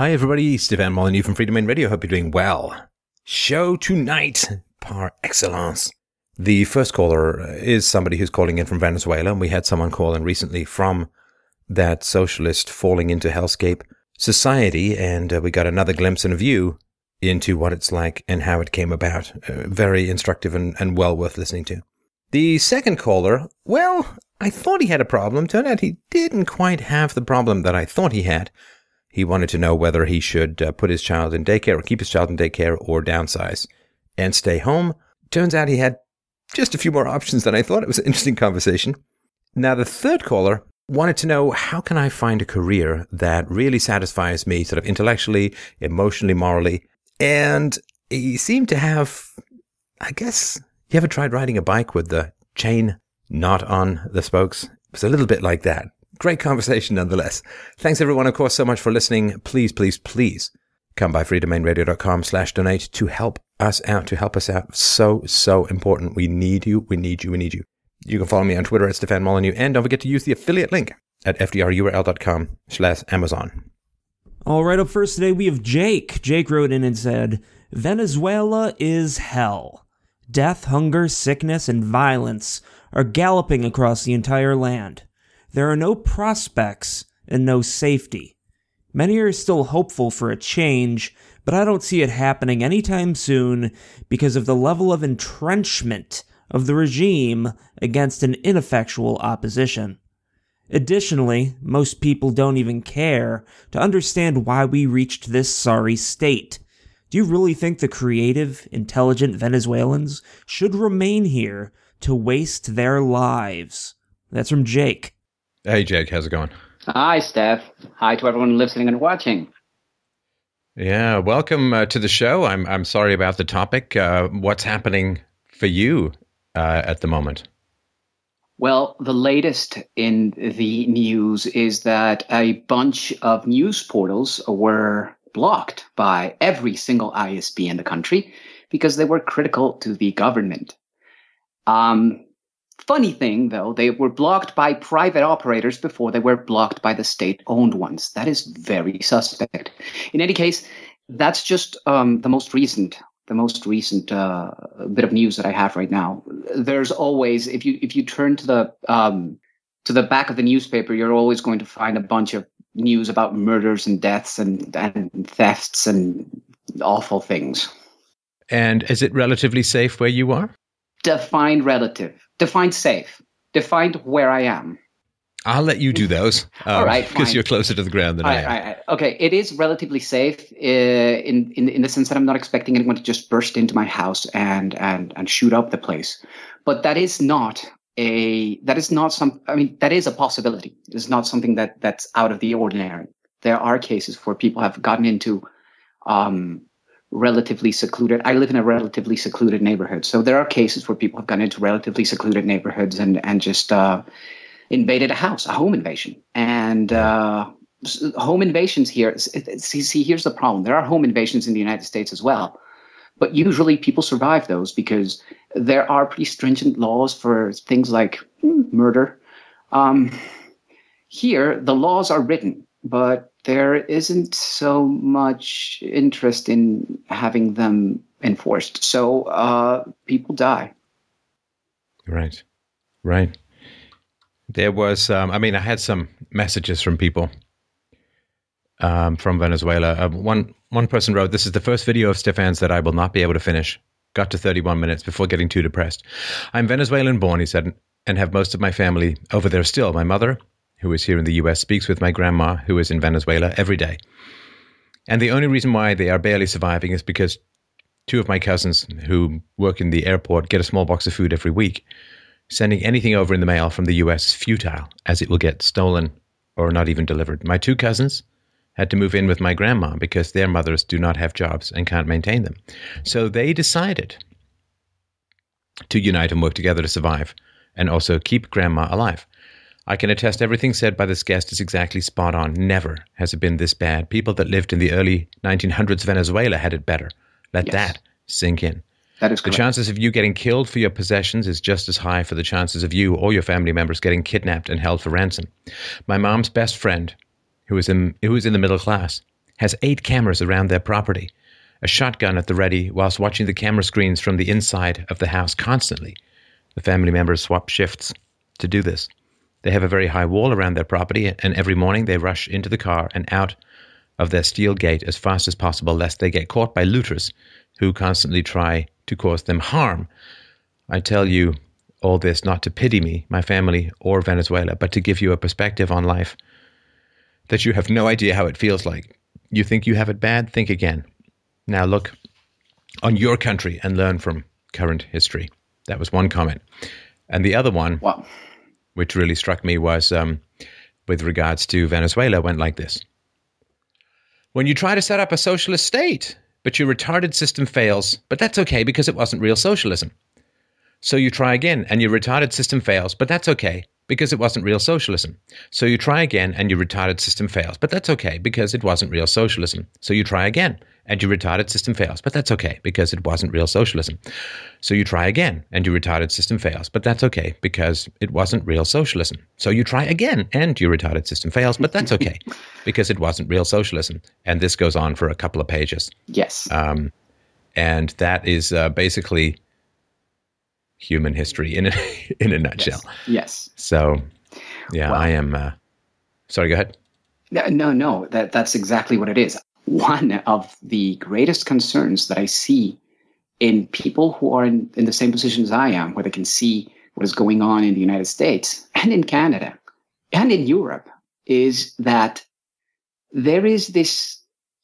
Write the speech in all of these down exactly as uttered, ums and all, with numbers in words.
Hi everybody, Stefan Molyneux from Free Domain Radio. Hope you're doing well. Show tonight par excellence. The first caller is somebody who's calling in from Venezuela, and we had someone call in recently from that socialist falling into hellscape society, and uh, we got another glimpse and a view into what it's like and how it came about. Uh, very instructive and, and well worth listening to. The second caller, well, I thought he had a problem. Turned out he didn't quite have the problem that I thought he had. He wanted to know whether he should uh, put his child in daycare or keep his child in daycare or downsize and stay home. Turns out he had just a few more options than I thought. It was an interesting conversation. Now, the third caller wanted to know, how can I find a career that really satisfies me sort of intellectually, emotionally, morally? And he seemed to have, I guess, you ever tried riding a bike with the chain not on the spokes? It was a little bit like that. Great conversation nonetheless. Thanks everyone, of course, so much for listening. Please, please, please come by freedomainradio.com slash donate to help us out, to help us out. So, so important. We need you. We need you. We need you. You can follow me on Twitter at Stefan Molyneux, and don't forget to use the affiliate link at fdrurl.com slash Amazon. All right, up first today, we have Jake. Jake wrote in and said, Venezuela is hell. Death, hunger, sickness, and violence are galloping across the entire land. There are no prospects and no safety. Many are still hopeful for a change, but I don't see it happening anytime soon because of the level of entrenchment of the regime against an ineffectual opposition. Additionally, most people don't even care to understand why we reached this sorry state. Do you really think the creative, intelligent Venezuelans should remain here to waste their lives? That's from Jake. Hey, Jake, how's it going? Hi, Steph. Hi to everyone listening and watching. Yeah, welcome uh, to the show. I'm I'm sorry about the topic. Uh, what's happening for you uh, at the moment? Well, the latest in the news is that a bunch of news portals were blocked by every single I S P in the country because they were critical to the government. Um. Funny thing, though, they were blocked by private operators before they were blocked by the state-owned ones. That is very suspect. In any case, that's just um, the most recent, the most recent uh, bit of news that I have right now. There's always, if you if you turn to the um, to the back of the newspaper, you're always going to find a bunch of news about murders and deaths and, and thefts and awful things. And is it relatively safe where you are? Define relative. Define safe. Define where I am. I'll let you do those. Um, All right, because you're closer to the ground than I, I am. I, I, okay, it is relatively safe uh, in, in in the sense that I'm not expecting anyone to just burst into my house and and and shoot up the place. But that is not a that is not some. I mean, that is a possibility. It's not something that that's out of the ordinary. There are cases where people have gotten into. Um, relatively secluded. I live in a relatively secluded neighborhood. So there are cases where people have gone into relatively secluded neighborhoods and, and just uh, invaded a house, a home invasion. And uh, home invasions here, see, see, here's the problem. There are home invasions in the United States as well. But usually people survive those because there are pretty stringent laws for things like murder. Um, here, the laws are written, but there isn't so much interest in having them enforced. So uh, people die. Right. Right. There was, um, I mean, I had some messages from people um, from Venezuela. Uh, one one person wrote, this is the first video of Stefan's that I will not be able to finish. Got to thirty-one minutes before getting too depressed. I'm Venezuelan born, he said, and have most of my family over there still. My mother, who is here in the U S, speaks with my grandma, who is in Venezuela, every day. And the only reason why they are barely surviving is because two of my cousins who work in the airport get a small box of food every week. Sending anything over in the mail from the U S is futile, as it will get stolen or not even delivered. My two cousins had to move in with my grandma because their mothers do not have jobs and can't maintain them. So they decided to unite and work together to survive and also keep grandma alive. I can attest everything said by this guest is exactly spot on. Never has it been this bad. People that lived in the early nineteen hundreds Venezuela had it better. Let yes. that sink in. That is correct. The chances of you getting killed for your possessions is just as high for the chances of you or your family members getting kidnapped and held for ransom. My mom's best friend, who is in, who is in the middle class, has eight cameras around their property, a shotgun at the ready whilst watching the camera screens from the inside of the house constantly. The family members swap shifts to do this. They have a very high wall around their property, and every morning they rush into the car and out of their steel gate as fast as possible, lest they get caught by looters who constantly try to cause them harm. I tell you all this not to pity me, my family, or Venezuela, but to give you a perspective on life that you have no idea how it feels like. You think you have it bad? Think again. Now look on your country and learn from current history. That was one comment. And the other one, wow, which really struck me, was um, with regards to Venezuela, went like this. When you try to set up a socialist state, but your retarded system fails, but that's okay because it wasn't real socialism. So you try again, and your retarded system fails, but that's okay because it wasn't real socialism. So you try again, and your retarded system fails, but that's okay because it wasn't real socialism. So you try again, and your retarded system fails, but that's okay because it wasn't real socialism. So you try again, and your retarded system fails, but that's okay because it wasn't real socialism. So you try again, and your retarded system fails, but that's okay because it wasn't real socialism. And this goes on for a couple of pages. Yes. Um, and that is uh, basically human history in a, in a nutshell. Yes. Yes. So, yeah, well, I am. Uh, sorry, go ahead. No, no, that that's exactly what it is. One of the greatest concerns that I see in people who are in, in the same position as I am, where they can see what is going on in the United States and in Canada and in Europe, is that there is this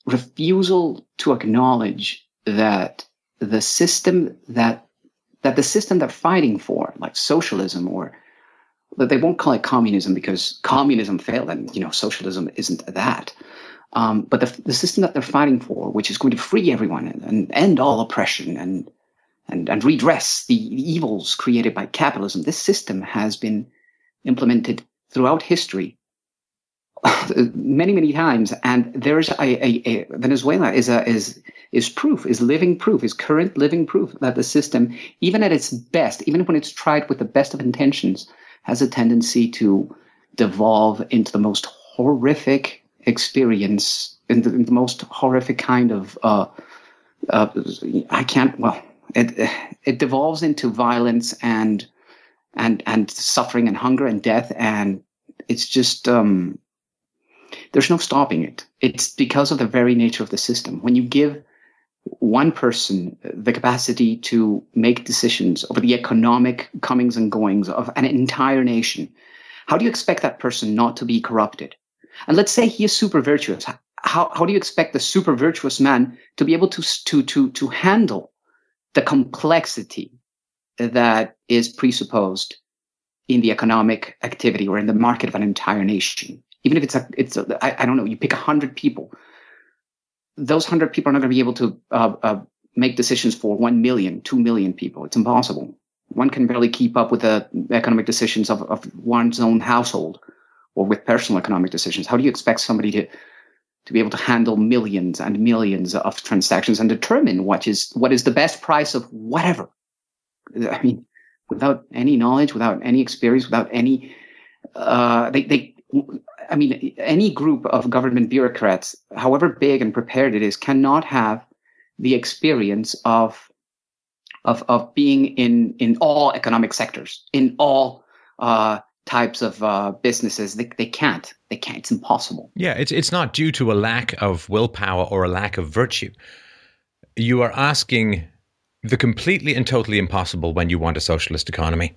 refusal to acknowledge that the system that that the system they're fighting for, like socialism, or that they won't call it communism because communism failed and, you know, socialism isn't that. Um, but the, the system that they're fighting for, which is going to free everyone and, and end all oppression and, and, and redress the evils created by capitalism, this system has been implemented throughout history many, many times. And there's a, a, a Venezuela is a, is, is proof, is living proof, is current living proof that the system, even at its best, even when it's tried with the best of intentions, has a tendency to devolve into the most horrific experience, in the, in the most horrific kind of, uh, uh, I can't, well, it, it devolves into violence and, and, and suffering and hunger and death. And it's just, um, there's no stopping it. It's because of the very nature of the system. When you give one person the capacity to make decisions over the economic comings and goings of an entire nation, how do you expect that person not to be corrupted? And let's say he is super virtuous. How, how do you expect the super virtuous man to be able to, to, to, to handle the complexity that is presupposed in the economic activity or in the market of an entire nation? Even if it's a, it's a, I, I don't know, you pick a hundred people, those hundred people are not going to be able to uh, uh, make decisions for one million, two million people. It's impossible. One can barely keep up with the economic decisions of, of one's own household or with personal economic decisions. How do you expect somebody to, to be able to handle millions and millions of transactions and determine what is, what is the best price of whatever? I mean, without any knowledge, without any experience, without any, uh, they, they, I mean, any group of government bureaucrats, however big and prepared it is, cannot have the experience of of of being in in all economic sectors, in all uh, types of uh, businesses. They they can't. They can't. It's impossible. Yeah, it's it's not due to a lack of willpower or a lack of virtue. You are asking the completely and totally impossible when you want a socialist economy.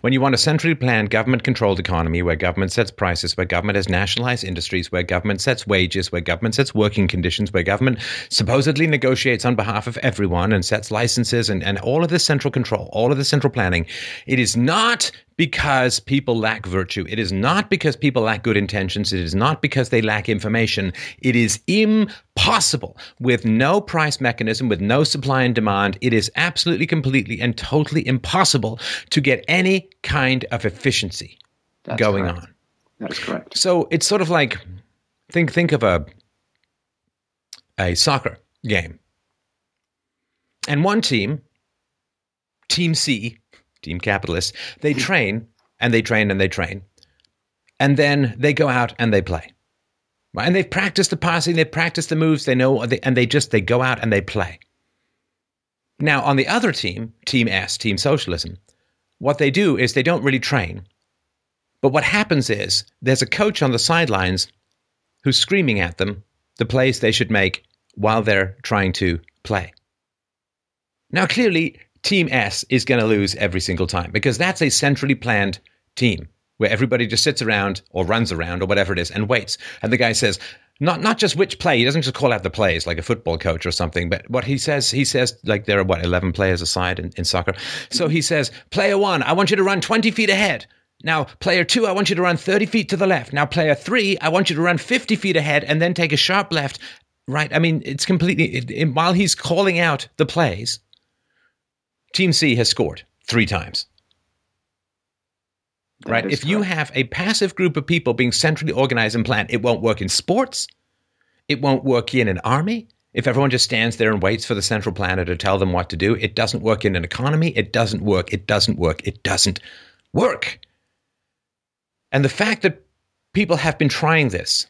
When you want a centrally planned, government-controlled economy where government sets prices, where government has nationalized industries, where government sets wages, where government sets working conditions, where government supposedly negotiates on behalf of everyone and sets licenses and, and all of this central control, all of this central planning, it is not because people lack virtue. It is not because people lack good intentions. It is not because they lack information. It is impossible with no price mechanism, with no supply and demand. It is absolutely, completely, and totally impossible to get any kind of efficiency That's going correct. on. That's correct. So it's sort of like, think think of a a soccer game. And one team, Team C, Team Capitalists, they train and they train and they train. And then they go out and they play. And they've practiced the passing, they've practiced the moves, they know, and they just, they go out and they play. Now, on the other team, Team S, Team Socialism, what they do is they don't really train. But what happens is there's a coach on the sidelines who's screaming at them the plays they should make while they're trying to play. Now, clearly, Team S is going to lose every single time because that's a centrally planned team where everybody just sits around or runs around or whatever it is and waits. And the guy says, not not just which play, he doesn't just call out the plays like a football coach or something, but what he says, he says, like there are, what, eleven players a side in, in soccer. So he says, player one, I want you to run twenty feet ahead. Now, player two, I want you to run thirty feet to the left. Now, player three, I want you to run fifty feet ahead and then take a sharp left, right? I mean, it's completely, it, it, while he's calling out the plays, Team C has scored three times. Right? If you have a passive group of people being centrally organized and planned, it won't work in sports. It won't work in an army. If everyone just stands there and waits for the central planner to tell them what to do, it doesn't work in an economy. It doesn't work. It doesn't work. It doesn't work. And the fact that people have been trying this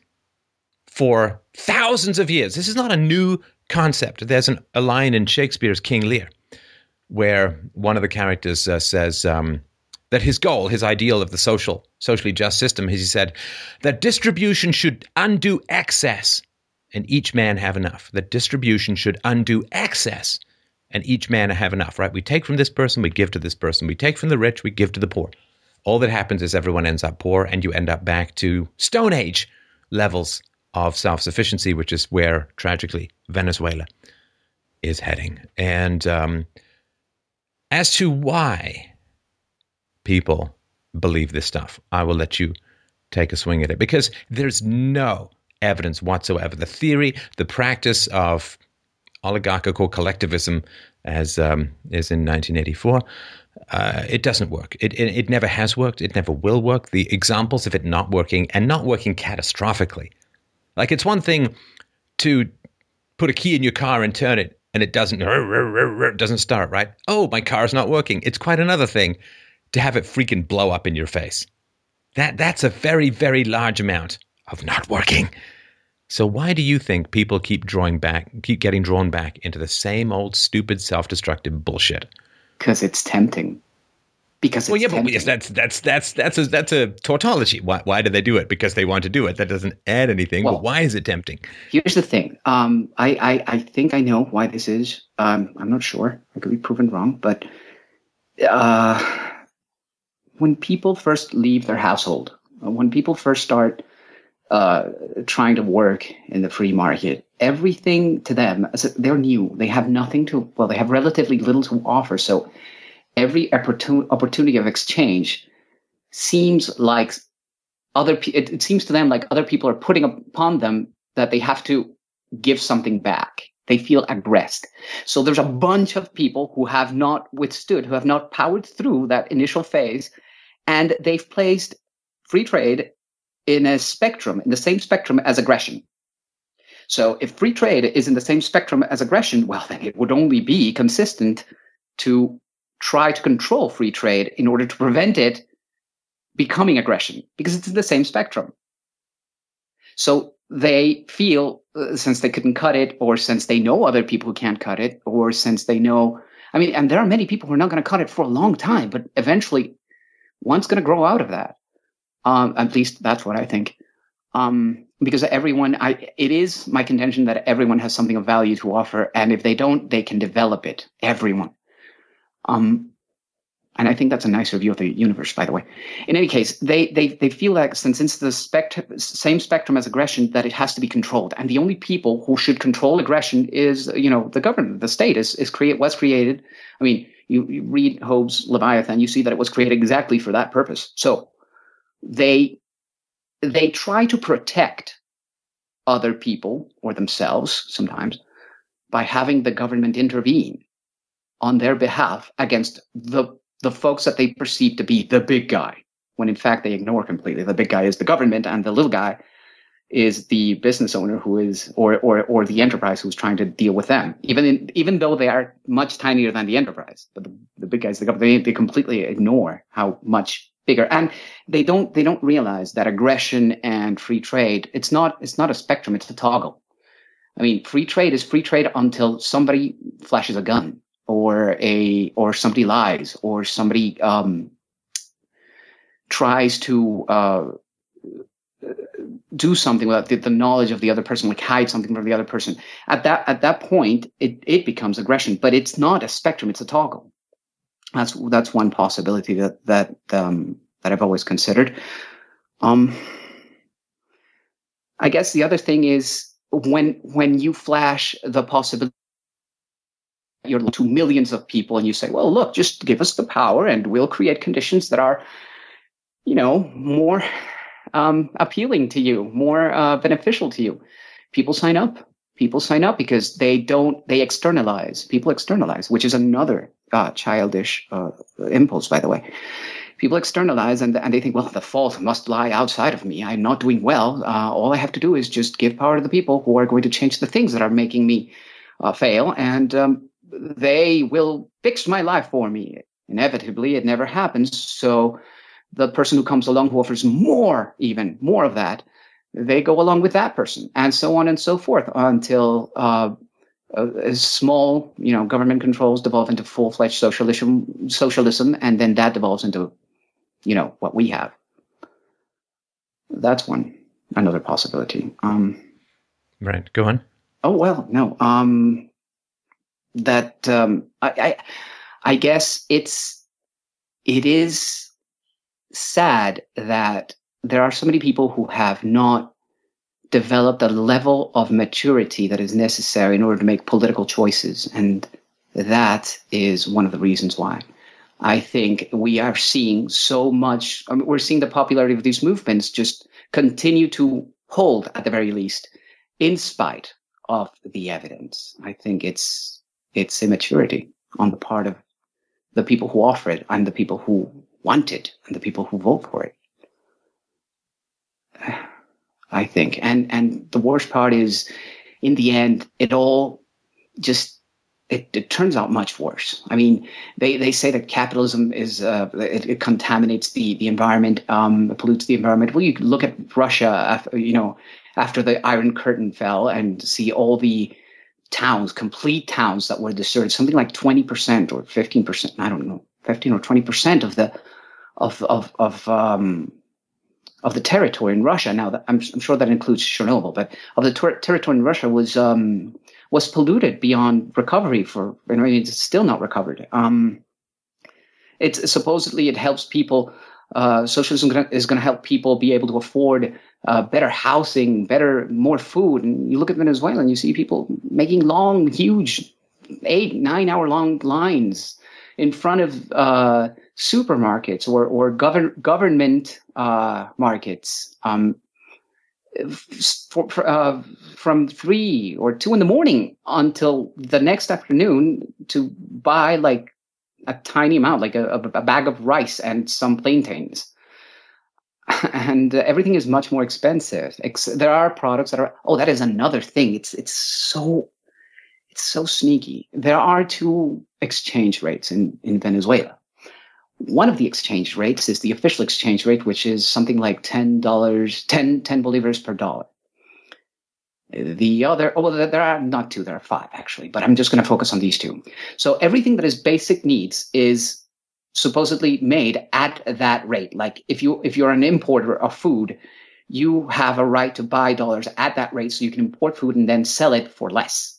for thousands of years, this is not a new concept. There's an, a line in Shakespeare's King Lear where one of the characters uh, says... Um, that his goal, his ideal of the social, socially just system, he said, that distribution should undo excess and each man have enough. That distribution should undo excess and each man have enough, right? We take from this person, we give to this person. We take from the rich, we give to the poor. All that happens is everyone ends up poor and you end up back to Stone Age levels of self-sufficiency, which is where, tragically, Venezuela is heading. And um, as to why... people believe this stuff, I will let you take a swing at it because there's no evidence whatsoever. The theory, the practice of oligarchical collectivism, as um, is in nineteen eighty-four, uh, it doesn't work. It, it it never has worked. It never will work. The examples of it not working and not working catastrophically, like it's one thing to put a key in your car and turn it and it doesn't doesn't start, right? Oh, my car's not working. It's quite another thing to have it freaking blow up in your face. That that's a very, very large amount of not working. So why do you think people keep drawing back, keep getting drawn back into the same old stupid self-destructive bullshit? Because it's tempting. Because it's well, yeah, tempting. But yes, that's that's that's that's a, that's a tautology. Why why do they do it? Because they want to do it. That doesn't add anything. Well, but why is it tempting? Here's the thing. Um, I, I I think I know why this is. Um, I'm not sure. I could be proven wrong, but. Uh, When people first leave their household, when people first start uh, trying to work in the free market, everything to them, they're new. They have nothing to, well, they have relatively little to offer. So every opportunity of exchange seems like other, it, it seems to them like other people are putting upon them that they have to give something back. They feel aggressed. So there's a bunch of people who have not withstood, who have not powered through that initial phase. And they've placed free trade in a spectrum, in the same spectrum as aggression. So if free trade is in the same spectrum as aggression, well, then it would only be consistent to try to control free trade in order to prevent it becoming aggression, because it's in the same spectrum. So they feel, uh, since they couldn't cut it, or since they know other people who can't cut it, or since they know, I mean, and there are many people who are not going to cut it for a long time, but eventually one's going to grow out of that. Um, at least that's what I think. Um, because everyone, I, it is my contention that everyone has something of value to offer. And if they don't, they can develop it. Everyone. Um, and I think that's a nicer view of the universe, by the way. In any case, they they they feel like since it's the spect- same spectrum as aggression, that it has to be controlled. And the only people who should control aggression is, you know, the government, the state is is create was created. I mean, you, you read Hobbes' Leviathan, you see that it was created exactly for that purpose. So they they try to protect other people or themselves sometimes by having the government intervene on their behalf against the the folks that they perceive to be the big guy, when in fact they ignore completely. The big guy is the government, and the little guy is the business owner who is, or or or the enterprise who's trying to deal with them, even in, even though they are much tinier than the enterprise. But the, the big guy is the government. They, they completely ignore how much bigger. And they don't they don't realize that aggression and free trade, it's not it's not a spectrum, it's a toggle. I mean, free trade is free trade until somebody flashes a gun or a or somebody lies or somebody um, tries to uh, do something without the, the knowledge of the other person, like hide something from the other person. At that at that point, it, it becomes aggression, but it's not a spectrum; it's a toggle. That's that's one possibility that that um, that I've always considered. Um, I guess the other thing is, when when you flash the possibility you're to millions of people and you say, well, look, just give us the power and we'll create conditions that are, you know, more um, appealing to you, more uh, beneficial to you. People sign up. People sign up because they don't, they externalize. People externalize, which is another uh, childish uh, impulse, by the way. People externalize and, and they think, well, the fault must lie outside of me. I'm not doing well. Uh, all I have to do is just give power to the people who are going to change the things that are making me uh, fail, and um, they will fix my life for me. Inevitably, it never happens. So the person who comes along who offers more, even more of that, they go along with that person, and so on and so forth until uh, Uh, small, you know, government controls devolve into full-fledged socialism, socialism, and then that devolves into, you know, what we have. That's one, another possibility. Um, right. Go on. Oh well, no. Um, that um, I, I, I guess it's it is sad that there are so many people who have not developed a level of maturity that is necessary in order to make political choices. And that is one of the reasons why I think we are seeing so much. I mean, we're seeing the popularity of these movements just continue to hold, at the very least, in spite of the evidence. I think it's it's immaturity on the part of the people who offer it and the people who want it and the people who vote for it, I think. And and the worst part is, in the end, it all just, it, it turns out much worse. I mean, they, they say that capitalism is, uh, it, it contaminates the, the environment, um, pollutes the environment. Well, you can look at Russia, after, you know, after the Iron Curtain fell and see all the towns, complete towns that were deserted, something like twenty percent or fifteen percent, I don't know, fifteen or twenty percent of the, of, of, of, um, of the territory in Russia. Now, I'm, I'm sure that includes Chernobyl, but of the ter- territory in Russia was um, was polluted beyond recovery for, I mean, it's still not recovered. Um, it's supposedly it helps people, uh, socialism is going to help people be able to afford uh, better housing, better, more food. And you look at Venezuela and you see people making long, huge, eight, nine hour long lines in front of uh, supermarkets or or govern, government uh, markets um, for, for, uh, from three or two in the morning until the next afternoon to buy like a tiny amount, like a, a bag of rice and some plantains. And uh, everything is much more expensive. Ex- there are products that are. Oh, that is another thing. It's it's so. So sneaky. There are two exchange rates in, in Venezuela. One of the exchange rates is the official exchange rate, which is something like ten dollars, ten, ten bolivars per dollar. The other, oh, well, there are not two, there are five actually, but I'm just going to focus on these two. So everything that is basic needs is supposedly made at that rate. Like if you, if you're an importer of food, you have a right to buy dollars at that rate so you can import food and then sell it for less.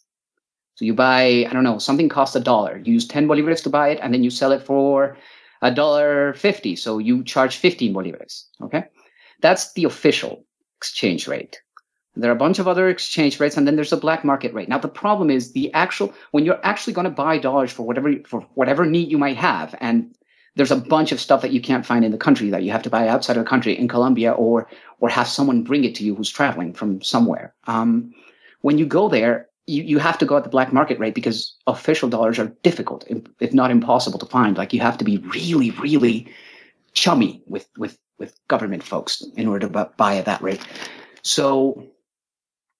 So you buy, I don't know, something costs a dollar. You use ten bolivars to buy it, and then you sell it for a dollar fifty. So you charge fifteen bolivars. Okay, that's the official exchange rate. There are a bunch of other exchange rates, and then there's the black market rate. Now the problem is the actual when you're actually going to buy dollars for whatever for whatever need you might have, and there's a bunch of stuff that you can't find in the country that you have to buy outside of the country in Colombia, or or have someone bring it to you who's traveling from somewhere. Um, when you go there, You, you have to go at the black market rate because official dollars are difficult, if not impossible, to find. Like you have to be really, really chummy with with, with government folks in order to buy at that rate. So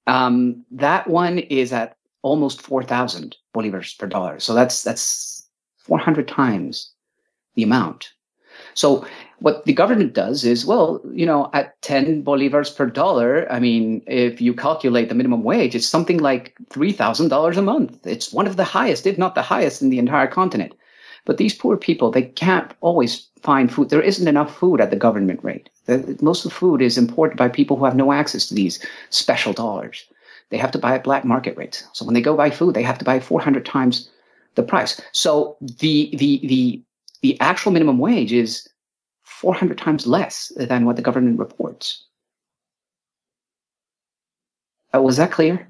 um, that one is at almost four thousand bolivars per dollar. So that's that's four hundred times the amount. So what the government does is, well, you know, at ten bolivars per dollar, I mean, if you calculate the minimum wage, it's something like three thousand dollars a month. It's one of the highest, if not the highest, in the entire continent. But these poor people, they can't always find food. There isn't enough food at the government rate. The, most of the food is imported by people who have no access to these special dollars. They have to buy at black market rates. So when they go buy food, they have to buy four hundred times the price. So the the the the actual minimum wage is four hundred times less than what the government reports. Uh, was that clear?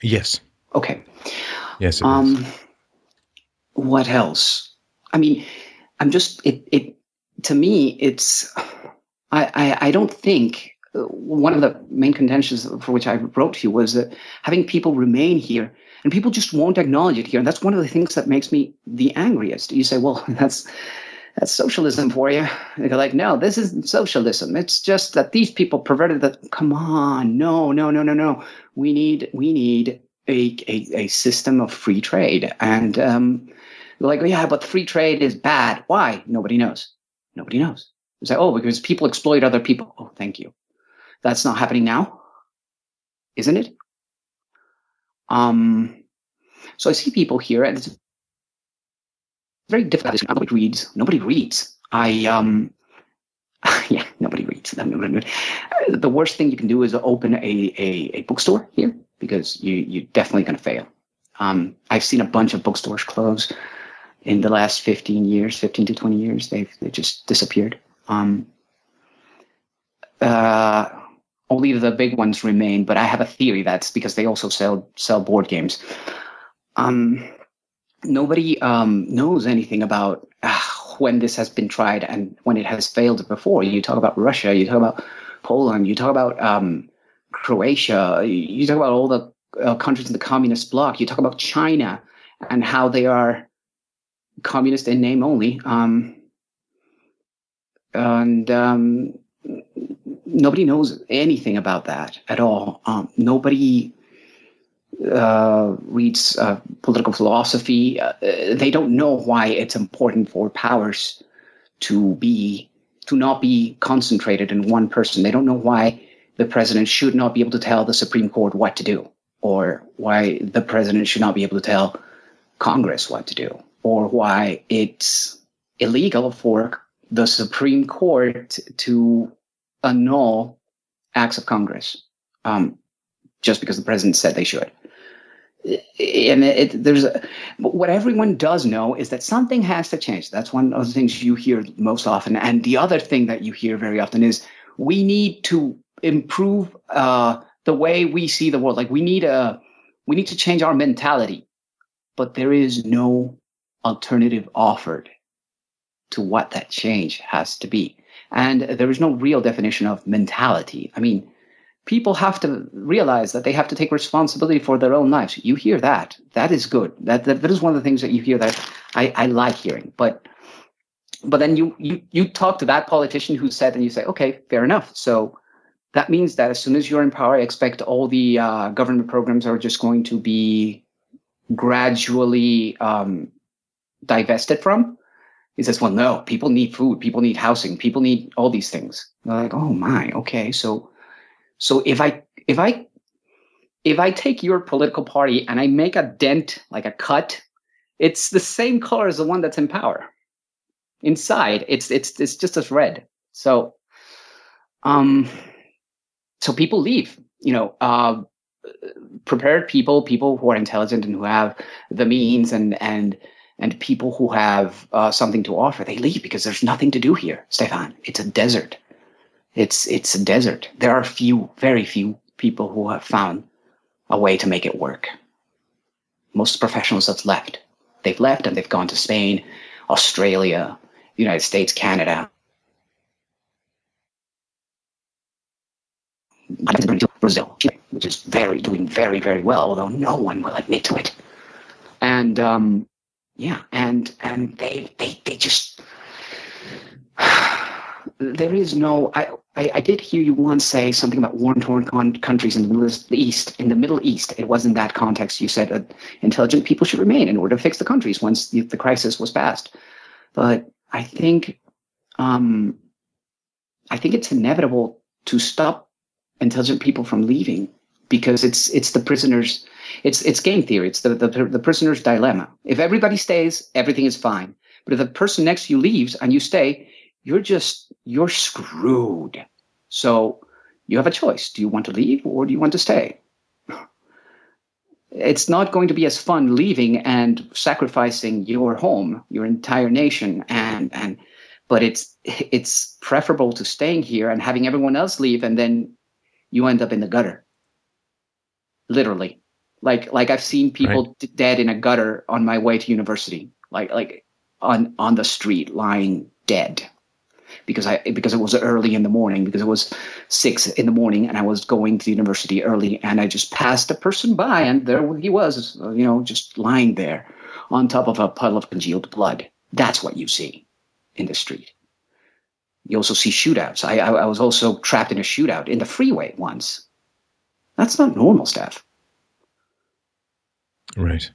Yes. Okay. Yes. It um. Was. What else? I mean, I'm just, it, it, to me, it's, I, I, I don't think, one of the main contentions for which I wrote to you was that having people remain here, and people just won't acknowledge it here. And that's one of the things that makes me the angriest. You say, well, that's, that's socialism for you. And they're like, no, this isn't socialism. It's just that these people perverted that. Come on. No, no, no, no, no. We need, we need a, a, a system of free trade. And, um, like, yeah, but free trade is bad. Why? Nobody knows. Nobody knows. It's like, oh, because people exploit other people. Oh, thank you. That's not happening now, isn't it? Um, so I see people here, and it's very difficult. Nobody reads. Nobody reads. I, um, yeah, nobody reads. The worst thing you can do is open a, a, a bookstore here, because you, you're definitely going to fail. Um, I've seen a bunch of bookstores close in the last fifteen years, fifteen to twenty years. They've they just disappeared. Um, uh, only the big ones remain, but I have a theory that's because they also sell sell board games. Um, nobody um, knows anything about uh, when this has been tried and when it has failed before. You talk about Russia, you talk about Poland, you talk about um, Croatia, you talk about all the uh, countries in the communist bloc, you talk about China and how they are communist in name only, um, and um, nobody knows anything about that at all. Um, nobody uh, reads uh, political philosophy. Uh, they don't know why it's important for powers to be to not be concentrated in one person. They don't know why the president should not be able to tell the Supreme Court what to do, or why the president should not be able to tell Congress what to do, or why it's illegal for the Supreme Court to annul acts of Congress um, just because the president said they should. And it, it, there's a, but what everyone does know is that something has to change. That's one of the things you hear most often. And the other thing that you hear very often is we need to improve uh, the way we see the world. Like we need a, we need to change our mentality. But there is no alternative offered to what that change has to be. And there is no real definition of mentality. I mean, people have to realize that they have to take responsibility for their own lives. You hear that. That is good. That That, that is one of the things that you hear that I, I like hearing. But but then you, you, you talk to that politician who said, and you say, okay, fair enough. So that means that as soon as you're in power, I expect all the uh, government programs are just going to be gradually um, divested from. He says, well, no, people need food, people need housing, people need all these things. And they're like, oh my, okay. So, so if I, if I, if I take your political party and I make a dent, like a cut, it's the same color as the one that's in power. Inside, it's, it's, it's just as red. So, um, so people leave, you know, uh, prepared people, people who are intelligent and who have the means and, and, and people who have uh, something to offer, they leave because there's nothing to do here, Stefan. It's a desert. It's it's a desert. There are few, very few people who have found a way to make it work. Most professionals have left. They've left and they've gone to Spain, Australia, the United States, Canada, Brazil, which is very doing very, very well, although no one will admit to it. And um, yeah, and and they they they just there is no. I, I I did hear you once say something about war-torn con- countries in the Middle East. In the Middle East, it was in that context you said uh, intelligent people should remain in order to fix the countries once the, the crisis was past. But I think, um, I think it's inevitable to stop intelligent people from leaving, because it's it's the prisoners, it's it's game theory. It's the, the the prisoner's dilemma. If everybody stays, everything is fine. But if the person next to you leaves and you stay, you're just you're screwed. So you have a choice. Do you want to leave or do you want to stay? It's not going to be as fun leaving and sacrificing your home, your entire nation, and and but it's it's preferable to staying here and having everyone else leave, and then you end up in the gutter. Literally, like like I've seen people right. d- dead in a gutter on my way to university, like like on on the street, lying dead, because I because it was early in the morning, because it was six in the morning, and I was going to the university early, and I just passed a person by, and there he was, you know, just lying there on top of a puddle of congealed blood. That's what you see in the street. You also see shootouts. I I, I was also trapped in a shootout in the freeway once. That's not normal stuff. Right.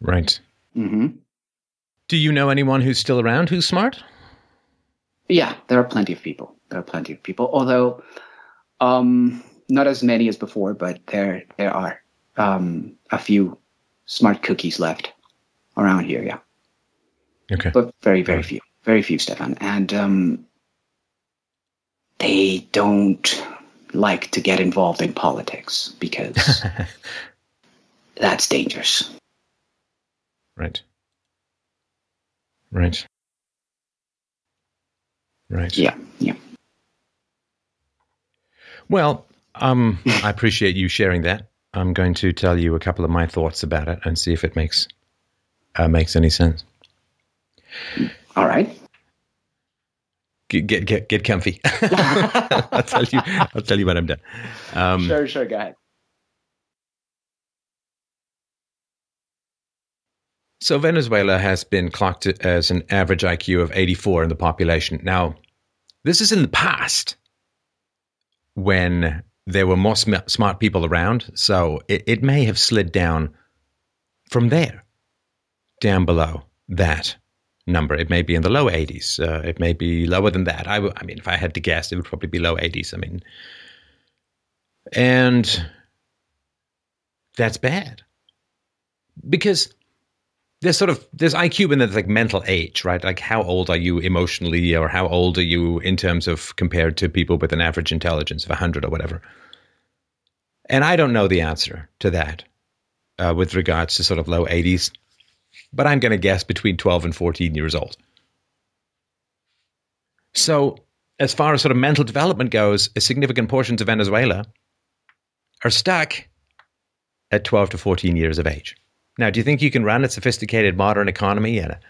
Right. Mm-hmm. Do you know anyone who's still around who's smart? Yeah, there are plenty of people. There are plenty of people, although um, not as many as before, but there there are um, a few smart cookies left around here, yeah. Okay. But very, very few. Very few, Stefan. And... Um, They don't like to get involved in politics because that's dangerous. Right. Right. Right. Yeah. Yeah. Well, um, I appreciate you sharing that. I'm going to tell you a couple of my thoughts about it and see if it makes uh, makes any sense. All right. Get get get comfy. I'll tell you. I'll tell you when I'm done. Um, sure, sure, go ahead. So Venezuela has been clocked as an average I Q of eighty-four in the population. Now, this is in the past when there were more sm- smart people around. So it, it may have slid down from there, down below that number. It may be in the low eighties. Uh, it may be lower than that. I, w- I mean, if I had to guess, it would probably be low eighties. I mean, and that's bad, because there's sort of there's I Q and there's like mental age, right? Like, how old are you emotionally, or how old are you in terms of compared to people with an average intelligence of one hundred or whatever? And I don't know the answer to that uh, with regards to sort of low eighties. But I'm going to guess between twelve and fourteen years old. So as far as sort of mental development goes, a significant portions of Venezuela are stuck at twelve to fourteen years of age. Now, do you think you can run a sophisticated modern economy and a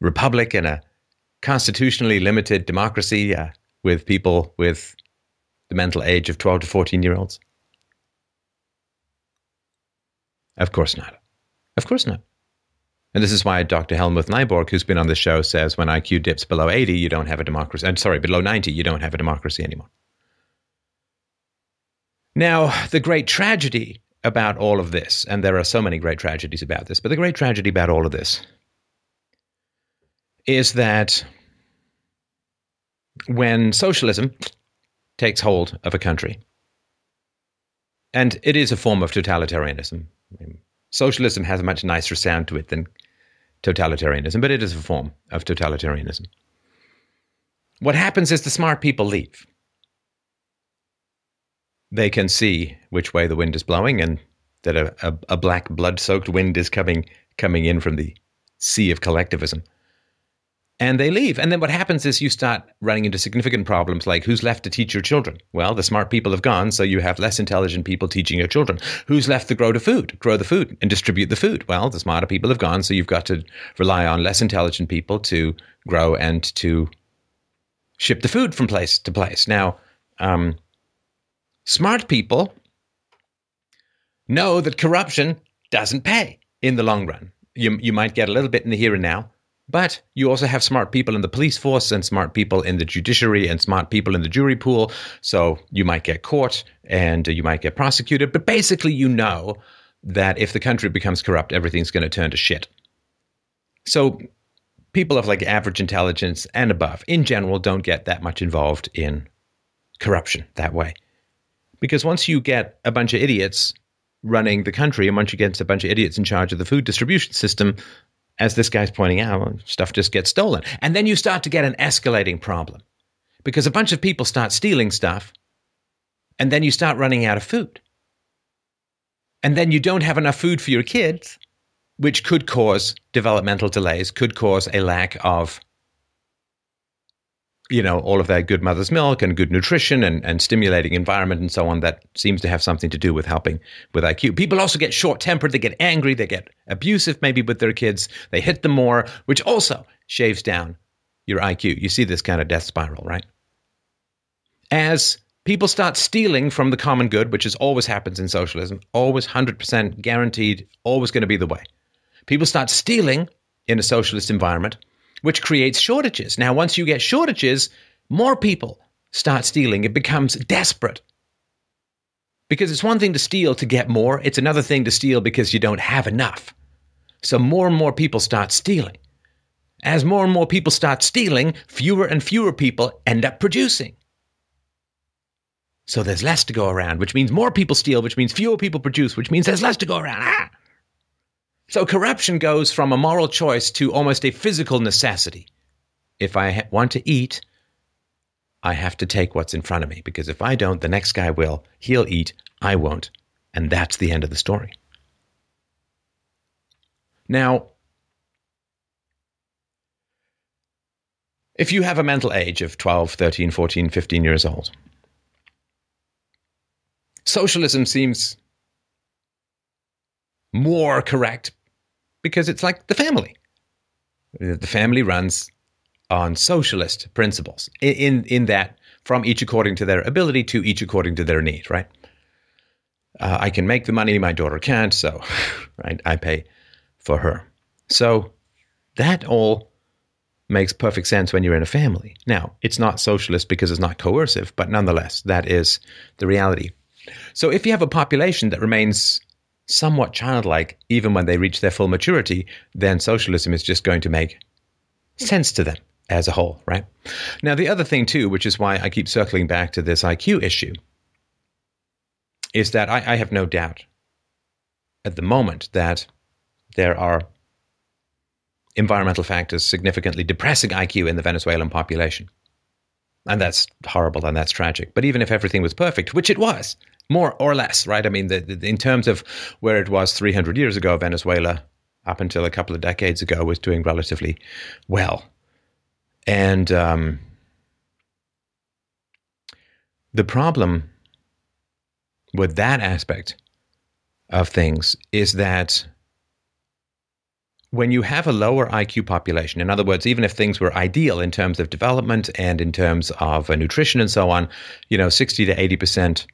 republic and a constitutionally limited democracy uh, with people with the mental age of twelve to fourteen year olds? Of course not. Of course not. And this is why Doctor Helmut Nyborg, who's been on the show, says when I Q dips below eighty, you don't have a democracy. I'm sorry, below ninety, you don't have a democracy anymore. Now, the great tragedy about all of this, and there are so many great tragedies about this, but the great tragedy about all of this is that when socialism takes hold of a country, and it is a form of totalitarianism. Socialism has a much nicer sound to it than totalitarianism, but it is a form of totalitarianism. What happens is the smart people leave. They can see which way the wind is blowing, and that a, a, a black blood-soaked wind is coming coming in from the sea of collectivism. And they leave. And then what happens is you start running into significant problems like, who's left to teach your children? Well, the smart people have gone, so you have less intelligent people teaching your children. Who's left to grow the food? Grow the food and distribute the food. Well, the smarter people have gone, so you've got to rely on less intelligent people to grow and to ship the food from place to place. Now, um, smart people know that corruption doesn't pay in the long run. You, you might get a little bit in the here and now, but you also have smart people in the police force and smart people in the judiciary and smart people in the jury pool. So you might get caught and you might get prosecuted. But basically, you know that if the country becomes corrupt, everything's going to turn to shit. So people of like average intelligence and above in general don't get that much involved in corruption that way. Because once you get a bunch of idiots running the country and once you get a bunch of idiots in charge of the food distribution system, as this guy's pointing out, stuff just gets stolen. And then you start to get an escalating problem because a bunch of people start stealing stuff and then you start running out of food. And then you don't have enough food for your kids, which could cause developmental delays, could cause a lack of, you know, all of that good mother's milk and good nutrition and, and stimulating environment and so on that seems to have something to do with helping with I Q. People also get short-tempered, they get angry, they get abusive maybe with their kids, they hit them more, which also shaves down your I Q. You see this kind of death spiral, right? As people start stealing from the common good, which is always happens in socialism, always one hundred percent guaranteed, always going to be the way. People start stealing in a socialist environment, which creates shortages. Now, once you get shortages, more people start stealing. It becomes desperate. Because it's one thing to steal to get more. It's another thing to steal because you don't have enough. So more and more people start stealing. As more and more people start stealing, fewer and fewer people end up producing. So there's less to go around, which means more people steal, which means fewer people produce, which means there's less to go around. Ah! So corruption goes from a moral choice to almost a physical necessity. If I ha- want to eat, I have to take what's in front of me, because if I don't, the next guy will. He'll eat, I won't. And that's the end of the story. Now, if you have a mental age of twelve, thirteen, fourteen, fifteen years old, socialism seems more correct because it's like the family. The family runs on socialist principles in, in, in that from each according to their ability to each according to their need, right? Uh, I can make the money, my daughter can't, so right, I pay for her. So that all makes perfect sense when you're in a family. Now, it's not socialist because it's not coercive, but nonetheless, that is the reality. So if you have a population that remains somewhat childlike, even when they reach their full maturity, then socialism is just going to make sense to them as a whole, right? Now, the other thing too, which is why I keep circling back to this I Q issue, is that I, I have no doubt at the moment that there are environmental factors significantly depressing I Q in the Venezuelan population. And that's horrible and that's tragic. But even if everything was perfect, which it was, more or less, right? I mean, the, the, in terms of where it was three hundred years ago, Venezuela, up until a couple of decades ago, was doing relatively well. And um, the problem with that aspect of things is that when you have a lower I Q population, in other words, even if things were ideal in terms of development and in terms of uh, nutrition and so on, you know, sixty to eighty percent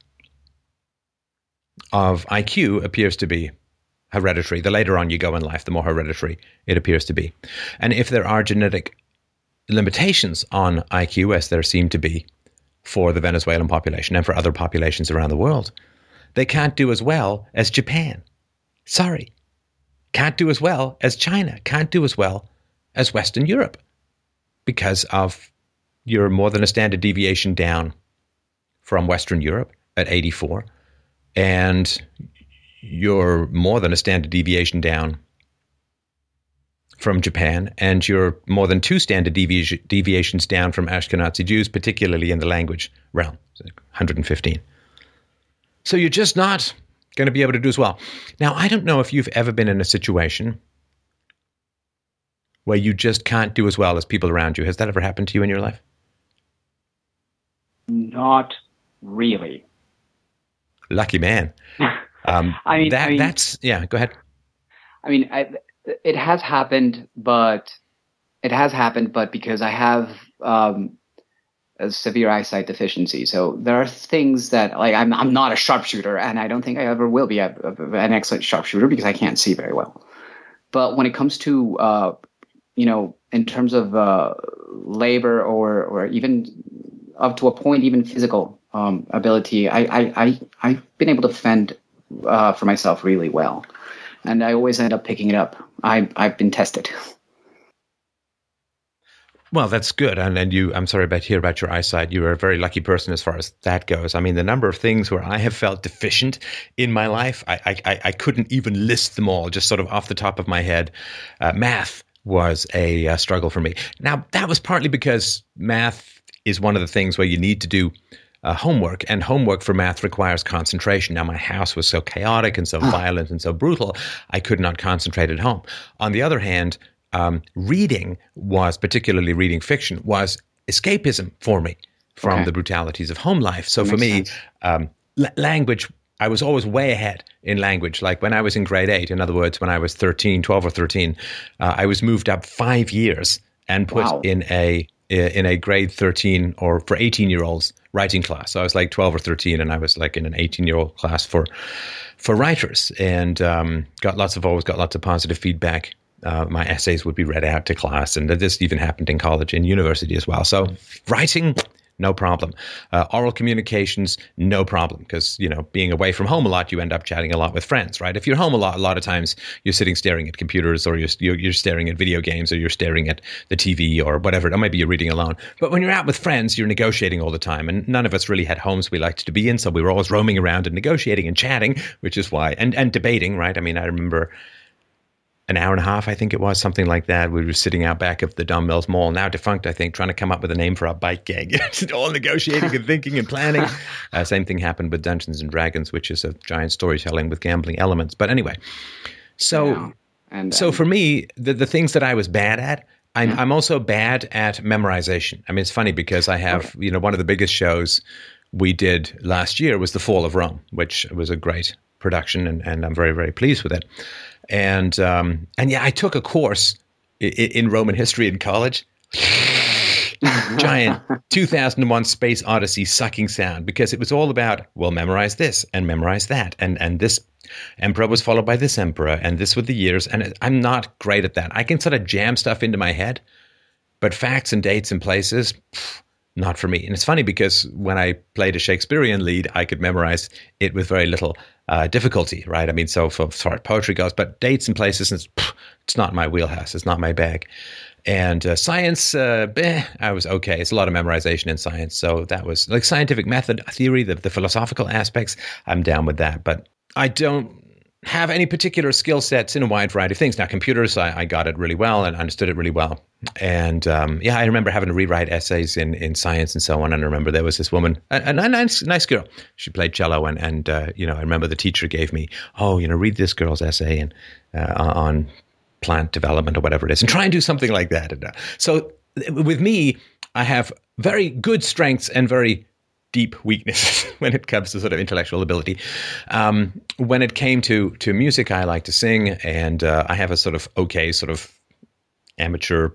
of I Q appears to be hereditary. The later on you go in life, the more hereditary it appears to be. And if there are genetic limitations on I Q, as there seem to be for the Venezuelan population and for other populations around the world, they can't do as well as Japan. Sorry. Can't do as well as China, can't do as well as Western Europe because of you're more than a standard deviation down from Western Europe at eighty-four and you're more than a standard deviation down from Japan and you're more than two standard devi- deviations down from Ashkenazi Jews, particularly in the language realm, one hundred fifteen. So you're just not going to be able to do as well. Now, I don't know if you've ever been in a situation where you just can't do as well as people around you. Has that ever happened to you in your life? Not really. Lucky man. Um, I mean, that, I mean, that's, yeah, go ahead. I mean, I, it has happened, but it has happened, but because I have um, a severe eyesight deficiency. So there are things that, like, I'm I'm not a sharpshooter, and I don't think I ever will be a, a, an excellent sharpshooter because I can't see very well. But when it comes to, uh, you know, in terms of uh, labor or or even up to a point, even physical um, ability, I, I, I, I've been able to fend uh, for myself really well. And I always end up picking it up. I, I've been tested. Well, that's good. And and you, I'm sorry about here about your eyesight. You are a very lucky person as far as that goes. I mean, the number of things where I have felt deficient in my life, I I, I couldn't even list them all, just sort of off the top of my head. Uh, math was a uh, struggle for me. Now, that was partly because math is one of the things where you need to do Uh, homework, and homework for math requires concentration. Now, my house was so chaotic and so oh. violent and so brutal, I could not concentrate at home. On the other hand, um, reading was, particularly reading fiction, was escapism for me from okay. the brutalities of home life. So that for me, um, l- language, I was always way ahead in language. Like when I was in grade eight, in other words, when I was thirteen, twelve or thirteen, uh, I was moved up five years and put wow. in a in a grade thirteen or for eighteen-year-olds writing class. So I was like twelve or thirteen, and I was like in an eighteen-year-old class for for writers, and um, got lots of always got lots of positive feedback. Uh, my essays would be read out to class, and this even happened in college and university as well. So writing, no problem. Uh, oral communications, no problem, because, you know, being away from home a lot, you end up chatting a lot with friends, right? If you're home a lot, a lot of times you're sitting staring at computers, or you're you're staring at video games, or you're staring at the T V or whatever, or maybe you're reading alone. But when you're out with friends, you're negotiating all the time, and none of us really had homes we liked to be in, so we were always roaming around and negotiating and chatting, which is why, and, and debating, right? I mean, I remember an hour and a half, I think it was, something like that. We were sitting out back of the Don Mills Mall, now defunct, I think, trying to come up with a name for our bike gang. All negotiating and thinking and planning. Uh, same thing happened with Dungeons and Dragons, which is a giant storytelling with gambling elements. But anyway, so yeah. and, so and, for me, the, the things that I was bad at, I'm, yeah. I'm also bad at memorization. I mean, it's funny because I have, okay. you know, one of the biggest shows we did last year was The Fall of Rome, which was a great production, and, and I'm very, very pleased with it. And um, and yeah, I took a course I- in Roman history in college. Giant two thousand one Space Odyssey sucking sound, because it was all about, well, memorize this and memorize that. And, and this emperor was followed by this emperor, and this were the years. And I'm not great at that. I can sort of jam stuff into my head, but facts and dates and places, pff, not for me. And it's funny because when I played a Shakespearean lead, I could memorize it with very little uh, difficulty, right? I mean, so for, as far as poetry goes, but dates and places, it's, pff, it's not my wheelhouse. It's not my bag. And uh, science, uh, bleh, I was okay. It's a lot of memorization in science. So that was like scientific method, theory, the, the philosophical aspects. I'm down with that. But I don't have any particular skill sets in a wide variety of things. Now, computers, I, I got it really well and understood it really well. And um, yeah, I remember having to rewrite essays in, in science and so on. And I remember there was this woman, a, a nice nice girl. She played cello. And, and uh, you know, I remember the teacher gave me, oh, you know, read this girl's essay and uh, on plant development or whatever it is, and try and do something like that. And, uh, so with me, I have very good strengths and very deep weakness when it comes to sort of intellectual ability. Um, when it came to to music, I like to sing, and uh, I have a sort of okay, sort of amateur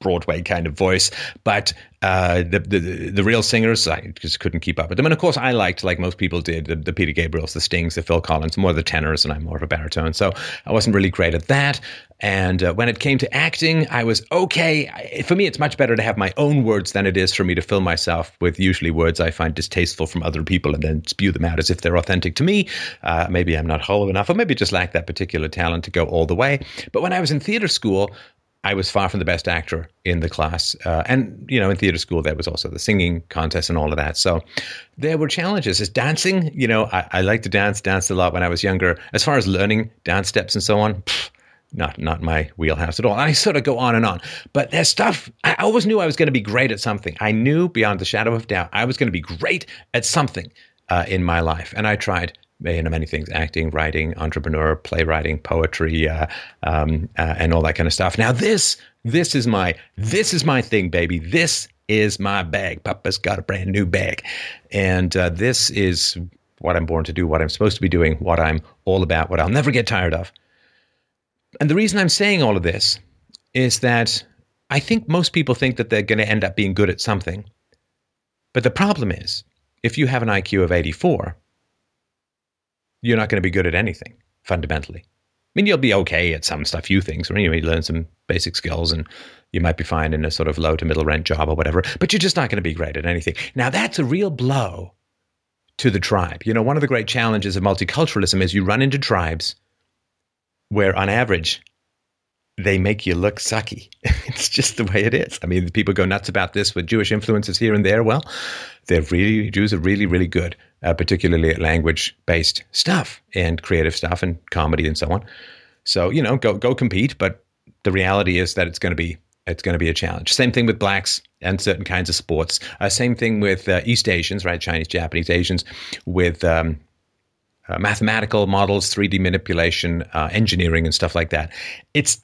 Broadway kind of voice. But uh, the, the the real singers, I just couldn't keep up with them. And of course, I liked, like most people did, the, the Peter Gabriels, the Stings, the Phil Collins, more the tenors, and I'm more of a baritone. So I wasn't really great at that. And uh, when it came to acting, I was okay. I, for me, it's much better to have my own words than it is for me to fill myself with usually words I find distasteful from other people and then spew them out as if they're authentic to me. Uh, maybe I'm not hollow enough, or maybe just lack that particular talent to go all the way. But when I was in theater school, I was far from the best actor in the class. Uh, and, you know, in theater school, there was also the singing contest and all of that. So there were challenges. Is dancing, you know, I, I like to dance, danced a lot when I was younger. As far as learning dance steps and so on, pfft, Not not my wheelhouse at all. And I sort of go on and on. But there's stuff, I always knew I was going to be great at something. I knew beyond the shadow of doubt I was going to be great at something uh, in my life. And I tried, you know, many things: acting, writing, entrepreneur, playwriting, poetry, uh, um, uh, and all that kind of stuff. Now this, this is my, this is my thing, baby. This is my bag. Papa's got a brand new bag. And uh, this is what I'm born to do, what I'm supposed to be doing, what I'm all about, what I'll never get tired of. And the reason I'm saying all of this is that I think most people think that they're going to end up being good at something. But the problem is, if you have an I Q of eighty-four, you're not going to be good at anything, fundamentally. I mean, you'll be okay at some stuff, you think, or anyway, you learn some basic skills, and you might be fine in a sort of low to middle rent job or whatever, but you're just not going to be great at anything. Now, that's a real blow to the tribe. You know, one of the great challenges of multiculturalism is you run into tribes where, on average, they make you look sucky. It's just the way it is. I mean, people go nuts about this with Jewish influences here and there. Well, they're really, Jews are really, really good, uh, particularly at language-based stuff and creative stuff and comedy and so on. So, you know, go go compete. But the reality is that it's going to be it's going to be a challenge. Same thing with blacks and certain kinds of sports. Uh, same thing with uh, East Asians, right? Chinese, Japanese, Asians with um, uh, mathematical models, three D manipulation, uh, engineering, and stuff like that. It's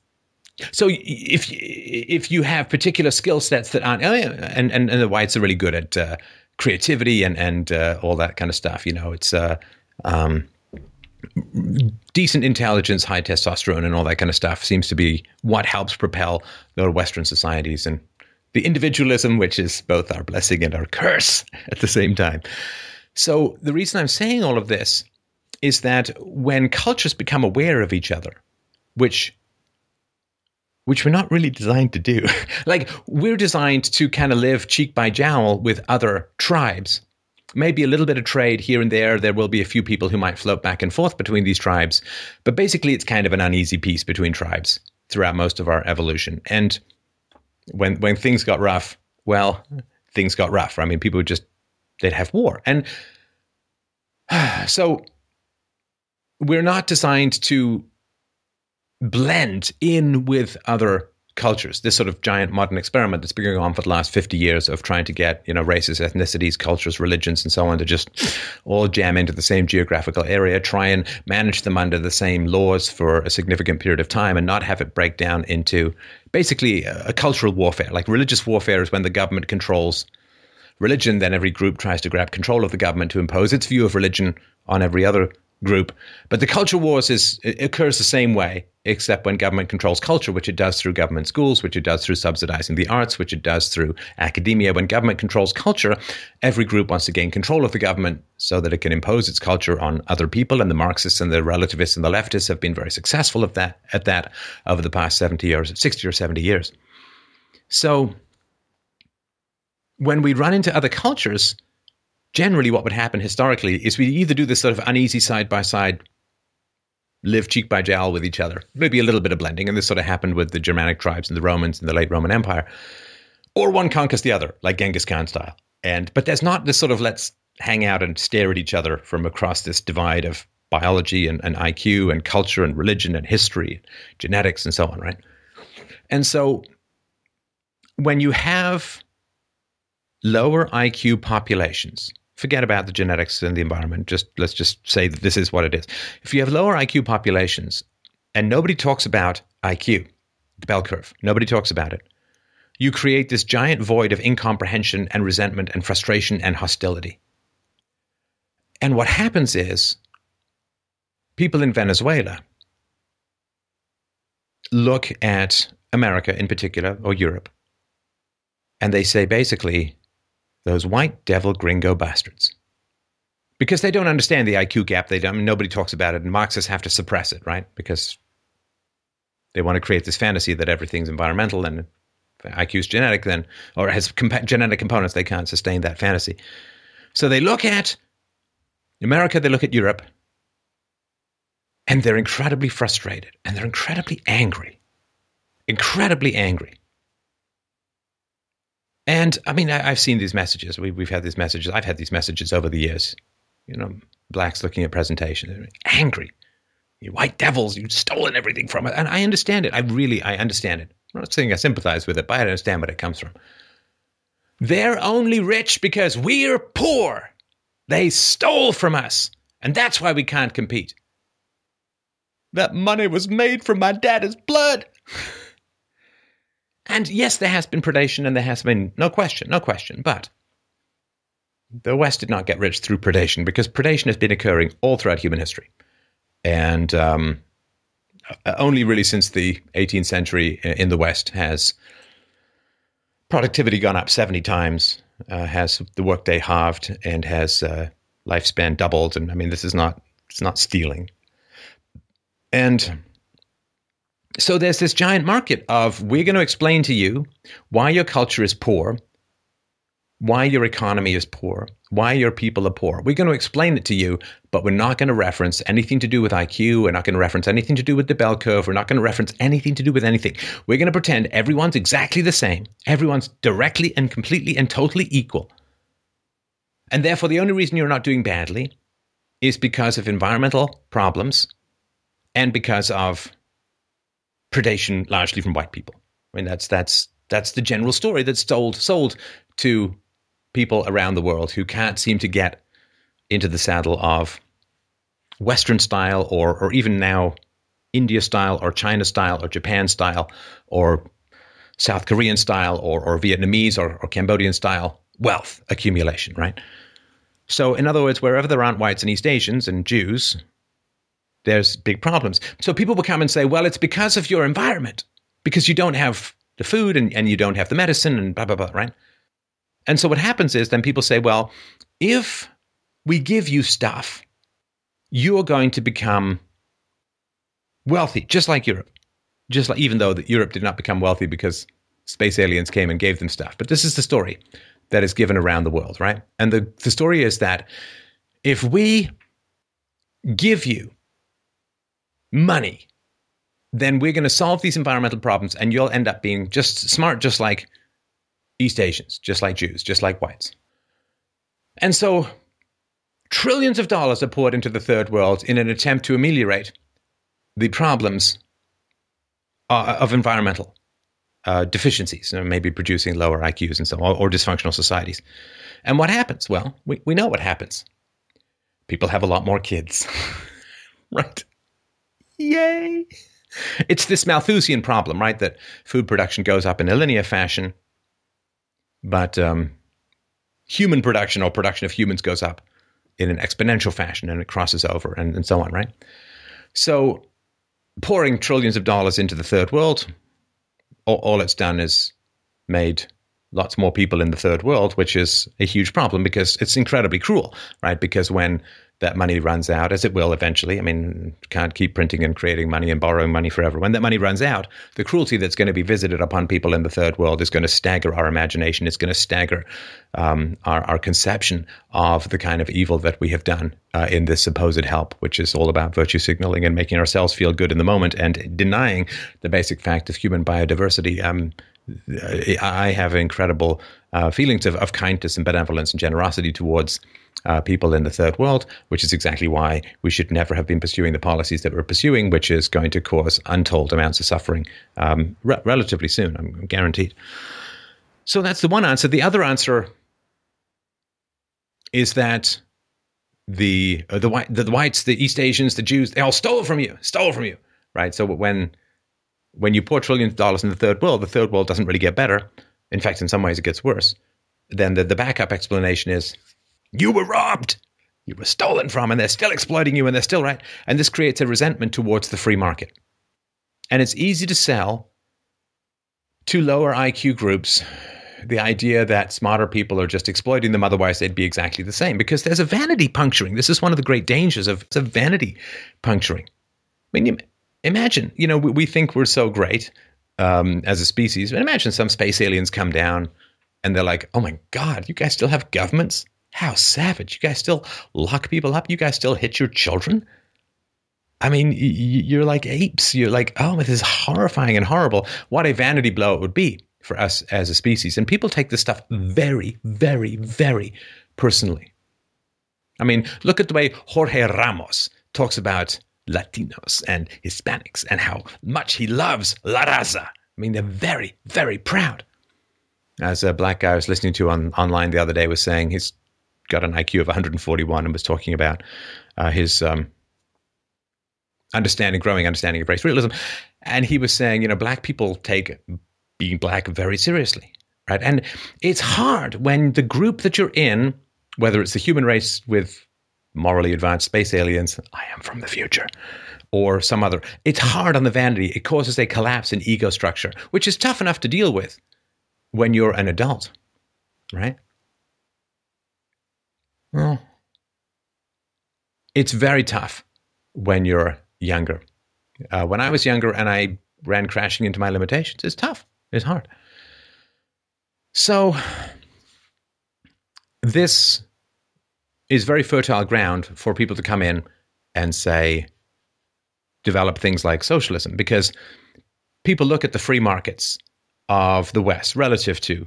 So if if you have particular skill sets that aren't, and, and, and the whites are really good at uh, creativity and and uh, all that kind of stuff, you know, it's uh, um, decent intelligence, high testosterone, and all that kind of stuff seems to be what helps propel the Western societies and the individualism, which is both our blessing and our curse at the same time. So the reason I'm saying all of this is that when cultures become aware of each other, which which we're not really designed to do. Like, we're designed to kind of live cheek by jowl with other tribes. Maybe a little bit of trade here and there. There will be a few people who might float back and forth between these tribes. But basically, it's kind of an uneasy peace between tribes throughout most of our evolution. And when when things got rough, well, things got rough. I mean, people would just, they'd have war. And so we're not designed to blend in with other cultures. This sort of giant modern experiment that's been going on for the last fifty years of trying to get, you know, races, ethnicities, cultures, religions, and so on to just all jam into the same geographical area, try and manage them under the same laws for a significant period of time and not have it break down into basically a, a cultural warfare. Like, religious warfare is when the government controls religion, then every group tries to grab control of the government to impose its view of religion on every other group. But the culture wars is it occurs the same way, except when government controls culture, which it does through government schools, which it does through subsidizing the arts, which it does through academia. When government controls culture, every group wants to gain control of the government so that it can impose its culture on other people. And the Marxists and the relativists and the leftists have been very successful at that, at that over the past seventy or sixty or seventy years. So when we run into other cultures, generally what would happen historically is we either do this sort of uneasy side-by-side, live cheek by jowl with each other, maybe a little bit of blending, and this sort of happened with the Germanic tribes and the Romans and the late Roman Empire, or one conquers the other, like Genghis Khan style. And But there's not this sort of let's hang out and stare at each other from across this divide of biology and, and I Q and culture and religion and history, genetics and so on, right? And so when you have lower I Q populations, forget about the genetics and the environment. Just let's just say that this is what it is. If you have lower I Q populations and nobody talks about I Q, the bell curve, nobody talks about it, you create this giant void of incomprehension and resentment and frustration and hostility. And what happens is people in Venezuela look at America in particular, or Europe, and they say basically, those white devil gringo bastards. Because they don't understand the I Q gap. They don't, I mean, nobody talks about it, and Marxists have to suppress it, right? Because they want to create this fantasy that everything's environmental and I Q is genetic then, or has comp- genetic components. They can't sustain that fantasy. So they look at America, they look at Europe, and they're incredibly frustrated, and they're incredibly angry, incredibly angry. And I mean, I, I've seen these messages. We, we've had these messages. I've had these messages over the years. You know, blacks looking at presentations, angry. You white devils, you've stolen everything from us. And I understand it. I really, I understand it. I'm not saying I sympathize with it, but I understand where it comes from. They're only rich because we're poor. They stole from us. And that's why we can't compete. That money was made from my daddy's blood. And yes, there has been predation, and there has been, no question, no question. But the West did not get rich through predation, because predation has been occurring all throughout human history. And um, only really since the eighteenth century in the West has productivity gone up seventy times, uh, has the workday halved, and has uh, lifespan doubled. And I mean, this is not, it's not stealing. And so there's this giant market of, we're going to explain to you why your culture is poor. why your economy is poor, why your people are poor. We're going to explain it to you, but we're not going to reference anything to do with I Q. We're not going to reference anything to do with the bell curve. We're not going to reference anything to do with anything. We're going to pretend everyone's exactly the same. Everyone's directly and completely and totally equal. And therefore, the only reason you're not doing badly is because of environmental problems and because of predation, largely from white people. I mean, that's that's that's the general story that's sold sold to people around the world who can't seem to get into the saddle of Western style or or even now India style or China style or Japan style or South Korean style or, or Vietnamese or, or Cambodian style wealth accumulation, right? So in other words, wherever there aren't whites and East Asians and Jews, there's big problems. So people will come and say, well, it's because of your environment, because you don't have the food and, and you don't have the medicine and blah, blah, blah, right? And so what happens is then people say, well, if we give you stuff, you are going to become wealthy, just like Europe. Just like, even though that Europe did not become wealthy because space aliens came and gave them stuff. But this is the story that is given around the world, right? And the, the story is that if we give you money, then we're going to solve these environmental problems and you'll end up being just smart, just like East Asians, just like Jews, just like whites. And so trillions of dollars are poured into the third world in an attempt to ameliorate the problems uh, of environmental uh, deficiencies, you know, maybe producing lower I Qs and so on, or dysfunctional societies. And what happens? Well, we, we know what happens. People have a lot more kids, right? Yay! It's this Malthusian problem, right? That food production goes up in a linear fashion, but um, human production or production of humans goes up in an exponential fashion and it crosses over and, and so on, right? So pouring trillions of dollars into the third world, all, all it's done is made lots more people in the third world, which is a huge problem because it's incredibly cruel, right? Because when that money runs out, as it will eventually. I mean, can't keep printing and creating money and borrowing money forever. When that money runs out, the cruelty that's going to be visited upon people in the third world is going to stagger our imagination. It's going to stagger um, our, our conception of the kind of evil that we have done uh, in this supposed help, which is all about virtue signaling and making ourselves feel good in the moment and denying the basic fact of human biodiversity. Um, I have incredible uh, feelings of, of kindness and benevolence and generosity towards Uh, people in the third world, which is exactly why we should never have been pursuing the policies that we're pursuing, which is going to cause untold amounts of suffering um, re- relatively soon, I'm guaranteed. So that's the one answer. The other answer is that the uh, the, white, the, the whites, the East Asians, the Jews, they all stole from you, stole from you, right? So when when you pour trillions of dollars in the third world, the third world doesn't really get better. In fact, in some ways, it gets worse. Then the, the backup explanation is, you were robbed, you were stolen from, and they're still exploiting you, and they're still right. And this creates a resentment towards the free market. And it's easy to sell to lower I Q groups the idea that smarter people are just exploiting them, otherwise they'd be exactly the same, because there's a vanity puncturing. This is one of the great dangers of it's a vanity puncturing. I mean, imagine, you know, we, we think we're so great um, as a species, but imagine some space aliens come down and they're like, oh my God, you guys still have governments? How savage. You guys still lock people up? You guys still hit your children? I mean, y- you're like apes. You're like, oh, this is horrifying and horrible. What a vanity blow it would be for us as a species. And people take this stuff very, very, very personally. I mean, look at the way Jorge Ramos talks about Latinos and Hispanics and how much he loves La Raza. I mean, they're very, very proud. As a black guy I was listening to on online the other day was saying, he's got an I Q of one hundred forty-one and was talking about uh, his um, understanding, growing understanding of race realism. And he was saying, you know, black people take being black very seriously, right? And it's hard when the group that you're in, whether it's the human race with morally advanced space aliens, I am from the future, or some other, it's hard on the vanity. It causes a collapse in ego structure, which is tough enough to deal with when you're an adult, right? Well, it's very tough when you're younger. Uh, when I was younger and I ran crashing into my limitations, it's tough. It's hard. So this is very fertile ground for people to come in and say, develop things like socialism, because people look at the free markets of the West relative to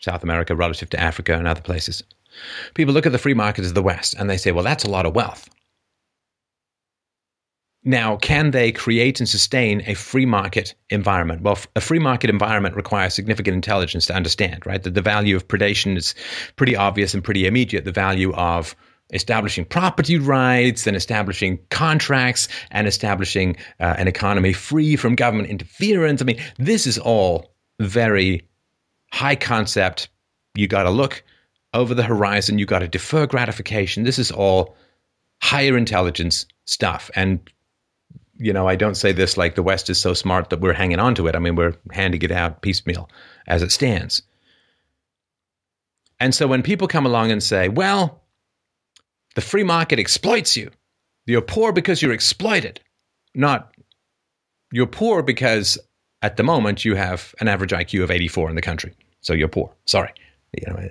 South America, relative to Africa and other places. People look at the free markets of the West and they say, well, that's a lot of wealth. Now, can they create and sustain a free market environment? Well, a free market environment requires significant intelligence to understand, right? That the value of predation is pretty obvious and pretty immediate. The value of establishing property rights and establishing contracts and establishing uh, an economy free from government interference. I mean, this is all very high concept. You got to look over the horizon. You got to defer gratification. This is all higher intelligence stuff. And you know, I don't say this like the West is so smart that we're hanging on to it. I mean, we're handing it out piecemeal as it stands. And so when people come along and say, well, the free market exploits you. You're poor because you're exploited. Not you're poor because at the moment you have an average I Q of eighty-four in the country. So you're poor. Sorry. You know,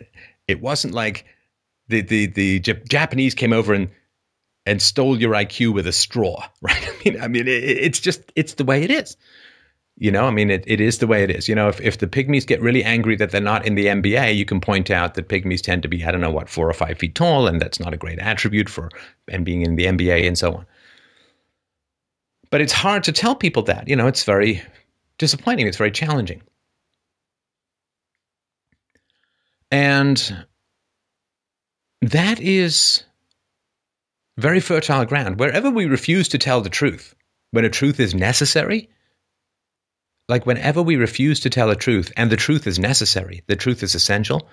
it wasn't like the, the, the Japanese came over and and stole your I Q with a straw, right? I mean, I mean, it, it's just, it's the way it is. You know, I mean, it, it is the way it is. You know, if, if the pygmies get really angry that they're not in the M B A, you can point out that pygmies tend to be, I don't know what, four or five feet tall, and that's not a great attribute for and being in the M B A and so on. But it's hard to tell people that. You know, it's very disappointing. It's very challenging. And that is very fertile ground. Wherever we refuse to tell the truth, when a truth is necessary, like whenever we refuse to tell a truth and the truth is necessary, the truth is essential,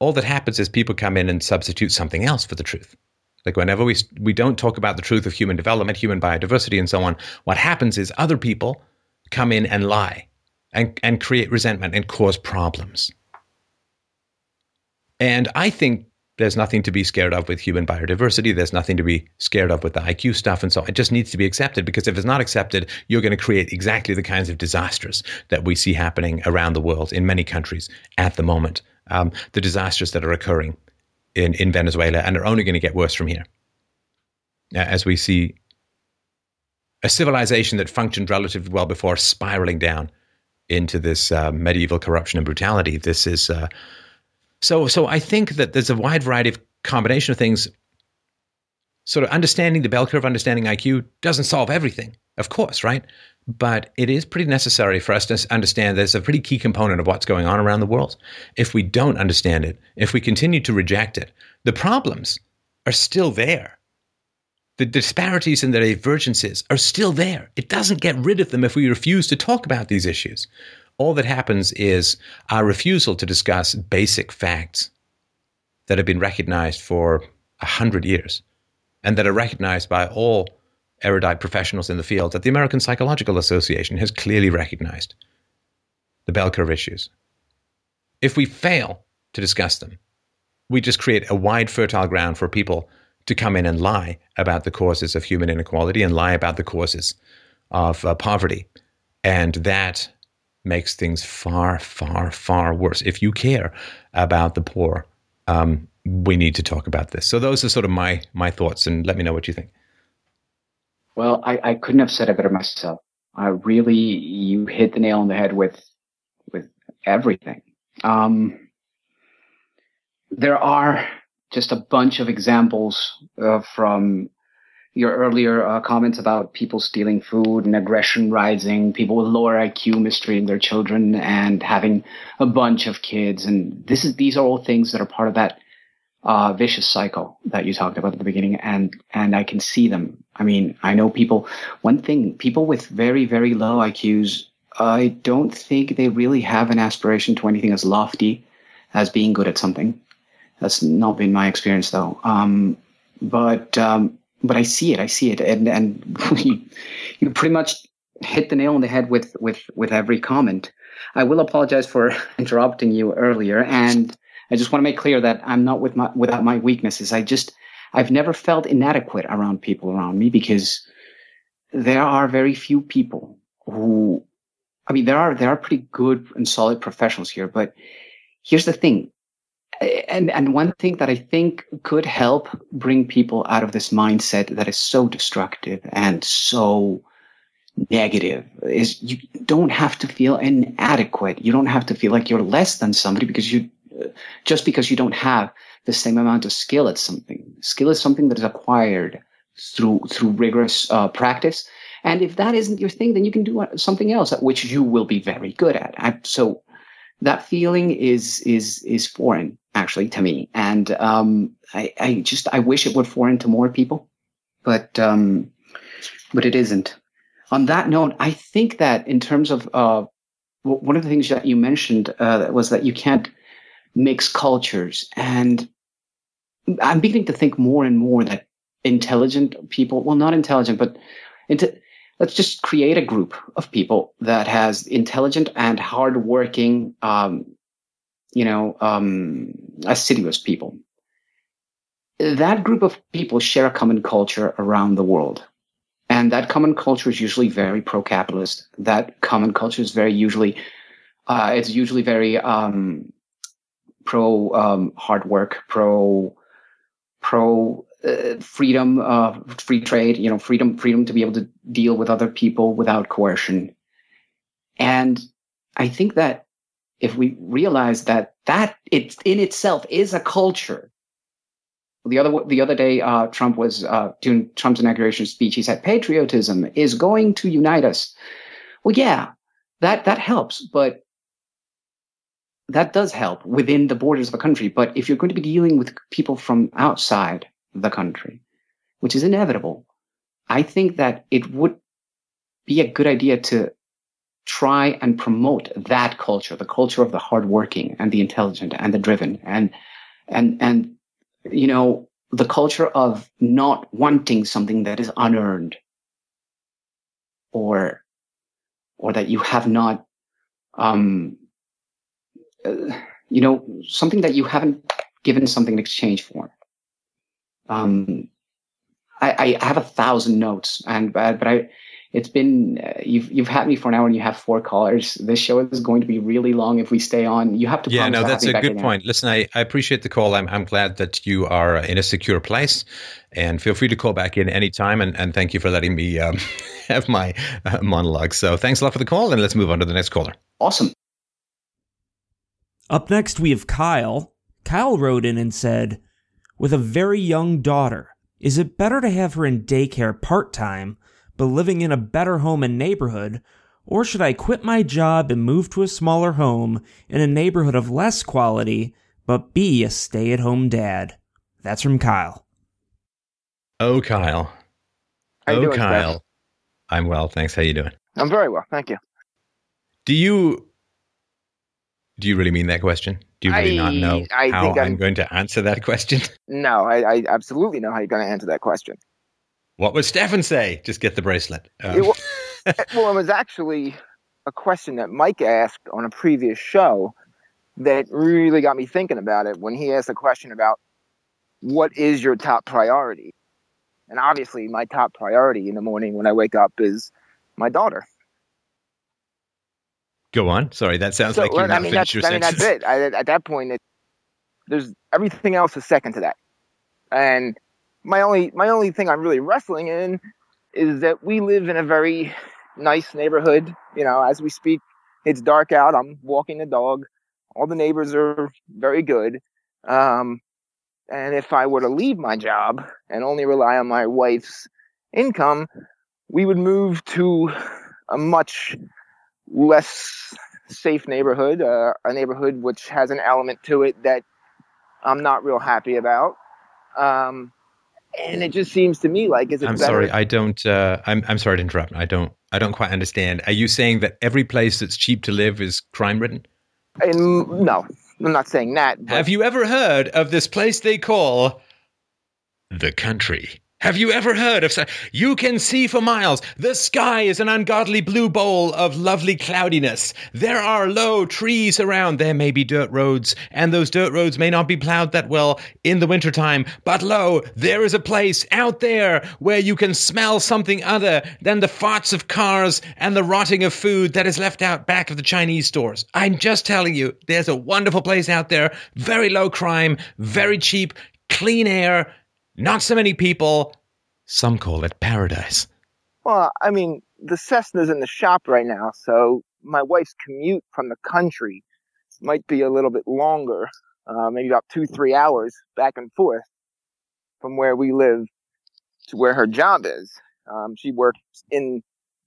all that happens is people come in and substitute something else for the truth. Like whenever we we don't talk about the truth of human development, human biodiversity and so on, what happens is other people come in and lie and, and create resentment and cause problems. And I think there's nothing to be scared of with human biodiversity. There's nothing to be scared of with the I Q stuff and so on. It just needs to be accepted, because if it's not accepted, you're going to create exactly the kinds of disasters that we see happening around the world in many countries at the moment. Um, the disasters that are occurring in, in Venezuela and are only going to get worse from here. As we see a civilization that functioned relatively well before spiraling down into this uh, medieval corruption and brutality, this is... Uh, So so I think that there's a wide variety of combination of things. Sort of understanding the bell curve, understanding I Q doesn't solve everything, of course, right? But it is pretty necessary for us to understand there's a pretty key component of what's going on around the world. If we don't understand it, if we continue to reject it, the problems are still there. The disparities and the divergences are still there. It doesn't get rid of them if we refuse to talk about these issues. All that happens is our refusal to discuss basic facts that have been recognized for a hundred years and that are recognized by all erudite professionals in the field that the American Psychological Association has clearly recognized, the bell curve issues. If we fail to discuss them, we just create a wide, fertile ground for people to come in and lie about the causes of human inequality and lie about the causes of uh, poverty. And that makes things far, far, far worse. If you care about the poor, um, we need to talk about this. So those are sort of my my thoughts, and let me know what you think. Well, I, I couldn't have said it better myself. I really, you hit the nail on the head with with everything. Um, there are just a bunch of examples uh, from your earlier uh, comments about people stealing food and aggression rising, people with lower I Q mistreating their children and having a bunch of kids. And this is, these are all things that are part of that uh, vicious cycle that you talked about at the beginning. And, and I can see them. I mean, I know people, one thing, people with very, very low I Qs, I don't think they really have an aspiration to anything as lofty as being good at something. That's not been my experience though. Um, but, um, But I see it. I see it, and and you, you pretty much hit the nail on the head with with with every comment. I will apologize for interrupting you earlier, and I just want to make clear that I'm not with my without my weaknesses. I just I've never felt inadequate around people around me, because there are very few people who, I mean, there are there are pretty good and solid professionals here. But here's the thing: And and one thing that I think could help bring people out of this mindset that is so destructive and so negative is you don't have to feel inadequate. You don't have to feel like you're less than somebody because you just because you don't have the same amount of skill at something. Skill is something that is acquired through through rigorous uh, practice. And if that isn't your thing, then you can do something else at which you will be very good at. I, so that feeling is is is foreign, actually, to me. And um, I, I just I wish it were foreign to more people, but um, but it isn't. On that note, I think that in terms of uh, one of the things that you mentioned uh, was that you can't mix cultures. And I'm beginning to think more and more that intelligent people, well, not intelligent, but into, let's just create a group of people that has intelligent and hardworking, um, you know, um, assiduous people. That group of people share a common culture around the world. And that common culture is usually very pro-capitalist. That common culture is very usually, uh, it's usually very um, pro um, hard work, pro pro uh, freedom, uh, free trade. You know, freedom, freedom to be able to deal with other people without coercion. And I think that if we realize that that it in itself is a culture. The other the other day, uh, Trump was uh, doing Trump's inauguration speech. He said, "Patriotism is going to unite us." Well, yeah, that that helps, but that does help within the borders of a country. But if you're going to be dealing with people from outside the country, which is inevitable, I think that it would be a good idea to try and promote that culture, the culture of the hardworking and the intelligent and the driven and and and. You know, the culture of not wanting something that is unearned or or that you have not, um, uh, you know, something that you haven't given something in exchange for. Um, I, I have a thousand notes, and uh, but I, it's been, uh, you've you've had me for an hour and you have four callers. This show is going to be really long if we stay on. You have to promise. Yeah, no, that's a good point. Listen, I, I appreciate the call. I'm I'm glad that you are in a secure place, and feel free to call back in anytime. And, and thank you for letting me um, have my uh, monologue. So thanks a lot for the call, and let's move on to the next caller. Awesome. Up next, we have Kyle. Kyle wrote in and said, with a very young daughter, is it better to have her in daycare part-time, but living in a better home and neighborhood, or should I quit my job and move to a smaller home in a neighborhood of less quality, but be a stay-at-home dad? That's from Kyle. Oh, Kyle. How oh, you doing, Kyle. Chris? I'm well, thanks. How you doing? I'm very well, thank you. Do you do you really mean that question? Do you really I, not know I how I'm, I'm going to answer that question? No, I, I absolutely know how you're going to answer that question. What would Stefan say? Just get the bracelet. Um. It was, well, it was actually a question that Mike asked on a previous show that really got me thinking about it when he asked a question about what is your top priority? And obviously my top priority in the morning when I wake up is my daughter. Go on. Sorry, that sounds so, like you're not I mean, finished your I mean, that's it. I, at that point, it, there's everything else is second to that. And my only my only thing I'm really wrestling in is that we live in a very nice neighborhood. You know, as we speak, it's dark out. I'm walking the dog. All the neighbors are very good. Um, and if I were to leave my job and only rely on my wife's income, we would move to a much less safe neighborhood, uh, a neighborhood which has an element to it that I'm not real happy about. Um, and it just seems to me like, is it I'm better? sorry, I don't, uh, I'm, I'm sorry to interrupt. I don't, I don't quite understand. Are you saying that every place that's cheap to live is crime ridden? Um, no, I'm not saying that. But have you ever heard of this place they call the country? Have you ever heard of... You can see for miles. The sky is an ungodly blue bowl of lovely cloudiness. There are low trees around. There may be dirt roads, and those dirt roads may not be plowed that well in the wintertime. But lo, there is a place out there where you can smell something other than the farts of cars and the rotting of food that is left out back of the Chinese stores. I'm just telling you, there's a wonderful place out there. Very low crime, very cheap, clean air, not so many people. Some call it paradise. Well, I mean, the Cessna's in the shop right now, so my wife's commute from the country might be a little bit longer, uh, maybe about two, three hours back and forth from where we live to where her job is. Um, she works in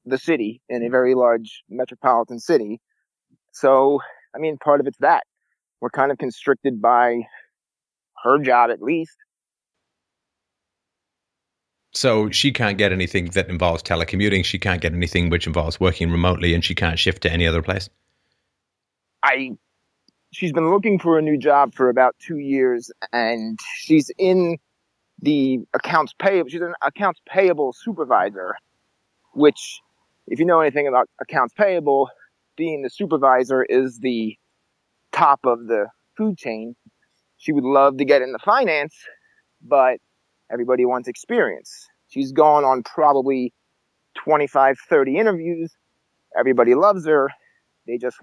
the city, in a very large metropolitan city. So, I mean, part of it's that. We're kind of constricted by her job, at least. So she can't get anything that involves telecommuting. She can't get anything which involves working remotely, and she can't shift to any other place. I, she's been looking for a new job for about two years, and she's in the accounts payable. She's an accounts payable supervisor, which, if you know anything about accounts payable, being the supervisor is the top of the food chain. She would love to get into finance, but everybody wants experience. She's gone on probably twenty-five, thirty interviews. Everybody loves her. They just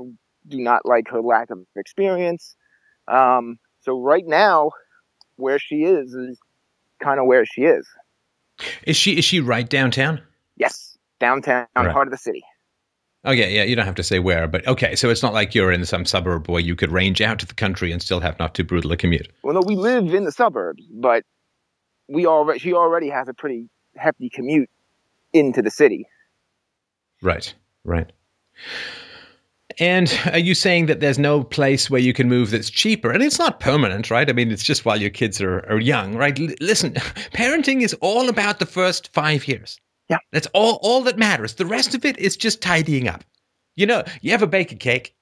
do not like her lack of experience. Um, so right now, where she is is kind of where she is. Is she is she right downtown? Yes, downtown, right. Part of the city. Oh, yeah, yeah, you don't have to say where, but okay, so it's not like you're in some suburb where you could range out to the country and still have not too brutal a commute. Well, no, we live in the suburbs, but we already she already has a pretty hefty commute into the city. Right, right. And are you saying that there's no place where you can move that's cheaper? And it's not permanent, right? I mean, it's just while your kids are, are young, right? L- listen, parenting is all about the first five years. Yeah. That's all, all that matters. The rest of it is just tidying up. You know, you ever bake a cake?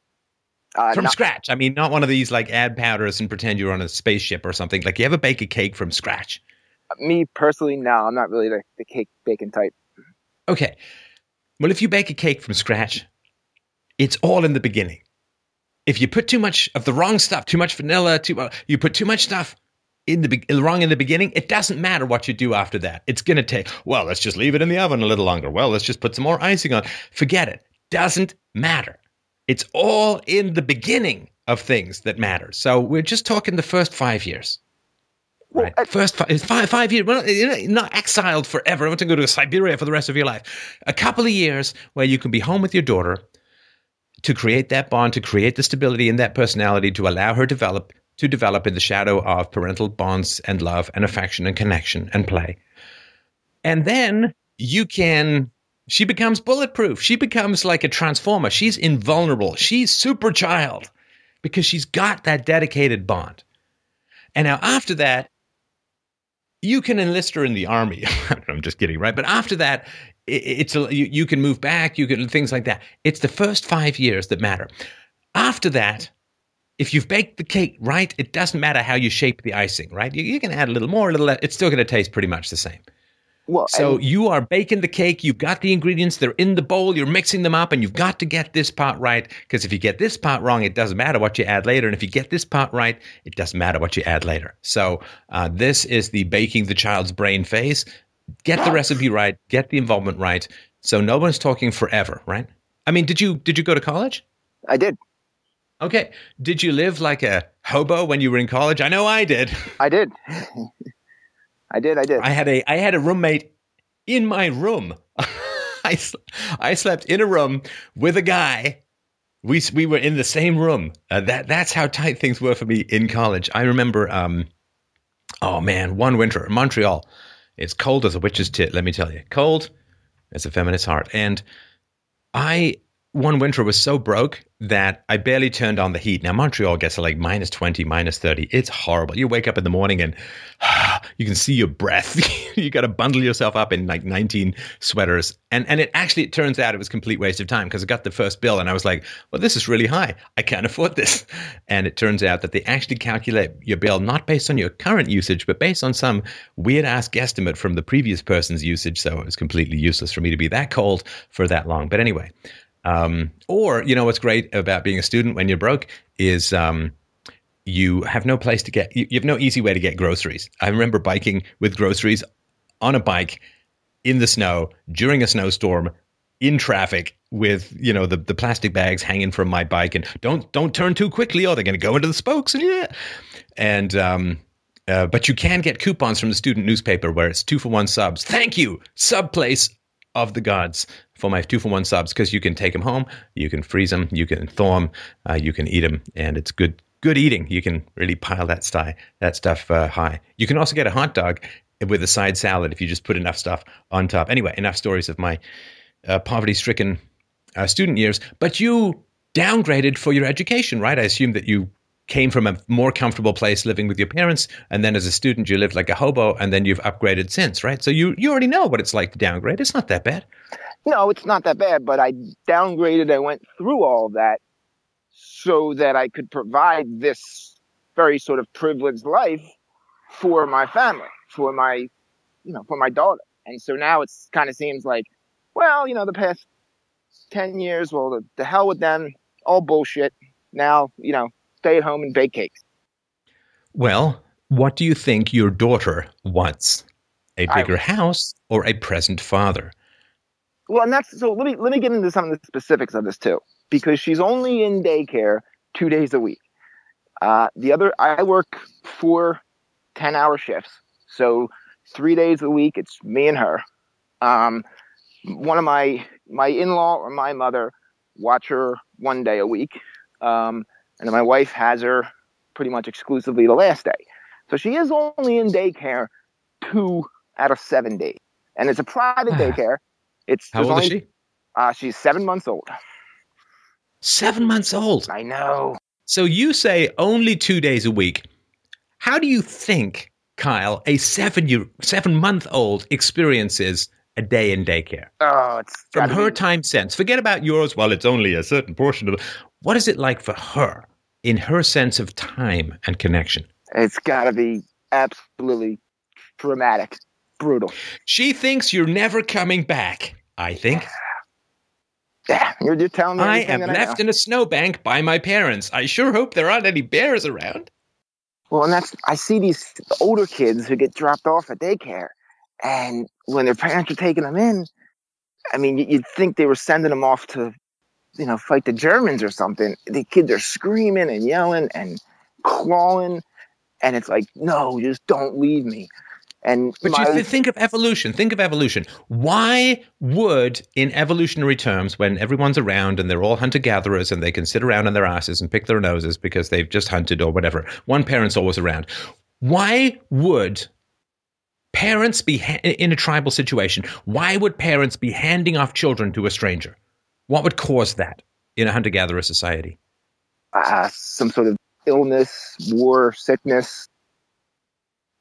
Uh, from not- scratch. I mean, not one of these like add powders and pretend you're on a spaceship or something. Like, you ever bake a cake from scratch? Me personally, no. I'm not really the, the cake baking type. Okay. Well, if you bake a cake from scratch, it's all in the beginning. If you put too much of the wrong stuff, too much vanilla, too uh, you put too much stuff in the be- wrong in the beginning, it doesn't matter what you do after that. It's going to take, well, let's just leave it in the oven a little longer. Well, let's just put some more icing on. Forget it. Doesn't matter. It's all in the beginning of things that matter. So we're just talking the first five years. Right. Well, I, First five, five, five years, well, you're not exiled forever. I want to go to Siberia for the rest of your life. A couple of years where you can be home with your daughter to create that bond, to create the stability in that personality, to allow her develop, to develop in the shadow of parental bonds and love and affection and connection and play. And then you can... She becomes bulletproof. She becomes like a transformer. She's invulnerable. She's super child because she's got that dedicated bond. And now after that, you can enlist her in the army. I'm just kidding, right? But after that, it's a, you, you can move back. You can things like that. It's the first five years that matter. After that, if you've baked the cake right, it doesn't matter how you shape the icing, right? You, you can add a little more, a little less. It's still going to taste pretty much the same. Well, so and- you are baking the cake. You've got the ingredients. They're in the bowl. You're mixing them up, and you've got to get this part right. Because if you get this part wrong, it doesn't matter what you add later. And if you get this part right, it doesn't matter what you add later. So uh, this is the baking the child's brain phase. Get the recipe right. Get the involvement right. So no one's talking forever, right? I mean, did you did you go to college? I did. Okay. Did you live like a hobo when you were in college? I know I did. I did. I did, I did. I had a I had a roommate in my room. I, I slept in a room with a guy. We we were in the same room. Uh, that that's how tight things were for me in college. I remember, um, oh man, one winter in Montreal. It's cold as a witch's tit, let me tell you. Cold as a feminist heart. And I one winter was so broke that I barely turned on the heat. Now, Montreal gets like minus twenty, minus thirty. It's horrible. You wake up in the morning and ah, you can see your breath. You got to bundle yourself up in like nineteen sweaters. And and it actually, it turns out it was a complete waste of time, because I got the first bill and I was like, well, this is really high. I can't afford this. And it turns out that they actually calculate your bill not based on your current usage, but based on some weird ass guesstimate from the previous person's usage. So it was completely useless for me to be that cold for that long. But anyway. Um, or, you know, what's great about being a student when you're broke is um, you have no place to get, you, you have no easy way to get groceries. I remember biking with groceries on a bike in the snow during a snowstorm in traffic with, you know, the, the plastic bags hanging from my bike and don't, don't turn too quickly or they're going to go into the spokes. And yeah. And, um, uh, but you can get coupons from the student newspaper where it's two for one subs. Thank you. Sub place of the gods for my two-for-one subs, because you can take them home, you can freeze them, you can thaw them, uh, you can eat them, and it's good good eating. You can really pile that, sti- that stuff uh, high. You can also get a hot dog with a side salad if you just put enough stuff on top. Anyway, enough stories of my uh, poverty-stricken uh, student years. But you downgraded for your education, right? I assume that you came from a more comfortable place living with your parents, and then as a student you lived like a hobo, and then you've upgraded since, right? So you, you already know what it's like to downgrade. It's not that bad. No, it's not that bad, but I downgraded. I went through all that so that I could provide this very sort of privileged life for my family, for my, you know, for my daughter. And so now it's kind of seems like, well, you know, the past ten years, well, the, the hell with them, all bullshit. Now, you know, stay at home and bake cakes. Well, what do you think your daughter wants? A bigger I, house or a present father? Well, and that's so. Let me let me get into some of the specifics of this too, because she's only in daycare two days a week. Uh, the other, I work four ten-hour shifts, so three days a week it's me and her. Um, one of my my in-law or my mother watch her one day a week. Um, And my wife has her pretty much exclusively the last day. So she is only in daycare two out of seven days. And it's a private daycare. It's How old only, is she? Uh, she's seven months old. Seven months old? I know. So you say only two days a week. How do you think, Kyle, a seven-year, seven-month-old experiences a day in daycare? Oh, it's From her be- time sense. Forget about yours. Well, it's only a certain portion of it. What is it like for her in her sense of time and connection? It's got to be absolutely traumatic, brutal. She thinks you're never coming back, I think. Yeah, you're, you're telling me. I am that left I in a snowbank by my parents. I sure hope there aren't any bears around. Well, and that's, I see these older kids who get dropped off at daycare. And when their parents are taking them in, I mean, you'd think they were sending them off to, you know, fight the Germans or something. The kids are screaming and yelling and clawing. And it's like, no, just don't leave me. And But my- you think of evolution. Think of evolution. Why would, in evolutionary terms, when everyone's around and they're all hunter-gatherers and they can sit around on their asses and pick their noses because they've just hunted or whatever, one parent's always around, why would parents be ha- in a tribal situation, why would parents be handing off children to a stranger? What would cause that in a hunter-gatherer society? Uh, some sort of illness, war, sickness.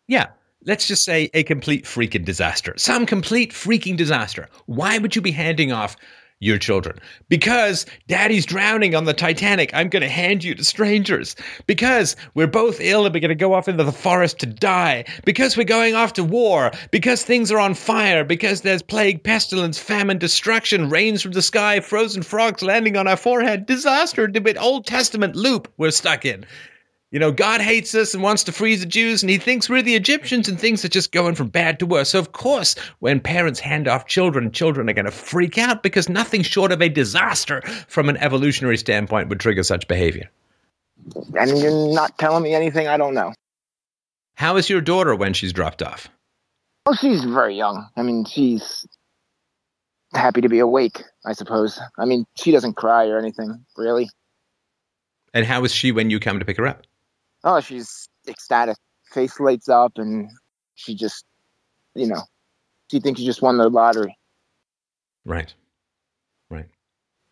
Yeah. Let's just say a complete freaking disaster. Some complete freaking disaster. Why would you be handing off your children? Because daddy's drowning on the Titanic. I'm going to hand you to strangers. Because we're both ill and we're going to go off into the forest to die. Because we're going off to war. Because things are on fire. Because there's plague, pestilence, famine, destruction, rains from the sky, frozen frogs landing on our forehead. Disaster. The Old Testament loop we're stuck in. You know, God hates us and wants to freeze the Jews, and he thinks we're the Egyptians, and things are just going from bad to worse. So, of course, when parents hand off children, children are going to freak out, because nothing short of a disaster from an evolutionary standpoint would trigger such behavior. And you're not telling me anything I don't know. How is your daughter when she's dropped off? Well, she's very young. I mean, she's happy to be awake, I suppose. I mean, she doesn't cry or anything, really. And how is she when you come to pick her up? Oh, she's ecstatic. Face lights up, and she just, you know, she thinks she just won the lottery. Right. Right.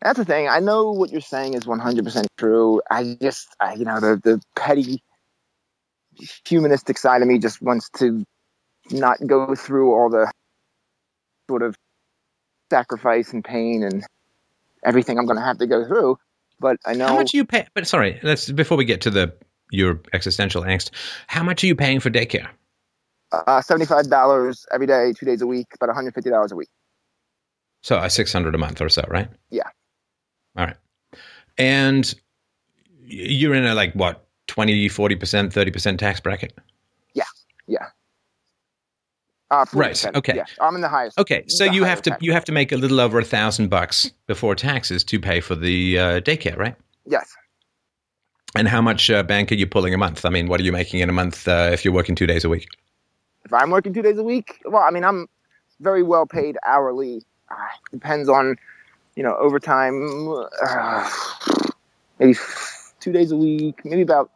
That's the thing. I know what you're saying is one hundred percent true. I just, I, you know, the, the petty humanistic side of me just wants to not go through all the sort of sacrifice and pain and everything I'm going to have to go through. But I know. How much are you pay? But sorry, let's before we get to the your existential angst, how much are you paying for daycare? Uh, seventy-five dollars every day, two days a week, about one hundred fifty dollars a week. So uh, six hundred dollars a month or so, right? Yeah. All right. And you're in a, like, what, twenty, forty percent, thirty percent tax bracket? Yeah. Yeah. Uh, right. Okay. Yeah. I'm in the highest. Okay. So you have to, tax. you have to make a little over a thousand bucks before taxes to pay for the uh, daycare, right? Yes. And how much uh, bank are you pulling a month? I mean, what are you making in a month uh, if you're working two days a week? If I'm working two days a week, well, I mean, I'm very well paid hourly. Uh, depends on, you know, overtime, uh, maybe two days a week, maybe about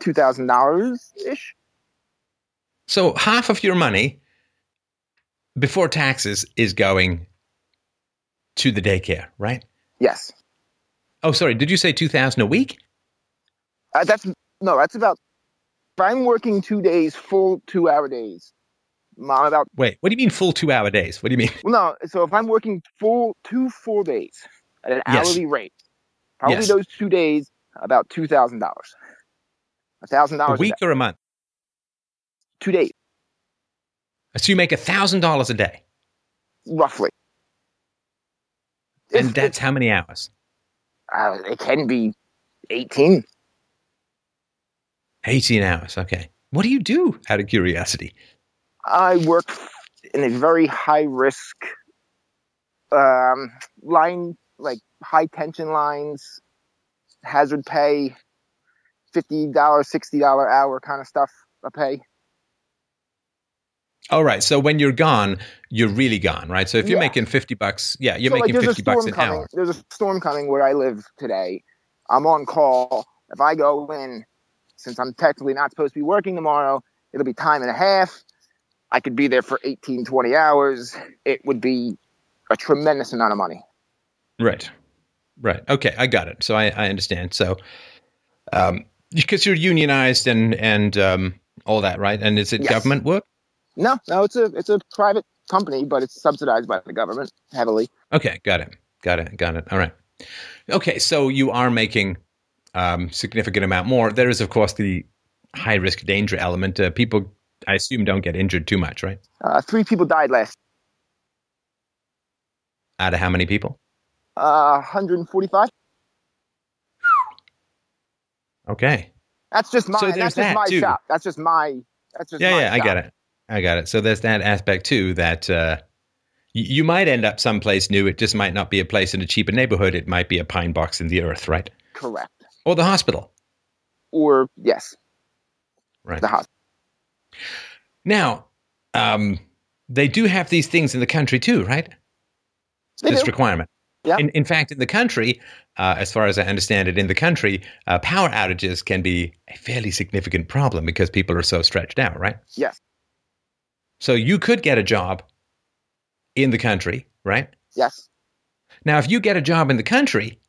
two thousand dollars-ish. So half of your money before taxes is going to the daycare, right? Yes. Oh, sorry. Did you say two thousand dollars a week? Uh, that's no, that's about, if I'm working two days, full two-hour days. Mom, about Wait, what do you mean full two-hour days? What do you mean? Well, no, so if I'm working full two full days at an yes. hourly rate, probably yes. those two days, about two thousand dollars. one thousand dollars a week a or a month? Two days. So you make one thousand dollars a day? Roughly. And if, that's if, how many hours? Uh, it can be eighteen. eighteen hours, okay. What do you do, out of curiosity? I work in a very high-risk um, line, like high-tension lines, hazard pay, fifty dollars, sixty dollars hour kind of stuff I pay. All right. So when you're gone, you're really gone, right? So if you're yeah. making fifty bucks, yeah, you're so making like fifty bucks an coming. hour. There's a storm coming where I live today. I'm on call. If I go in, since I'm technically not supposed to be working tomorrow, it'll be time and a half. I could be there for eighteen, twenty hours. It would be a tremendous amount of money. Right. Right. Okay. I got it. So I, I understand. So, um, because you're unionized and, and, um, all that, right? And is it yes. government work? No, no, it's a, it's a private company, but it's subsidized by the government heavily. Okay. Got it. Got it. Got it. All right. Okay. So you are making, um, significant amount more. There is, of course, the high risk danger element. Uh, people, I assume, don't get injured too much, right? Uh, three people died last. Out of how many people? Uh, one hundred forty-five. Okay. That's just my, so that's just that my too. shop. That's just my, that's just yeah, my Yeah, yeah, I got it. I got it. So there's that aspect too, that uh, you, you might end up someplace new. It just might not be a place in a cheaper neighborhood. It might be a pine box in the earth, right? Correct. Or the hospital. Or, yes. Right. The hospital. Now, um, they do have these things in the country too, right? They this do. requirement. Yeah. In, in fact, in the country, uh, as far as I understand it, in the country, uh, power outages can be a fairly significant problem because people are so stretched out, right? Yes. So you could get a job in the country, right? Yes. Now, if you get a job in the country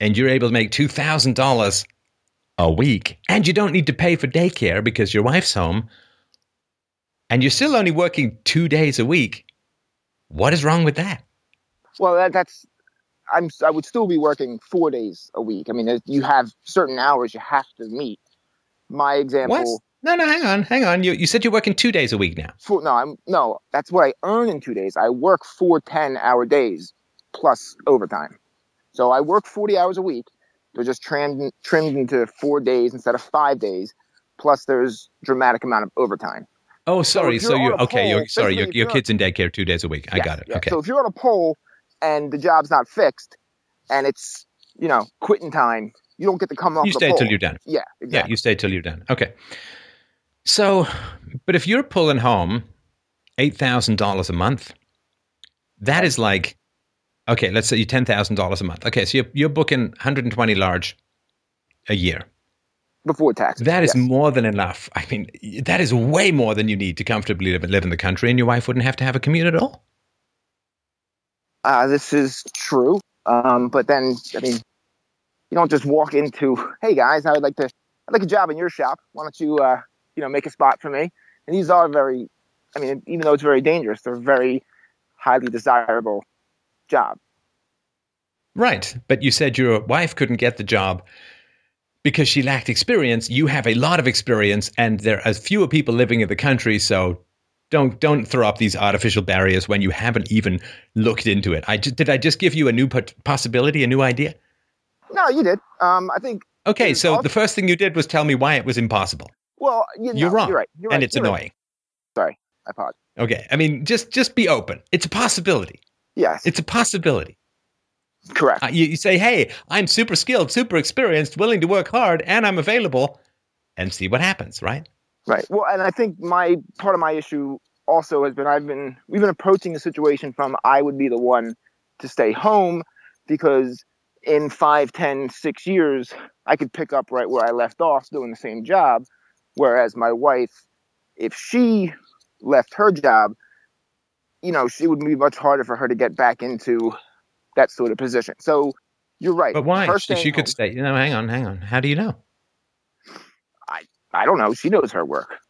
and you're able to make two thousand dollars a week, and you don't need to pay for daycare because your wife's home, and you're still only working two days a week. What is wrong with that? Well, that, that's I'm I would still be working four days a week. I mean, you have certain hours you have to meet. My example. What? No, no, hang on, hang on. You you said you're working two days a week now. Four, no, I'm no. That's what I earn in two days. I work four ten-hour days plus overtime, so I work forty hours a week. They're just trimmed, trimmed into four days instead of five days. Plus, there's dramatic amount of overtime. Oh, sorry. So, so you're okay. Pole, you're sorry. Your your kid's in daycare two days a week. Yeah, I got it. Yeah. Okay. So if you're on a poll and the job's not fixed, and it's you know quitting time, you don't get to come off. You the stay poll. till you're done. Yeah. Exactly. Yeah. You stay till you're done. Okay. So, but if you're pulling home eight thousand dollars a month, that is like. Okay, let's say you ten thousand dollars a month. Okay, so you're, you're booking one hundred twenty large a year. Before taxes. That is yes. more than enough. I mean, that is way more than you need to comfortably live, live in the country, and your wife wouldn't have to have a commute at all. Uh, this is true. Um, but then, I mean, you don't just walk into, hey guys, I would like to, I'd like a job in your shop. Why don't you, uh, you know, make a spot for me? And these are very, I mean, even though it's very dangerous, they're very highly desirable job. Right. But you said your wife couldn't get the job because she lacked experience. You have a lot of experience, and there are fewer people living in the country. So don't don't throw up these artificial barriers when you haven't even looked into it. I just, did I just give you a new possibility, a new idea? No, you did. Um, I think. Okay, so also, the first thing you did was tell me why it was impossible. Well, you know, you're wrong. You're right. You're right, and it's annoying. Right. Sorry, I apologize. Okay, I mean, just just be open. It's a possibility. Yes, it's a possibility. Correct. Uh, you, you say, hey, I'm super skilled, super experienced, willing to work hard, and I'm available, and see what happens, right? Right. Well, and I think my part of my issue also has been I've been we've been approaching the situation from I would be the one to stay home, because in five, ten, six years, I could pick up right where I left off doing the same job, whereas my wife, if she left her job, you know, she would be much harder for her to get back into that sort of position. So you're right. But why? She, she could home, stay. You know, hang on, hang on. How do you know? I I don't know. She knows her work.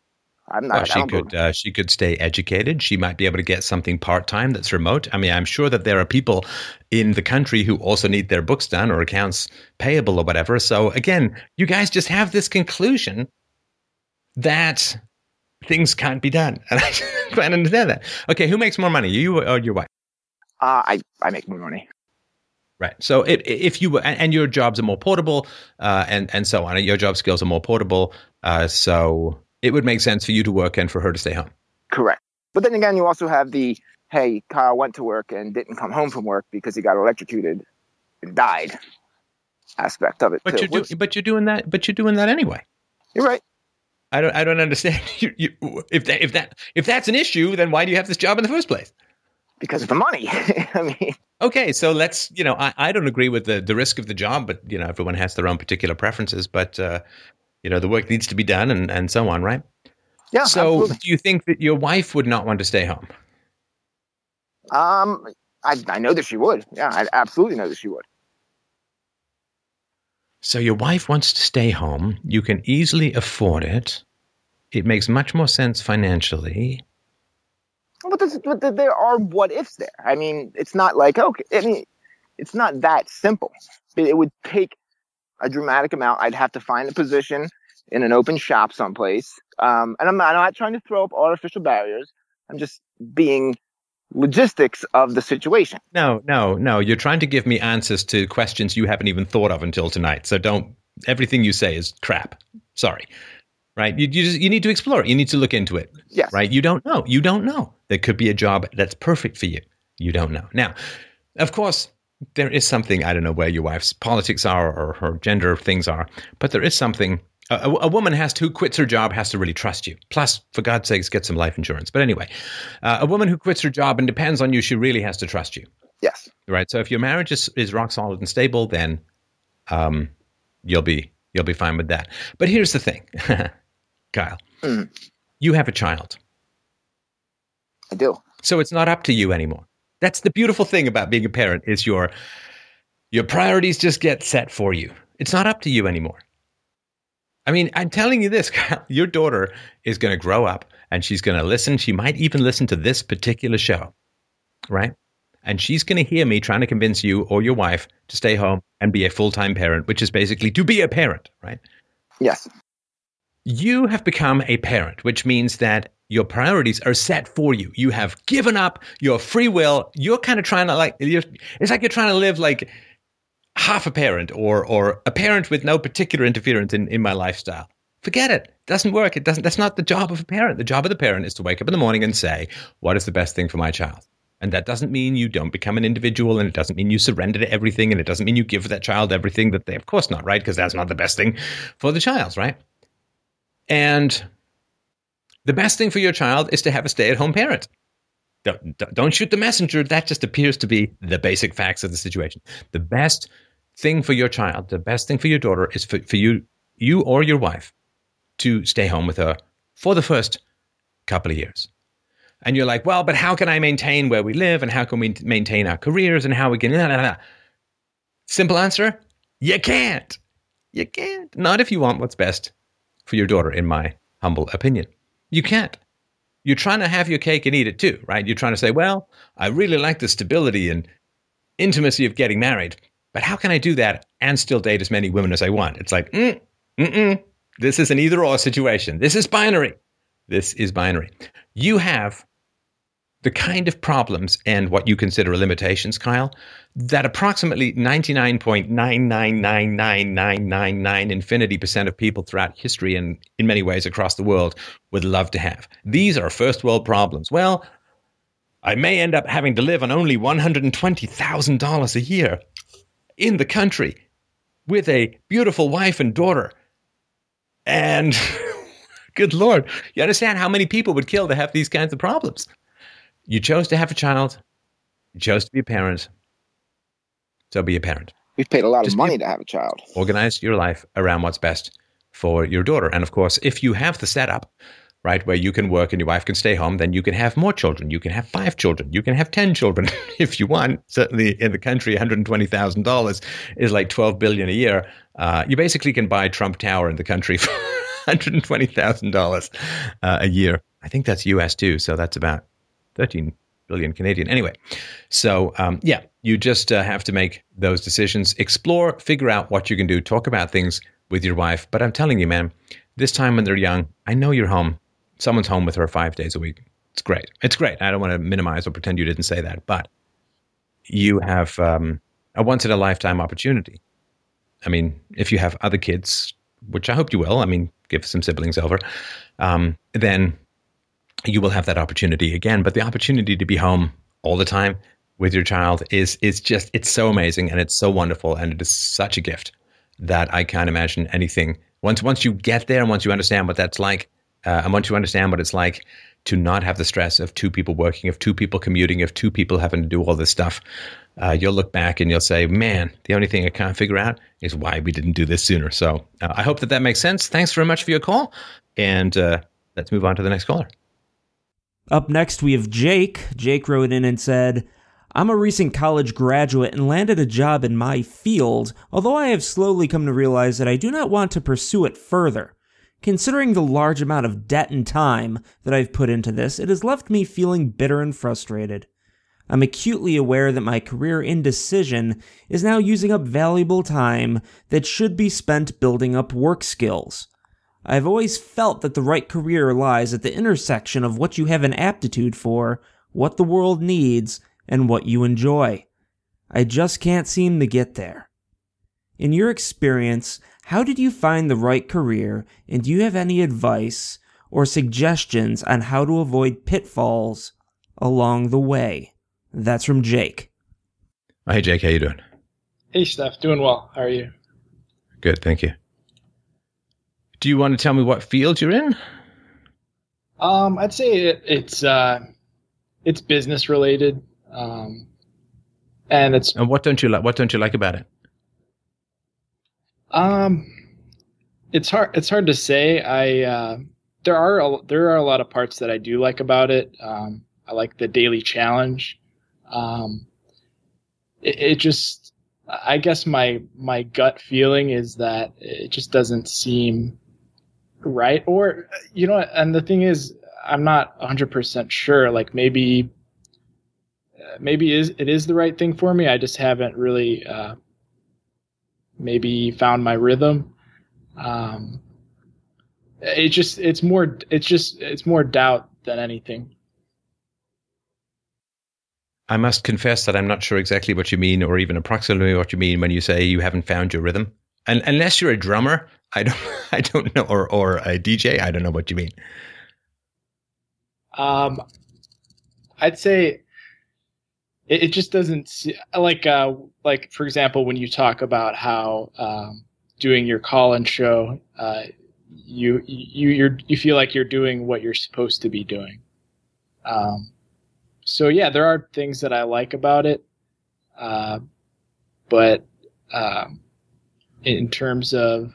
I'm not. Well, she could uh, she could stay educated. She might be able to get something part time that's remote. I mean, I'm sure that there are people in the country who also need their books done or accounts payable or whatever. So again, you guys just have this conclusion that things can't be done, and I can't understand that. Okay, who makes more money, you or your wife? Uh, I I make more money. Right. So it, if you were, and your jobs are more portable, uh, and and so on. Your job skills are more portable, uh, so it would make sense for you to work and for her to stay home. Correct. But then again, you also have the, hey, Kyle went to work and didn't come home from work because he got electrocuted and died aspect of it. But too. you're do, but you're doing that. But you're doing that anyway. You're right. I don't. I don't understand. you, you, if that, if that if that's an issue, then why do you have this job in the first place? Because of the money. I mean, okay, so let's, you know, I, I don't agree with the, the risk of the job, but, you know, everyone has their own particular preferences, but, uh, you know, the work needs to be done and, and so on, right? Yeah. So absolutely. Do you think that your wife would not want to stay home? Um, I, I know that she would. Yeah, I absolutely know that she would. So your wife wants to stay home. You can easily afford it. It makes much more sense financially. But, this, but there are what ifs there. I mean, it's not like, okay, I mean, it's not that simple. It would take a dramatic amount. I'd have to find a position in an open shop someplace. Um, and I'm not, I'm not trying to throw up artificial barriers. I'm just being logistics of the situation. No, no, no. You're trying to give me answers to questions you haven't even thought of until tonight. So don't, everything you say is crap. Sorry. Right. You you, just, you need to explore it. You need to look into it. Yes. Right. You don't know. You don't know. There could be a job that's perfect for you. You don't know. Now, of course, there is something, I don't know where your wife's politics are or her gender things are, but there is something. A, a woman has to, who quits her job has to really trust you. Plus, for God's sakes, get some life insurance. But anyway, uh, a woman who quits her job and depends on you, she really has to trust you. Yes. Right. So if your marriage is, is rock solid and stable, then um, you'll be you'll be fine with that. But here's the thing. Kyle, mm. you have a child. I do. So it's not up to you anymore. That's the beautiful thing about being a parent, is your your priorities just get set for you. It's not up to you anymore. I mean, I'm telling you this, Kyle, your daughter is going to grow up and she's going to listen. She might even listen to this particular show, right? And she's going to hear me trying to convince you or your wife to stay home and be a full-time parent, which is basically to be a parent, right? Yes. You have become a parent, which means that your priorities are set for you. You have given up your free will. You're kind of trying to like, you're, it's like you're trying to live like half a parent or or a parent with no particular interference in, in my lifestyle. Forget it. It doesn't work. It doesn't. That's not the job of a parent. The job of the parent is to wake up in the morning and say, what is the best thing for my child? And that doesn't mean you don't become an individual, and it doesn't mean you surrender to everything, and it doesn't mean you give that child everything that they, of course not, right? Because that's not the best thing for the child, right? And the best thing for your child is to have a stay-at-home parent. Don't, don't shoot the messenger. That just appears to be the basic facts of the situation. The best thing for your child, the best thing for your daughter is for, for you you or your wife to stay home with her for the first couple of years. And you're like, well, but how can I maintain where we live, and how can we maintain our careers, and how we can... Nah, nah, nah. Simple answer, you can't. You can't. Not if you want what's best for your daughter, in my humble opinion. You can't. You're trying to have your cake and eat it too, right? You're trying to say, well, I really like the stability and intimacy of getting married, but how can I do that and still date as many women as I want? It's like, mm, mm-mm. This is an either-or situation. This is binary. This is binary. You have the kind of problems and what you consider limitations, Kyle, that approximately ninety-nine point nine nine nine nine nine nine nine infinity percent of people throughout history and in many ways across the world would love to have. These are first world problems. Well, I may end up having to live on only one hundred twenty thousand dollars a year in the country with a beautiful wife and daughter. And good Lord, you understand how many people would kill to have these kinds of problems? You chose to have a child. You chose to be a parent. So be a parent. We've paid a lot Just of money to have a child. Organize your life around what's best for your daughter. And of course, if you have the setup, right, where you can work and your wife can stay home, then you can have more children. You can have five children. You can have ten children if you want. Certainly in the country, one hundred twenty thousand dollars is like twelve billion dollars a year. Uh, you basically can buy Trump Tower in the country for one hundred twenty thousand dollars uh, a year. I think that's U S too. So that's about thirteen billion Canadian. Anyway, so um, yeah, you just uh, have to make those decisions. Explore, figure out what you can do. Talk about things with your wife. But I'm telling you, man, this time when they're young, I know you're home. Someone's home with her five days a week. It's great. It's great. I don't want to minimize or pretend you didn't say that. But you have um, a once-in-a-lifetime opportunity. I mean, if you have other kids, which I hope you will, I mean, give some siblings over, um, then you will have that opportunity again. But the opportunity to be home all the time with your child is is just, it's so amazing and it's so wonderful and it is such a gift that I can't imagine anything. Once once you get there and once you understand what that's like, uh, and once you understand what it's like to not have the stress of two people working, of two people commuting, of two people having to do all this stuff, uh, you'll look back and you'll say, man, the only thing I can't figure out is why we didn't do this sooner. So uh, I hope that that makes sense. Thanks very much for your call. And uh, let's move on to the next caller. Up next, we have Jake. Jake wrote in and said, I'm a recent college graduate and landed a job in my field, although I have slowly come to realize that I do not want to pursue it further. Considering the large amount of debt and time that I've put into this, it has left me feeling bitter and frustrated. I'm acutely aware that my career indecision is now using up valuable time that should be spent building up work skills. I've always felt that the right career lies at the intersection of what you have an aptitude for, what the world needs, and what you enjoy. I just can't seem to get there. In your experience, how did you find the right career, and do you have any advice or suggestions on how to avoid pitfalls along the way? That's from Jake. Hey, Jake, how you doing? Hey, Steph, doing well. How are you? Good, thank you. Do you want to tell me what field you're in? Um, I'd say it, it's uh, it's business related, um, and it's. And what don't you like? What don't you like about it? Um, it's hard. It's hard to say. I uh, there are a, there are a lot of parts that I do like about it. Um, I like the daily challenge. Um, it, it just, I guess my my gut feeling is that it just doesn't seem right. Or, you know, and the thing is, I'm not one hundred percent sure. Like maybe, maybe is it is the right thing for me. I just haven't really uh, maybe found my rhythm. Um, it just it's more it's just it's more doubt than anything. I must confess that I'm not sure exactly what you mean, or even approximately what you mean when you say you haven't found your rhythm. And unless you're a drummer, I don't, I don't know, or or a D J, I don't know what you mean. Um, I'd say it, it just doesn't see, like uh like for example when you talk about how um, doing your call-in show, uh, you you you're, you feel like you're doing what you're supposed to be doing. Um. So yeah, there are things that I like about it, uh, but um, in terms of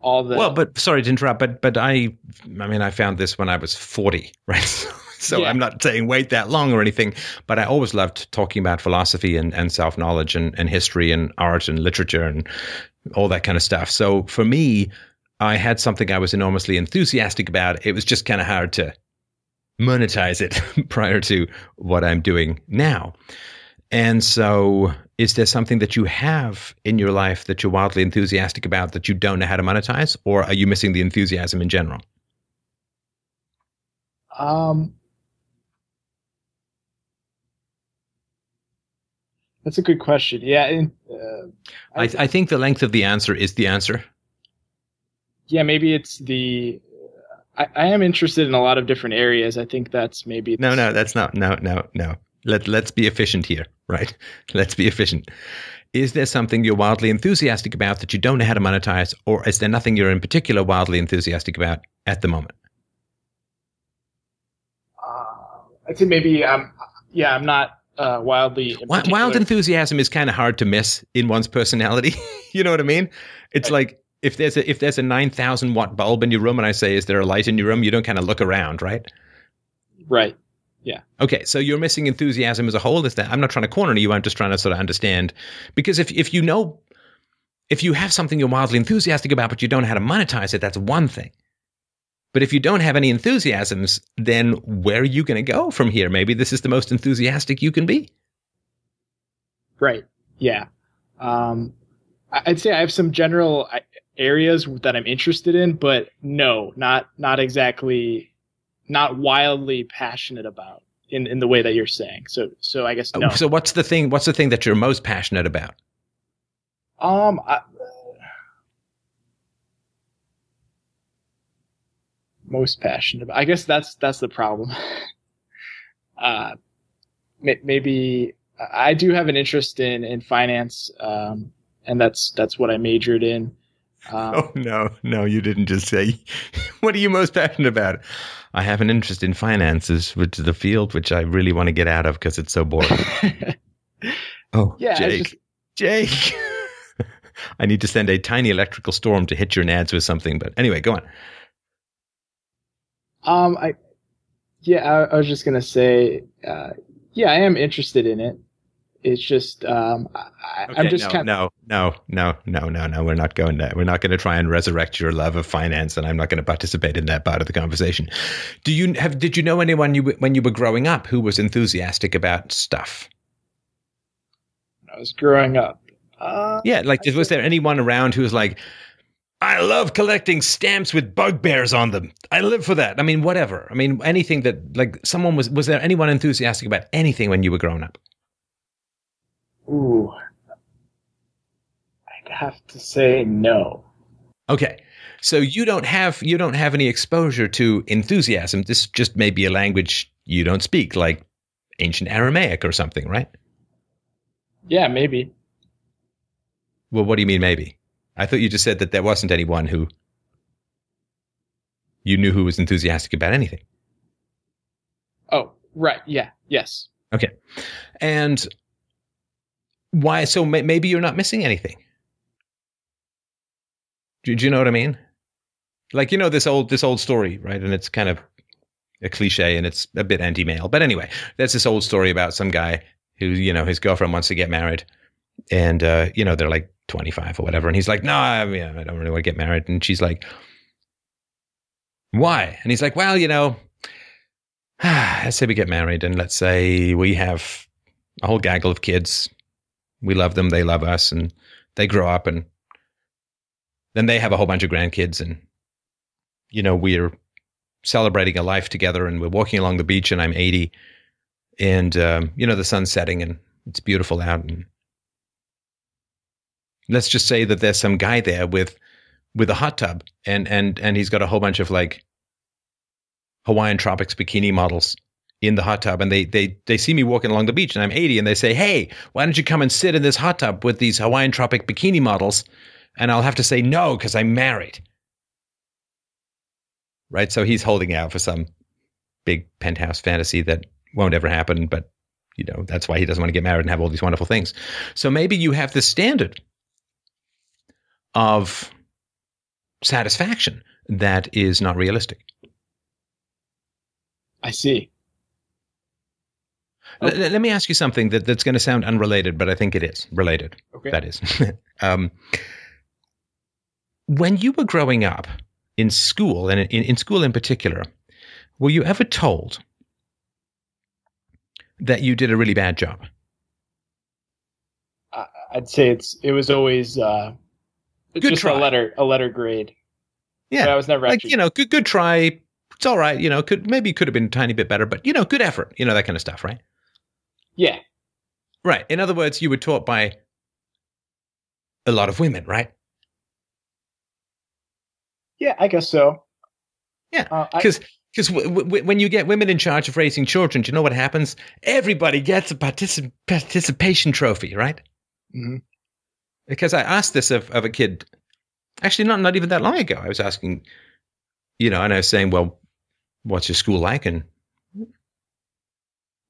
all the well, but sorry to interrupt, but but I, I mean, I found this when I was forty, right? So, so yeah. I'm not saying wait that long or anything, but I always loved talking about philosophy and, and self-knowledge and, and history and art and literature and all that kind of stuff. So for me, I had something I was enormously enthusiastic about. It was just kind of hard to monetize it prior to what I'm doing now. And so is there something that you have in your life that you're wildly enthusiastic about that you don't know how to monetize, or are you missing the enthusiasm in general? Um, that's a good question. Yeah. And, uh, I, I, th- I think the length of the answer is the answer. Yeah, maybe it's the, I, I am interested in a lot of different areas. I think that's maybe. No, no, that's not. No, no, no. Let, let's be efficient here, right? Let's be efficient. Is there something you're wildly enthusiastic about that you don't know how to monetize, or is there nothing you're in particular wildly enthusiastic about at the moment? Uh, I think maybe I'm, yeah, I'm not uh, wildly. Wild, wild enthusiasm is kind of hard to miss in one's personality. You know what I mean? It's I, like, if there's a, if there's a nine thousand watt bulb in your room and I say, is there a light in your room? You don't kind of look around, right? Right. Yeah. Okay. So you're missing enthusiasm as a whole. Is that, I'm not trying to corner you. I'm just trying to sort of understand, because if, if you know, if you have something you're wildly enthusiastic about, but you don't know how to monetize it, that's one thing. But if you don't have any enthusiasms, then where are you going to go from here? Maybe this is the most enthusiastic you can be. Right. Yeah. Um, I'd say I have some general areas that I'm interested in, but no, not, not exactly. Not wildly passionate about in, in the way that you're saying. So, so I guess no. So what's the thing, what's the thing that you're most passionate about? Um, I, most passionate about, I guess that's, that's the problem. uh, maybe I do have an interest in, in finance. Um, and that's, that's what I majored in. Um, oh, no, no, you didn't just say, what are you most passionate about? I have an interest in finances, which is the field which I really want to get out of because it's so boring. Oh, yeah, Jake, just... Jake, I need to send a tiny electrical storm to hit your nads with something. But anyway, go on. Um, I, yeah, I, I was just going to say, uh, yeah, I am interested in it. It's just, um, I, okay, I'm just no, kind of. No, no, no, no, no, no. We're not going to, we're not going to try and resurrect your love of finance. And I'm not going to participate in that part of the conversation. Do you have, did you know anyone you, when you were growing up who was enthusiastic about stuff? When I was growing up. Uh, yeah. Like, I was there anyone around who was like, I love collecting stamps with bugbears on them. I live for that. I mean, whatever. I mean, anything that like someone was, was there anyone enthusiastic about anything when you were growing up? Ooh, I'd have to say no. Okay, so you don't have you don't have any exposure to enthusiasm. This just may be a language you don't speak, like ancient Aramaic or something, right? Yeah, maybe. Well, what do you mean, maybe? I thought you just said that there wasn't anyone who you knew who was enthusiastic about anything. Oh, right. Yeah. Yes. Okay, and. Why? So maybe you're not missing anything. Do, do you know what I mean? Like, you know, this old, this old story, right? And it's kind of a cliche and it's a bit anti-male, but anyway, there's this old story about some guy who, you know, his girlfriend wants to get married and, uh, you know, they're like twenty-five or whatever. And he's like, no, I, you know, I don't really want to get married. And she's like, why? And he's like, well, you know, let's say we get married and let's say we have a whole gaggle of kids. We love them, they love us, and they grow up, and then they have a whole bunch of grandkids, and, you know, we're celebrating a life together, and we're walking along the beach, and I'm eighty, and, um, you know, the sun's setting, and it's beautiful out, and let's just say that there's some guy there with with a hot tub, and and and he's got a whole bunch of, like, Hawaiian Tropics bikini models in the hot tub, and they they they see me walking along the beach, and I'm eighty, and they say, hey, why don't you come and sit in this hot tub with these Hawaiian Tropic bikini models? And I'll have to say no, because I'm married. Right? So he's holding out for some big penthouse fantasy that won't ever happen, but, you know, that's why he doesn't want to get married and have all these wonderful things. So maybe you have this standard of satisfaction that is not realistic. I see. Okay. L- let me ask you something that, that's going to sound unrelated, but I think it is related. Okay. That is. um, when you were growing up in school, and in, in school in particular, were you ever told that you did a really bad job? I'd say it's it was always uh, good just try. a letter a letter grade. Yeah, but I was never like actually- you know good good try. It's all right, you know. Could maybe could have been a tiny bit better, but you know, good effort, you know, that kind of stuff, right? Yeah, right. In other words, you were taught by a lot of women, right? Yeah, I guess so. Yeah, because. Uh, I- Because w- w- when you get women in charge of raising children, do you know what happens? Everybody gets a particip- participation trophy, right? Mm-hmm. Because I asked this of, of a kid, actually not, not even that long ago. I was asking, you know, and I was saying, well, what's your school like? And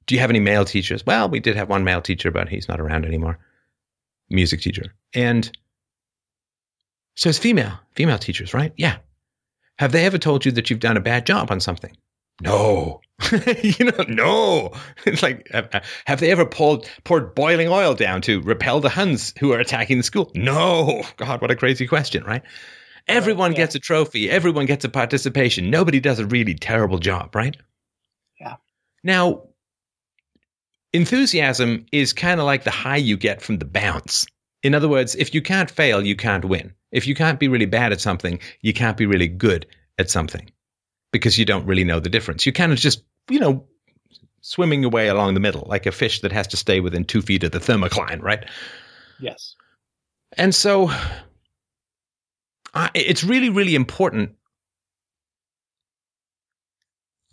do you have any male teachers? Well, we did have one male teacher, but he's not around anymore. Music teacher. And so it's female, female teachers, right? Yeah. Have they ever told you that you've done a bad job on something? No. you know, no. It's like, have they ever poured, poured boiling oil down to repel the Huns who are attacking the school? No. God, what a crazy question, right? Everyone yeah. gets a trophy. Everyone gets a participation. Nobody does a really terrible job, right? Yeah. Now, enthusiasm is kind of like the high you get from the bounce. In other words, if you can't fail, you can't win. If you can't be really bad at something, you can't be really good at something because you don't really know the difference. You kind of just, you know, swimming your way along the middle, like a fish that has to stay within two feet of the thermocline, right? Yes. And so uh, it's really, really important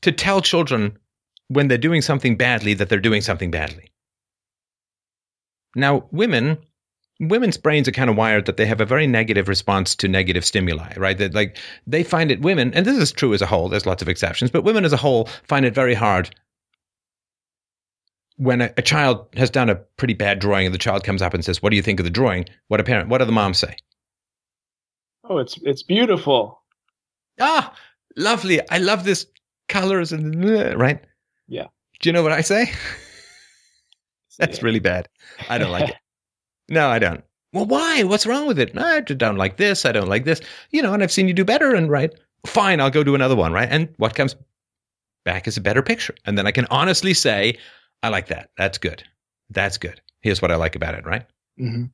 to tell children when they're doing something badly that they're doing something badly. Now, women... Women's brains are kind of wired that they have a very negative response to negative stimuli, right? That like they find it women, and this is true as a whole, there's lots of exceptions, but women as a whole find it very hard when a, a child has done a pretty bad drawing and the child comes up and says, what do you think of the drawing? What a parent, what do the moms say? Oh, it's it's beautiful. Ah, lovely. I love this colors and right? Yeah. Do you know what I say? That's yeah. really bad. I don't like it. No, I don't. Well, why? What's wrong with it? No, I don't like this. I don't like this. You know, and I've seen you do better. And right, fine, I'll go do another one, right? And what comes back is a better picture. And then I can honestly say, I like that. That's good. That's good. Here's what I like about it, right? Mm-hmm.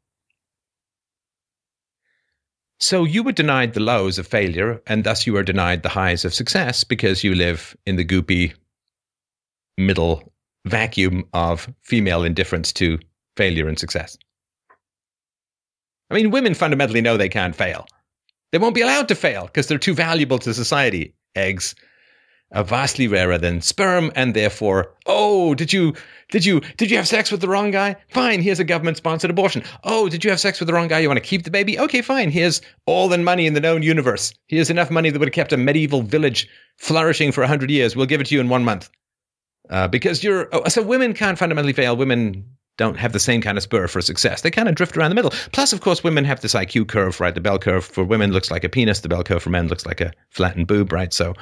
So you were denied the lows of failure, and thus you were denied the highs of success because you live in the goopy middle vacuum of female indifference to failure and success. I mean, women fundamentally know they can't fail. They won't be allowed to fail because they're too valuable to society. Eggs are vastly rarer than sperm, and therefore, oh, did you did you did you have sex with the wrong guy? Fine, here's a government-sponsored abortion. Oh, did you have sex with the wrong guy? You want to keep the baby? Okay, fine. Here's all the money in the known universe. Here's enough money that would have kept a medieval village flourishing for a hundred years. We'll give it to you in one month uh, because you're. Oh, so women can't fundamentally fail. Women. Don't have the same kind of spur for success. They kind of drift around the middle. Plus, of course, women have this I Q curve, right? The bell curve for women looks like a penis. The bell curve for men looks like a flattened boob, right? So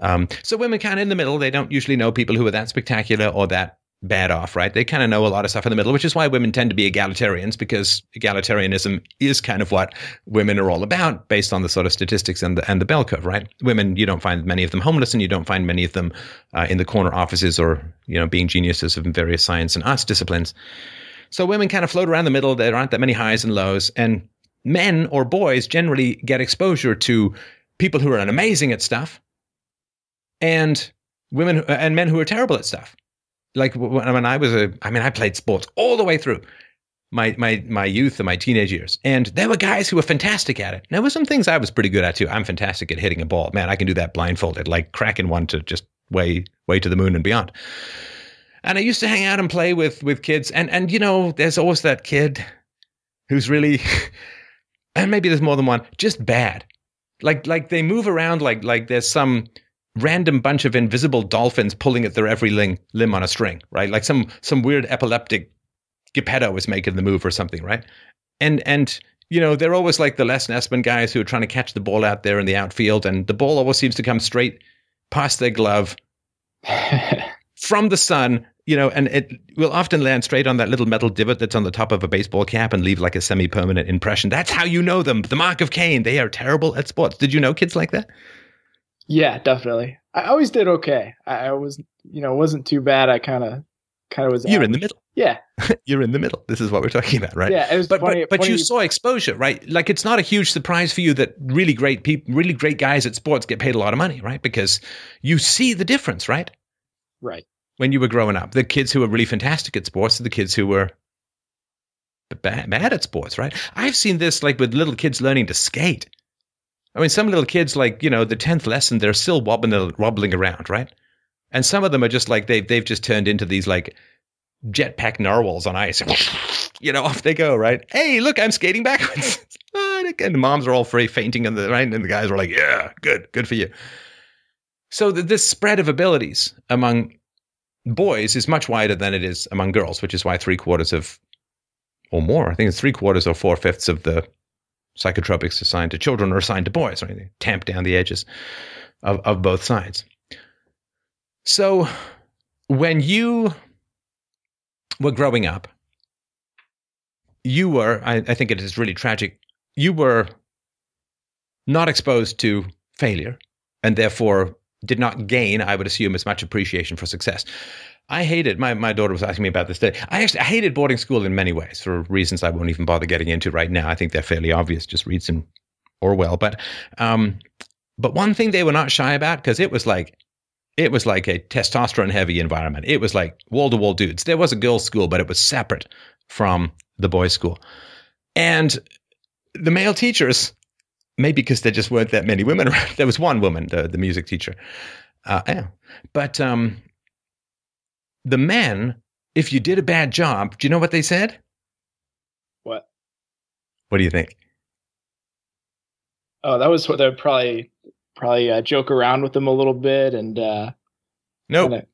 um, so women kind of in the middle. They don't usually know people who are that spectacular or that bad off, right? They kind of know a lot of stuff in the middle, which is why women tend to be egalitarians, because egalitarianism is kind of what women are all about based on the sort of statistics and the and the bell curve, right? Women, you don't find many of them homeless, and you don't find many of them uh, in the corner offices or, you know, being geniuses in various science and arts disciplines. So women kind of float around the middle. There aren't that many highs and lows, and men or boys generally get exposure to people who are amazing at stuff and women and men who are terrible at stuff. Like when I was a, I mean, I played sports all the way through my, my, my youth and my teenage years. And there were guys who were fantastic at it. And there were some things I was pretty good at too. I'm fantastic at hitting a ball. Man, I can do that blindfolded, like cracking one to just way, way to the moon and beyond. And I used to hang out and play with, with kids. And, and, you know, there's always that kid who's really, and maybe there's more than one, just bad. Like, like they move around like, like there's some random bunch of invisible dolphins pulling at their every ling, limb on a string, right? Like some some weird epileptic geppetto is making the move or something, right? And, and you know, they're always like the Les Nessman guys who are trying to catch the ball out there in the outfield, and the ball always seems to come straight past their glove, from the sun, you know, and it will often land straight on that little metal divot that's on the top of a baseball cap and leave like a semi-permanent impression. That's how you know them. The mark of Cain. They are terrible at sports. Did you know kids like that? Yeah, definitely. I always did okay. I was, you know, wasn't too bad. I kind of, kind of was. You're out. In the middle. Yeah. You're in the middle. This is what we're talking about, right? Yeah. It was but funny, but, but funny. You saw exposure, right? Like, it's not a huge surprise for you that really great people, really great guys at sports get paid a lot of money, right? Because you see the difference, right? Right. When you were growing up, the kids who were really fantastic at sports are the kids who were bad, bad at sports, right? I've seen this like with little kids learning to skate. I mean, some little kids, like, you know, the tenth lesson, they're still wobbling, wobbling around, right? And some of them are just like, they've, they've just turned into these like jetpack narwhals on ice. You know, off they go, right? Hey, look, I'm skating backwards. And the moms are all free fainting, and the, right? And the guys were like, yeah, good, good for you. So the, this spread of abilities among boys is much wider than it is among girls, which is why three quarters of, or more, I think it's three quarters or four fifths of the psychotropics assigned to children are assigned to boys, right? They tamp down the edges of, of both sides. So when you were growing up, you were, I, I think it is really tragic, you were not exposed to failure and therefore did not gain, I would assume, as much appreciation for success. I hated, my, my daughter was asking me about this today. I actually I hated boarding school in many ways for reasons I won't even bother getting into right now. I think they're fairly obvious. Just read some Orwell. But um, but one thing they were not shy about, because it was like it was like a testosterone-heavy environment. It was like wall-to-wall dudes. There was a girls' school, but it was separate from the boys' school. And the male teachers, maybe because there just weren't that many women around. There was one woman, the, the music teacher. Uh, yeah. But um, the men, if you did a bad job, do you know what they said? What? What do you think? Oh, that was what they probably probably uh, joke around with them a little bit. And uh, no, nope.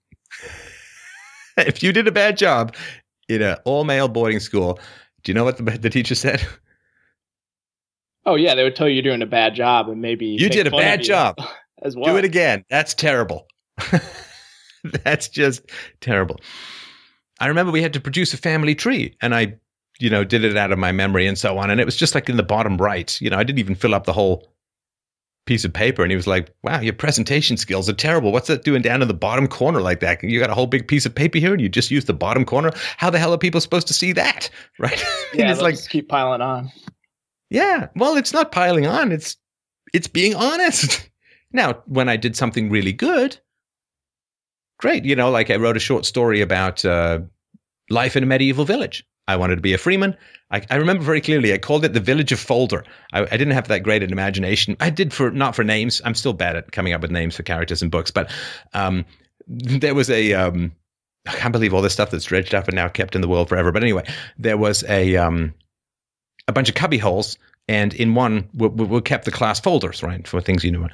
Kinda... If you did a bad job in an all-male boarding school, do you know what the, the teacher said? Oh, yeah, they would tell you you're doing a bad job and maybe you did a bad job as well. Do it again. That's terrible. That's just terrible. I remember we had to produce a family tree, and I, you know, did it out of my memory and so on. And it was just like in the bottom right. You know, I didn't even fill up the whole piece of paper. And he was like, wow, your presentation skills are terrible. What's that doing down in the bottom corner like that? You got a whole big piece of paper here and you just use the bottom corner. How the hell are people supposed to see that? Right. Yeah, it's like, just keep piling on. Yeah, well, it's not piling on. It's it's being honest. Now, when I did something really good, great. You know, like I wrote a short story about uh, life in a medieval village. I wanted to be a freeman. I, I remember very clearly. I called it the Village of Folder. I, I didn't have that great an imagination. I did for not for names. I'm still bad at coming up with names for characters in books. But um, there was a um, I can't believe all this stuff that's dredged up and now kept in the world forever. But anyway, there was a. Um, a bunch of cubby holes, and in one we, we, we kept the class folders, right, for things you knew.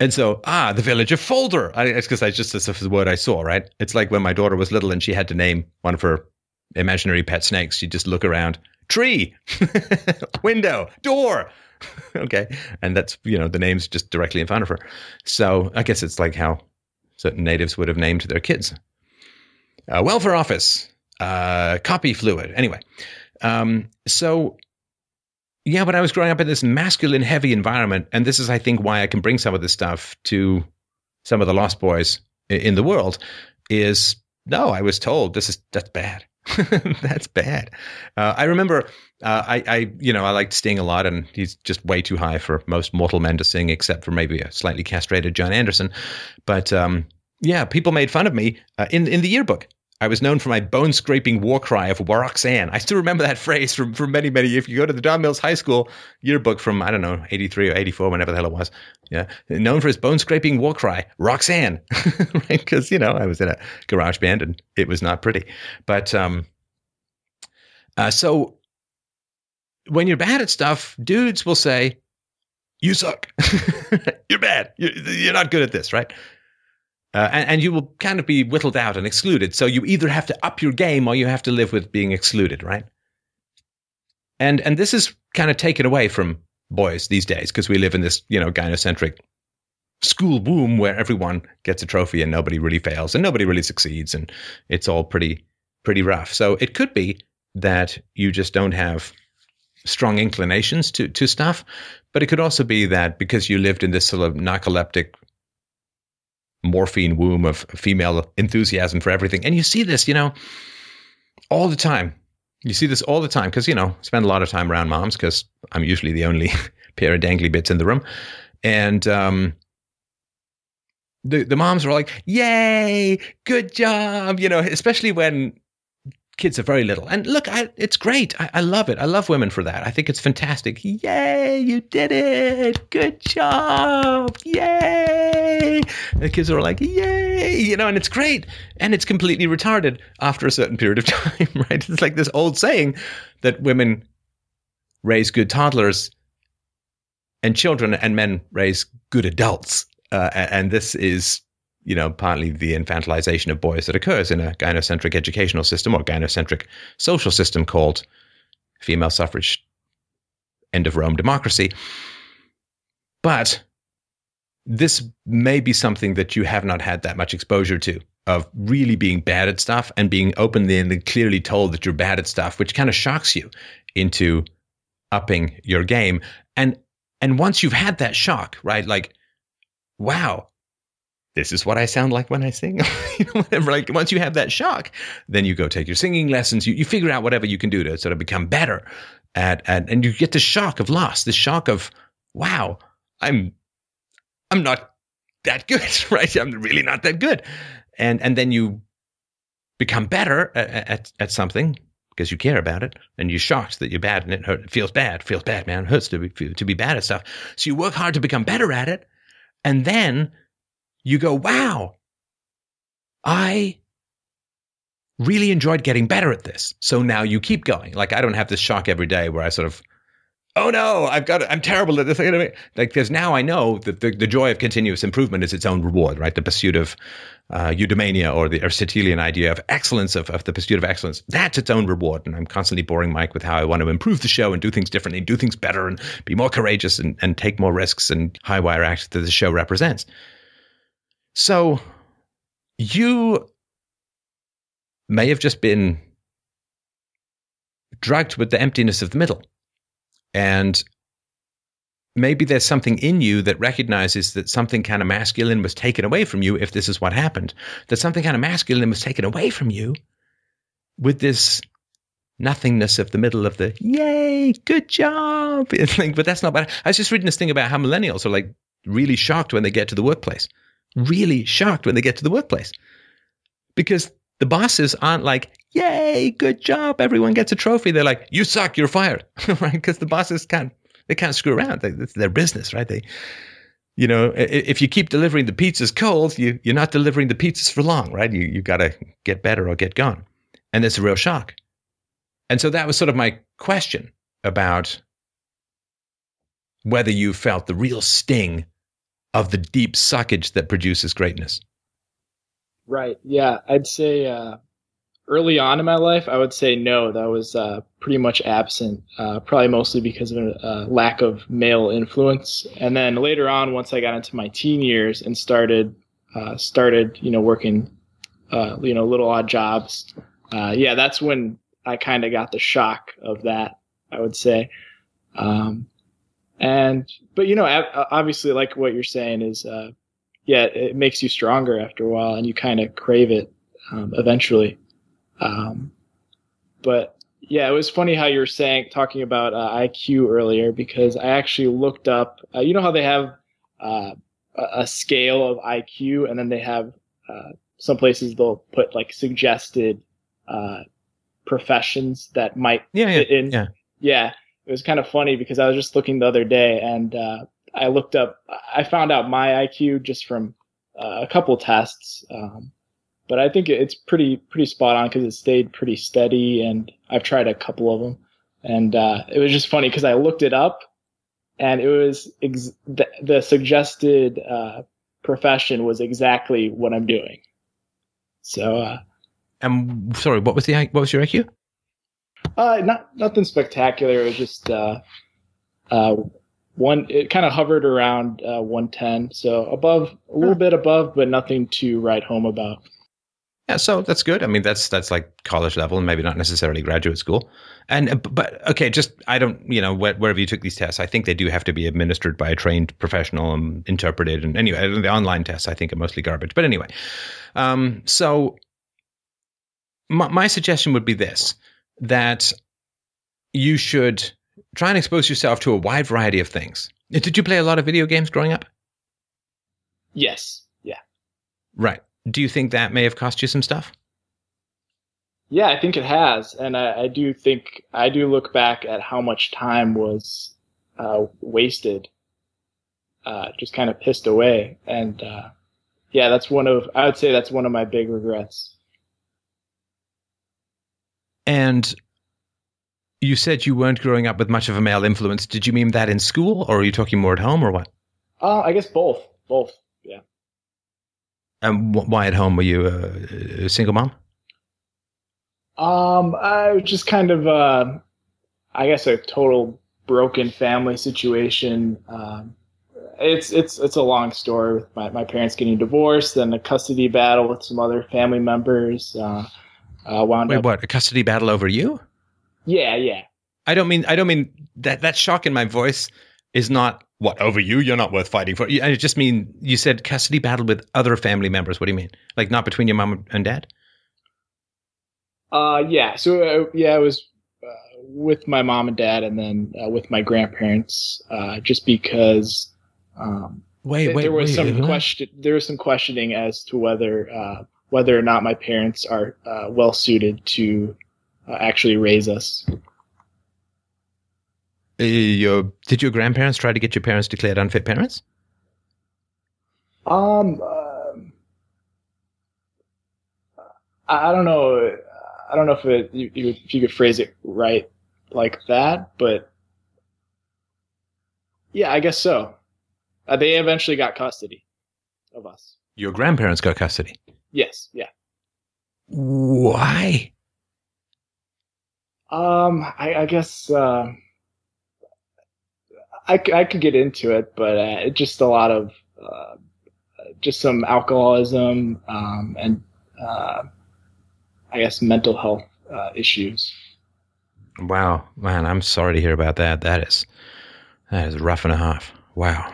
And so, ah, the Village of Folder. I, it's because I just, that's the word I saw, right? It's like when my daughter was little and she had to name one of her imaginary pet snakes, she'd just look around, tree, window, door. Okay. And that's, you know, the name's just directly in front of her. So I guess it's like how certain natives would have named their kids. Uh, welfare office, uh, copy fluid. Anyway. Um, so yeah, but I was growing up in this masculine heavy environment, and this is, I think, why I can bring some of this stuff to some of the lost boys in the world is no, I was told this is, that's bad. That's bad. Uh, I remember, uh, I, I, you know, I liked Sting a lot, and he's just way too high for most mortal men to sing, except for maybe a slightly castrated John Anderson. But, um, yeah, people made fun of me, uh, in, in the yearbook. I was known for my bone-scraping war cry of Roxanne. I still remember that phrase from, from many, many. If you go to the Don Mills High School yearbook from, I don't know, eighty-three or eighty-four, whenever the hell it was, yeah, known for his bone-scraping war cry, Roxanne, right? Because, you know, I was in a garage band and it was not pretty. But um, uh, so when you're bad at stuff, dudes will say, you suck. You're bad. You're, you're not good at this, right? Uh, and, and you will kind of be whittled out and excluded. So you either have to up your game or you have to live with being excluded, right? And and this is kind of taken away from boys these days because we live in this, you know, gynocentric school boom where everyone gets a trophy and nobody really fails and nobody really succeeds, and it's all pretty pretty rough. So it could be that you just don't have strong inclinations to to stuff, but it could also be that because you lived in this sort of narcoleptic morphine womb of female enthusiasm for everything. And you see this, you know, all the time. You see this all the time because, you know, spend a lot of time around moms because I'm usually the only pair of dangly bits in the room. And um, the, the moms are like, yay, good job, you know, especially when kids are very little. And look, I, it's great. I, I love it. I love women for that. I think it's fantastic. Yay, you did it. Good job. Yay. And the kids are like, yay, you know, and it's great. And it's completely retarded after a certain period of time, right? It's like this old saying that women raise good toddlers and children and men raise good adults. Uh, and this is, you know, partly the infantilization of boys that occurs in a gynocentric educational system or gynocentric social system called female suffrage, end of Rome democracy. But this may be something that you have not had that much exposure to, of really being bad at stuff and being openly and clearly told that you're bad at stuff, which kind of shocks you into upping your game. And and once you've had that shock, right, like, wow, this is what I sound like when I sing. You know, whatever. Like, once you have that shock, then you go take your singing lessons. You, you figure out whatever you can do to sort of become better at, at, and you get the shock of loss, the shock of, wow, I'm, I'm not that good, right? I'm really not that good. And, and then you become better at, at, at something because you care about it, and you're shocked that you're bad and it hurt. It feels bad, feels bad, man. It hurts to be, to be bad at stuff. So you work hard to become better at it. And then you go, wow, I really enjoyed getting better at this. So now you keep going. Like, I don't have this shock every day where I sort of, oh no, I've got, I'm terrible at this. Like, because now I know that the, the joy of continuous improvement is its own reward, right? The pursuit of uh, eudaimonia, or the Aristotelian idea of excellence, of, of the pursuit of excellence, that's its own reward. And I'm constantly boring Mike with how I want to improve the show and do things differently, do things better, and be more courageous, and, and take more risks and high wire acts that the show represents. So you may have just been drugged with the emptiness of the middle. And maybe there's something in you that recognizes that something kind of masculine was taken away from you, if this is what happened, that something kind of masculine was taken away from you with this nothingness of the middle of the, yay, good job. But that's not bad. I was just reading this thing about how millennials are like really shocked when they get to the workplace. Really shocked when they get to the workplace, because the bosses aren't like, yay, good job, everyone gets a trophy. They're like, you suck, you're fired, right? Because the bosses can't, they can't screw around. They, it's their business, right? They, you know, if you keep delivering the pizzas cold, you, you're not delivering the pizzas for long, right? You, you got to get better or get gone. And it's a real shock. And so that was sort of my question about whether you felt the real sting of the deep suckage that produces greatness. Right. Yeah. I'd say uh, early on in my life, I would say no, that was uh, pretty much absent, uh, probably mostly because of a uh, lack of male influence. And then later on, once I got into my teen years and started, uh, started, you know, working, uh, you know, little odd jobs. Uh, yeah. That's when I kind of got the shock of that, I would say. Um, And, but, you know, obviously, like what you're saying is, uh, yeah, it makes you stronger after a while, and you kind of crave it, um, eventually. Um, but yeah, it was funny how you were saying, talking about, uh, I Q earlier, because I actually looked up, uh, you know how they have, uh, a scale of I Q, and then they have, uh, some places they'll put like suggested, uh, professions that might yeah, fit yeah, in. Yeah. Yeah. It was kind of funny because I was just looking the other day, and uh, I looked up, I found out my I Q just from uh, a couple tests. Um, but I think it's pretty, pretty spot on because it stayed pretty steady, and I've tried a couple of them. And uh, it was just funny because I looked it up, and it was ex- the, the suggested uh, profession was exactly what I'm doing. So, uh, um, sorry, what was the, what was your I Q? Uh, not nothing spectacular. It was just uh, uh, one, it kind of hovered around uh, one ten, so above a little huh. bit above, but nothing to write home about. Yeah, so that's good. I mean, that's that's like college level, and maybe not necessarily graduate school. And but okay, just I don't, you know, wh- wherever you took these tests, I think they do have to be administered by a trained professional and interpreted. And anyway, the online tests I think are mostly garbage. But anyway, um, so my, my suggestion would be this: that you should try and expose yourself to a wide variety of things. Did you play a lot of video games growing up? Yes. Yeah. Right. Do you think that may have cost you some stuff? Yeah, I think it has. And I, I do think, I do look back at how much time was uh, wasted, uh, just kind of pissed away. And uh, yeah, that's one of, I would say that's one of my big regrets. And you said you weren't growing up with much of a male influence. Did you mean that in school, or are you talking more at home, or what? Uh, I guess both, both. And um, why at home? Were you a, a single mom? Um, I was just kind of, uh, I guess, a total broken family situation. Um, it's it's it's a long story with my, my parents getting divorced, then a custody battle with some other family members. Uh, uh, wound Wait, up. What? A custody battle over you? Yeah, yeah. I don't mean I don't mean that that shock in my voice is not. What, over you? You're not worth fighting for. I just mean, you said custody battle with other family members. What do you mean? Like not between your mom and dad? Uh, yeah. So, uh, yeah, I was uh, with my mom and dad, and then uh, with my grandparents, uh, just because um, wait, th- wait, there was wait, some wait. question. There was some questioning as to whether uh, whether or not my parents are uh, well suited to uh, actually raise us. Your, did your grandparents try to get your parents declared unfit parents? Um, uh, I don't know. I don't know if it, you, if you could phrase it right like that, but yeah, I guess so. Uh, they eventually got custody of us. Your grandparents got custody? Yes. Yeah. Why? Um, I, I guess, uh, I, I could get into it, but uh, just a lot of uh, just some alcoholism um, and uh, I guess mental health uh, issues. Wow, man, I'm sorry to hear about that. That is that is rough and a half. Wow,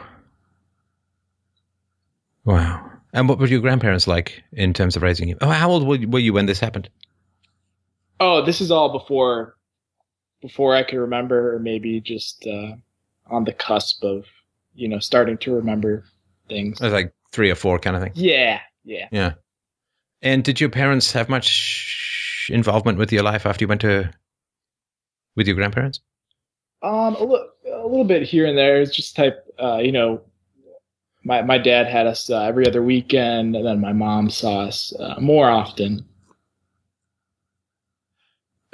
wow. And what were your grandparents like in terms of raising you? Oh, how old were you when this happened? Oh, this is all before before I can remember, or maybe just. Uh, on the cusp of, you know, starting to remember things. It was like three or four kind of thing. Yeah, yeah. Yeah. And did your parents have much involvement with your life after you went to, with your grandparents? Um, a, li- a little bit here and there. It's just type, uh, you know, my, my dad had us uh, every other weekend, and then my mom saw us uh, more often.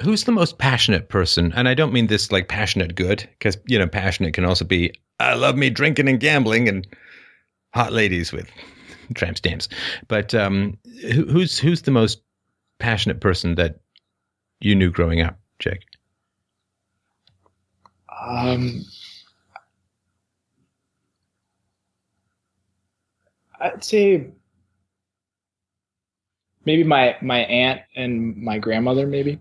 Who's the most passionate person? And I don't mean this like passionate good, because, you know, passionate can also be, I love me drinking and gambling and hot ladies with tramp stamps. But um, who, who's who's the most passionate person that you knew growing up, Jake? Um, I'd say maybe my, my aunt and my grandmother, maybe.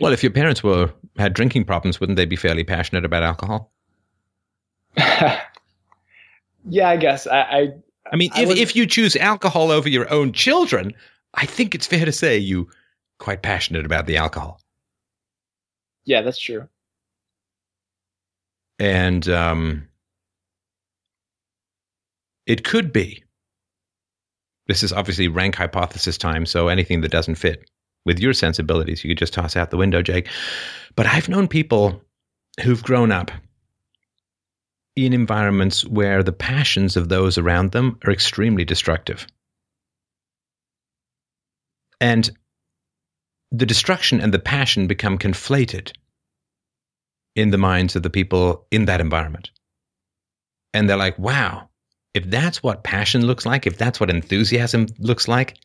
Well, if your parents were had drinking problems, wouldn't they be fairly passionate about alcohol? Yeah, I guess. I I, I mean, I if, if you choose alcohol over your own children, I think it's fair to say you're quite passionate about the alcohol. Yeah, that's true. And um, it could be. This is obviously rank hypothesis time, so anything that doesn't fit with your sensibilities, you could just toss out the window, Jake. But I've known people who've grown up in environments where the passions of those around them are extremely destructive. And the destruction and the passion become conflated in the minds of the people in that environment. And they're like, wow, if that's what passion looks like, if that's what enthusiasm looks like,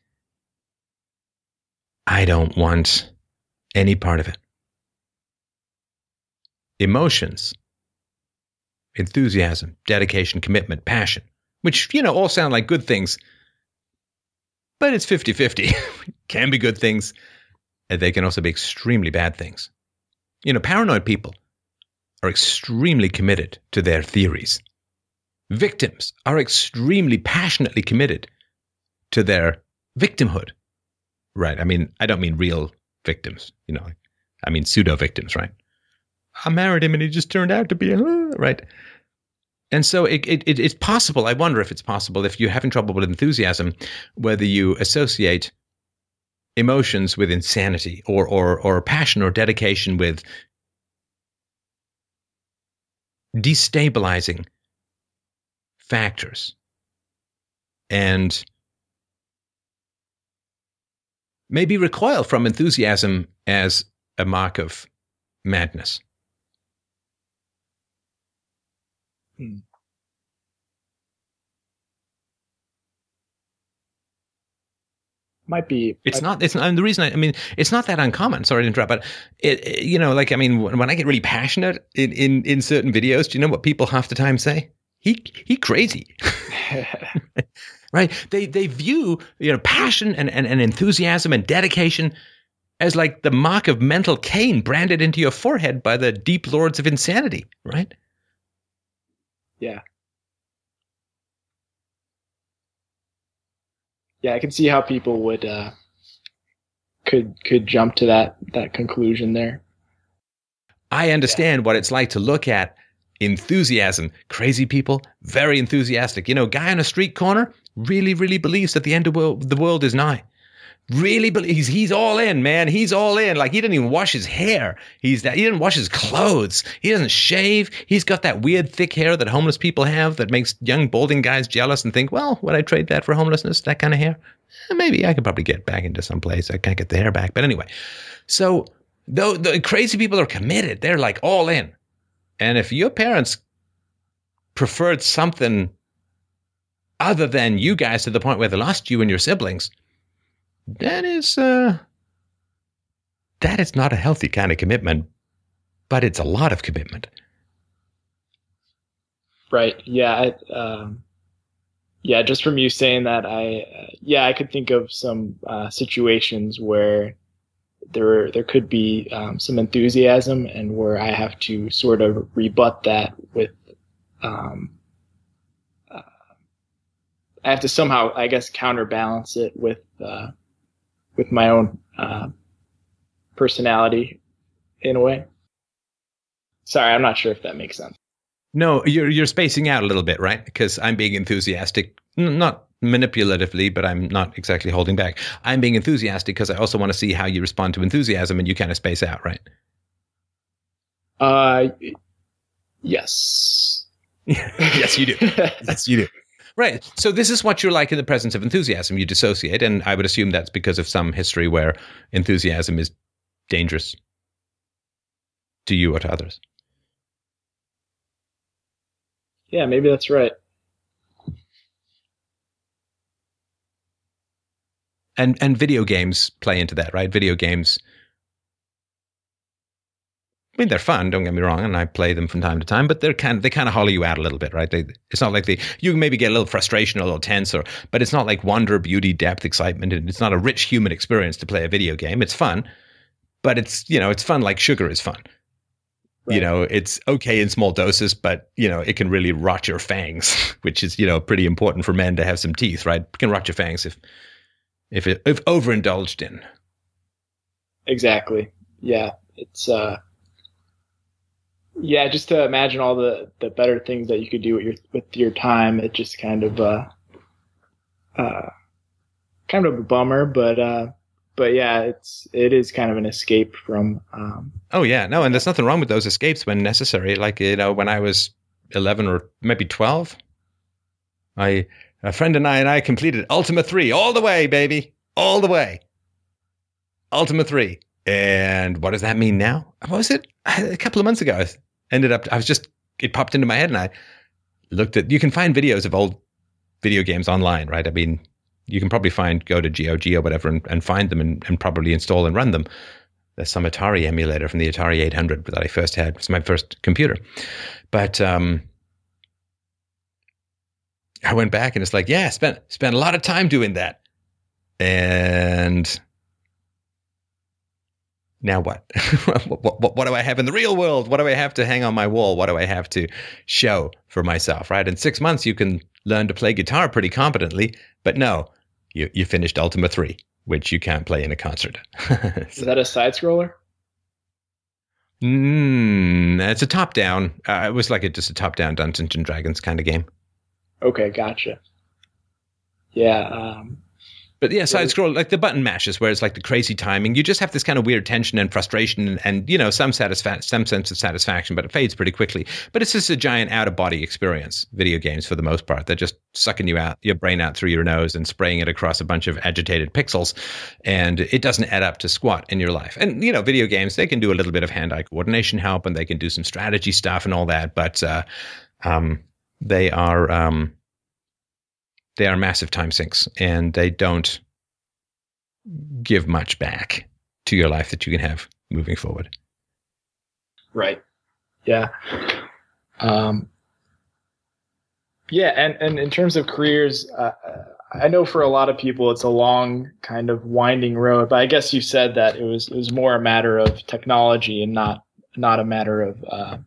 I don't want any part of it. Emotions enthusiasm, dedication, commitment, passion, which, you know, all sound like good things, but it's fifty-fifty. Can be good things, and they can also be extremely bad things. You know, paranoid people are extremely committed to their theories. Victims are extremely passionately committed to their victimhood, right? I mean, I don't mean real victims, you know, I mean pseudo-victims, right? I married him and he just turned out to be, uh, right? And so it, it, it, it's possible, I wonder if it's possible, if you're having trouble with enthusiasm, whether you associate emotions with insanity or or or passion or dedication with destabilizing factors. And maybe recoil from enthusiasm as a mark of madness. Hmm. Might be. It's might not. It's not. And the reason I, I mean, it's not that uncommon. Sorry to interrupt, but it, it, you know, like I mean, when, when I get really passionate in, in, in certain videos, do you know what people half the time say? He he, crazy, right? They they view you know passion and, and, and enthusiasm and dedication as like the mark of mental Cain branded into your forehead by the deep lords of insanity, right? Yeah. Yeah, I can see how people would uh, could could jump to that that conclusion there. I understand yeah. what it's like to look at enthusiasm. Crazy people, very enthusiastic. You know, guy on a street corner really, really believes that the end of world, the world is nigh. Really believes he's all in, man. He's all in. Like he didn't even wash his hair. He's that. He didn't wash his clothes. He doesn't shave. He's got that weird thick hair that homeless people have that makes young balding guys jealous and think, well, would I trade that for homelessness? That kind of hair? Maybe I could probably get back into some place. I can't get the hair back, but anyway. So though the crazy people are committed, they're like all in. And if your parents preferred something other than you guys to the point where they lost you and your siblings. That is uh, that is not a healthy kind of commitment, but it's a lot of commitment. Right. Yeah. I, um, yeah. Just from you saying that, I uh, yeah, I could think of some uh, situations where there there could be um, some enthusiasm, and where I have to sort of rebut that with. Um, uh, I have to somehow, I guess, counterbalance it with. Uh, with my own uh, personality in a way. Sorry, I'm not sure if that makes sense. No, you're you're spacing out a little bit, right? Because I'm being enthusiastic, N- not manipulatively, but I'm not exactly holding back. I'm being enthusiastic because I also want to see how you respond to enthusiasm, and you kind of space out, right? Uh, yes. Yes, you do. Yes, you do. Right. So this is what you're like in the presence of enthusiasm. You dissociate, and I would assume that's because of some history where enthusiasm is dangerous to you or to others. Yeah, maybe that's right. And and video games play into that, right? Video games, I mean, they're fun, don't get me wrong, and I play them from time to time, but they're kind of, they kind of hollow you out a little bit, right? They, it's not like they, you maybe get a little frustration, a little tense, or, but it's not like wonder, beauty, depth, excitement, and it's not a rich human experience to play a video game. It's fun, but it's, you know, it's fun like sugar is fun. Right. You know, it's okay in small doses, but, you know, it can really rot your fangs, which is, you know, pretty important for men to have some teeth, right? It can rot your fangs if, if, it, if overindulged in. Exactly. Yeah. It's, uh, yeah, just to imagine all the, the better things that you could do with your with your time. It just kind of uh, uh, kind of a bummer, but uh, but yeah, it's it is kind of an escape from. Um, oh yeah, no, and there's nothing wrong with those escapes when necessary. Like you know, when I was eleven or maybe twelve, I a friend and I and I completed Ultima three all the way, baby, all the way. Ultima three. And what does that mean now? What was it? A couple of months ago, I ended up, I was just, it popped into my head and I looked at, you can find videos of old video games online, right? I mean, you can probably find, go to G O G or whatever and, and find them and, and probably install and run them. There's some Atari emulator from the Atari eight hundred that I first had. It's my first computer. But um, I went back and it's like, yeah, spent spent a lot of time doing that. And now what? what, what? What do I have in the real world? What do I have to hang on my wall? What do I have to show for myself, right? In six months, you can learn to play guitar pretty competently, but no, you, you finished Ultima three, which you can't play in a concert. So, is that a side-scroller? Mm, it's a top-down. Uh, it was like a, just a top-down Dungeons and Dragons kind of game. Okay, gotcha. Yeah. Um, but yeah, side-scroll, like the button mashes where it's like the crazy timing. You just have this kind of weird tension and frustration and, and you know, some satisfa- some sense of satisfaction, but it fades pretty quickly. But it's just a giant out-of-body experience, video games for the most part. They're just sucking you out, your brain out through your nose and spraying it across a bunch of agitated pixels. And it doesn't add up to squat in your life. And, you know, video games, they can do a little bit of hand-eye coordination help and they can do some strategy stuff and all that. But uh, um, they are... Um, They are massive time sinks, and they don't give much back to your life that you can have moving forward. Right. Yeah. Um, yeah, and, and in terms of careers, uh, I know for a lot of people it's a long kind of winding road, but I guess you said that it was it was more a matter of technology and not not a matter of uh,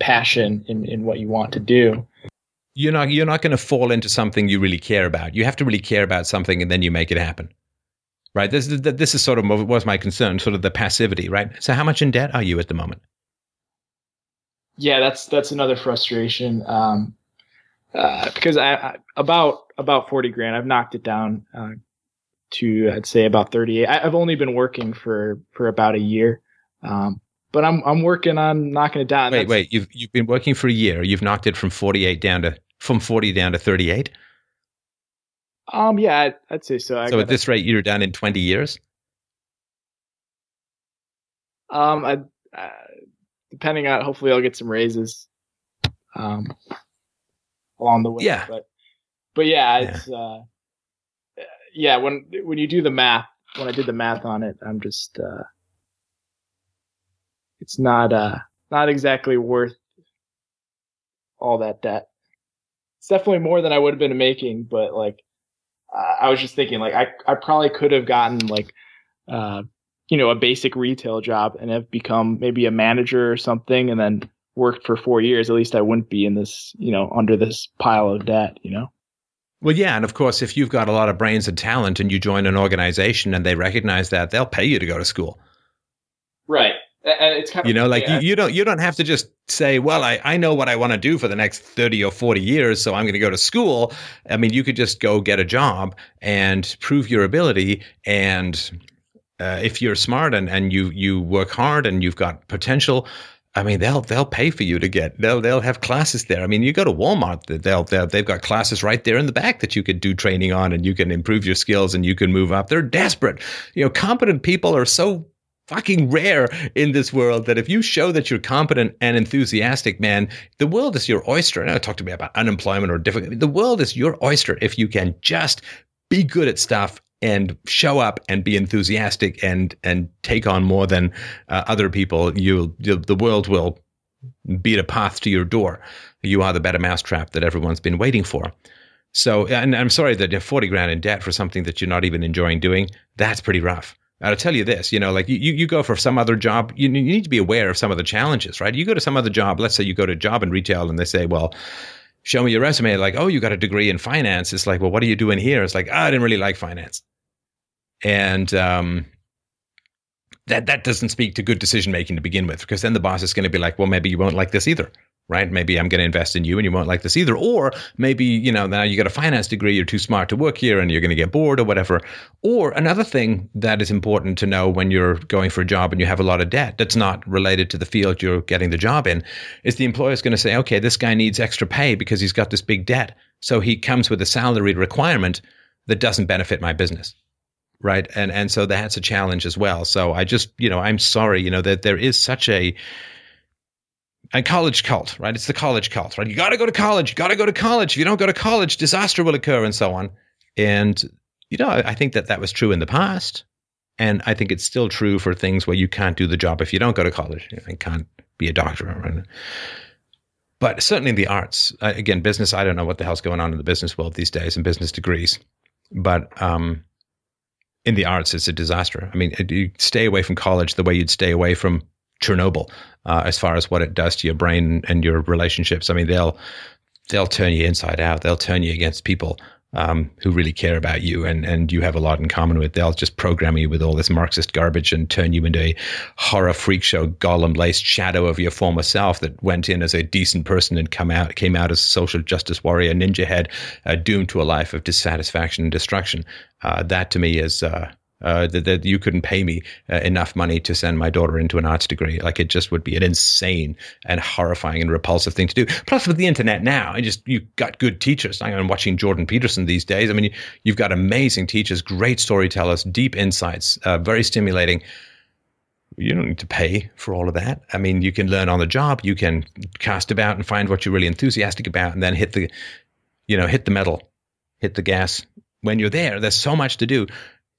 passion in, in what you want to do. You're not, you're not going to fall into something you really care about. You have to really care about something, and then you make it happen, right? This is, this is sort of what was my concern, sort of the passivity, right? So how much in debt are you at the moment? Yeah, that's that's another frustration um, uh, because I, I about about forty grand. I've knocked it down uh, to, I'd say, about thirty-eight. I, I've only been working for, for about a year, um, but I'm I'm working on knocking it down. Wait, that's, wait, you've you've been working for a year. You've knocked it from forty-eight down to. From forty down to thirty-eight? Um, yeah, I'd, I'd say so. I so gotta, at this rate, you're down in twenty years? Um, I, uh, depending on, hopefully I'll get some raises um, along the way. Yeah. But, but yeah, it's, yeah. Uh, yeah, when, when you do the math, when I did the math on it, I'm just, uh, it's not, uh, not exactly worth all that debt. It's definitely more than I would have been making, but like, uh, I was just thinking, like, I, I probably could have gotten like, uh, you know, a basic retail job and have become maybe a manager or something and then worked for four years. At least I wouldn't be in this, you know, under this pile of debt, you know? Well, yeah. And of course, if you've got a lot of brains and talent and you join an organization and they recognize that, they'll pay you to go to school. Right. And it's kind of, you know, like yeah. you, you don't you don't have to just say, well, I, I know what I want to do for the next thirty or forty years, so I'm going to go to school. I mean, you could just go get a job and prove your ability. And uh, if you're smart and, and you you work hard and you've got potential, I mean, they'll they'll pay for you to get. They'll they'll have classes there. I mean, you go to Walmart, they'll, they'll they've got classes right there in the back that you could do training on, and you can improve your skills and you can move up. They're desperate. You know, competent people are so fucking rare in this world that if you show that you're competent and enthusiastic, man, the world is your oyster. And I talk to me about unemployment or difficulty. The world is your oyster if you can just be good at stuff and show up and be enthusiastic and and take on more than uh, other people. You, you the world will beat a path to your door. You are the better mousetrap that everyone's been waiting for. So, and I'm sorry that you're forty grand in debt for something that you're not even enjoying doing. That's pretty rough. I'll tell you this, you know, like you, you go for some other job, you, you need to be aware of some of the challenges, right? You go to some other job, let's say you go to a job in retail and they say, well, show me your resume. Like, oh, you got a degree in finance. It's like, well, what are you doing here? It's like, oh, I didn't really like finance. And um, that, that doesn't speak to good decision-making to begin with, because then the boss is going to be like, well, maybe you won't like this either. Right? Maybe I'm going to invest in you and you won't like this either. Or maybe, you know, now you got a finance degree, you're too smart to work here and you're going to get bored or whatever. Or another thing that is important to know when you're going for a job and you have a lot of debt that's not related to the field you're getting the job in is the employer is going to say, okay, this guy needs extra pay because he's got this big debt. So he comes with a salary requirement that doesn't benefit my business. Right? And, and so that's a challenge as well. So I just, you know, I'm sorry, you know, that there is such a, And college cult, right? It's the college cult, right? You got to go to college. You got to go to college. If you don't go to college, disaster will occur and so on. And, you know, I think that that was true in the past. And I think it's still true for things where you can't do the job if you don't go to college and can't be a doctor. But certainly in the arts, again, business, I don't know what the hell's going on in the business world these days and business degrees. But um, in the arts, it's a disaster. I mean, you stay away from college the way you'd stay away from Chernobyl, uh, as far as what it does to your brain and your relationships. I mean, they'll they'll turn you inside out. They'll turn you against people um, who really care about you and, and you have a lot in common with. They'll just program you with all this Marxist garbage and turn you into a horror freak show, Gollum-laced shadow of your former self that went in as a decent person and come out came out as a social justice warrior, ninja head, uh, doomed to a life of dissatisfaction and destruction. Uh, that to me is... Uh, Uh, that, that you couldn't pay me uh, enough money to send my daughter into an arts degree. Like, it just would be an insane and horrifying and repulsive thing to do. Plus, with the internet now, I just you've got good teachers. I'm watching Jordan Peterson these days. I mean, you've got amazing teachers, great storytellers, deep insights, uh, very stimulating. You don't need to pay for all of that. I mean, you can learn on the job. You can cast about and find what you're really enthusiastic about, and then hit the, you know, hit the metal, hit the gas when you're there. There's so much to do.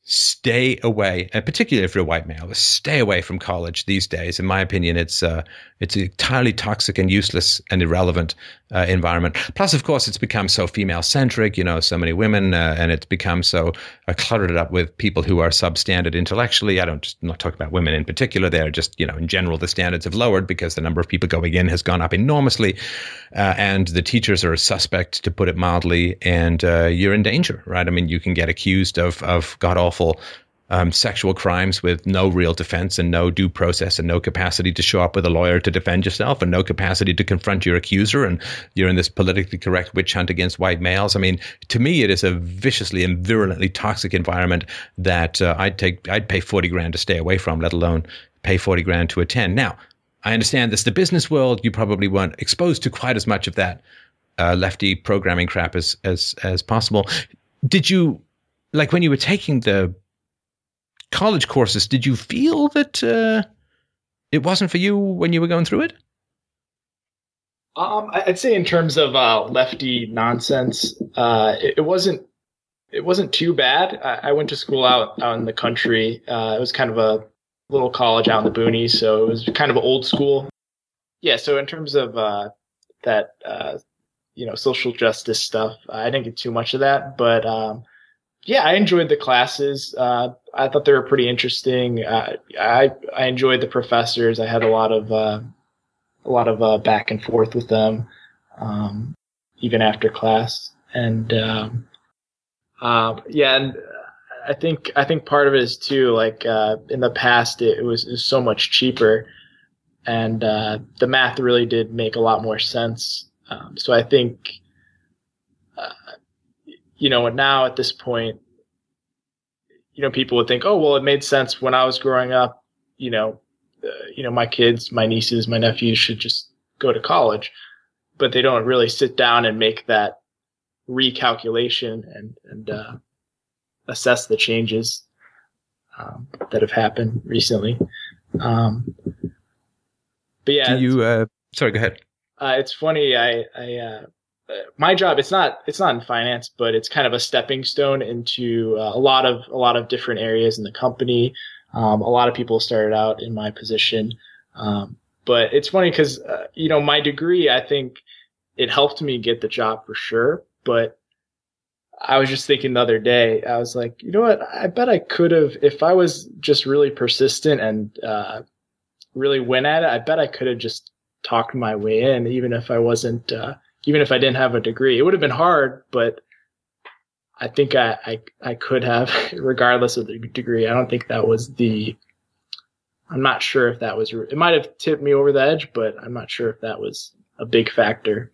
Stay away, and particularly if you're a white male, stay away from college these days. In my opinion, it's uh, it's an entirely toxic and useless and irrelevant uh, environment. Plus, of course, it's become so female-centric, you know, so many women, uh, and it's become so uh, cluttered up with people who are substandard intellectually. I don't just not talk about women in particular. They're just, you know, in general, the standards have lowered because the number of people going in has gone up enormously, uh, and the teachers are a suspect, to put it mildly, and uh, you're in danger, right? I mean, you can get accused of, of god-awful Um, sexual crimes with no real defense and no due process and no capacity to show up with a lawyer to defend yourself and no capacity to confront your accuser, and you're in this politically correct witch hunt against white males. I mean, to me, it is a viciously and virulently toxic environment that uh, I'd take, I'd pay forty grand to stay away from, let alone pay forty grand to attend. Now, I understand this, the business world, you probably weren't exposed to quite as much of that uh, lefty programming crap as as as possible. Did you? Like, when you were taking the college courses, did you feel that uh, it wasn't for you when you were going through it? Um, I'd say in terms of uh, lefty nonsense, uh, it, it wasn't it wasn't too bad. I, I went to school out, out in the country. Uh, it was kind of a little college out in the boonies, so it was kind of old school. Yeah, so in terms of uh, that, uh, you know, social justice stuff, I didn't get too much of that, but um, – yeah, I enjoyed the classes. Uh, I thought they were pretty interesting. Uh, I I enjoyed the professors. I had a lot of uh, a lot of uh, back and forth with them, um, even after class. And um, uh, yeah, and I think I think part of it is too, like uh, in the past, it, it, was, it was so much cheaper, and uh, the math really did make a lot more sense. Um, so I think. Uh, You know, now at this point, you know, people would think, oh, well, it made sense when I was growing up. You know, uh, you know, my kids, my nieces, my nephews should just go to college, but they don't really sit down and make that recalculation and and uh, assess the changes um, that have happened recently. Um, but yeah, do you? Uh, sorry, go ahead. Uh, it's funny, I. I uh, my job, it's not it's not in finance, but it's kind of a stepping stone into uh, a lot of a lot of different areas in the company. Um, a lot of people started out in my position, um, but it's funny because uh, you know, my degree, I think it helped me get the job for sure. But I was just thinking the other day, I was like, you know what? I bet I could have, if I was just really persistent and uh, really went at it. I bet I could have just talked my way in, even if I wasn't. Uh, Even if I didn't have a degree, it would have been hard, but I think I, I, I could have, regardless of the degree. I don't think that was the, I'm not sure if that was, it might have tipped me over the edge, but I'm not sure if that was a big factor,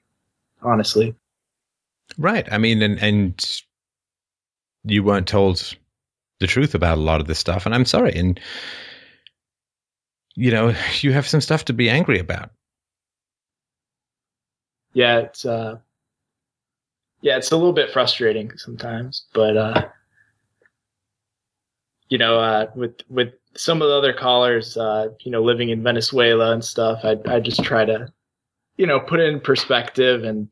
honestly. Right. I mean, and, and you weren't told the truth about a lot of this stuff, and I'm sorry. And, you know, you have some stuff to be angry about. Yeah, it's uh, yeah, it's a little bit frustrating sometimes, but uh, you know, uh, with with some of the other callers, uh, you know, living in Venezuela and stuff, I I just try to, you know, put it in perspective, and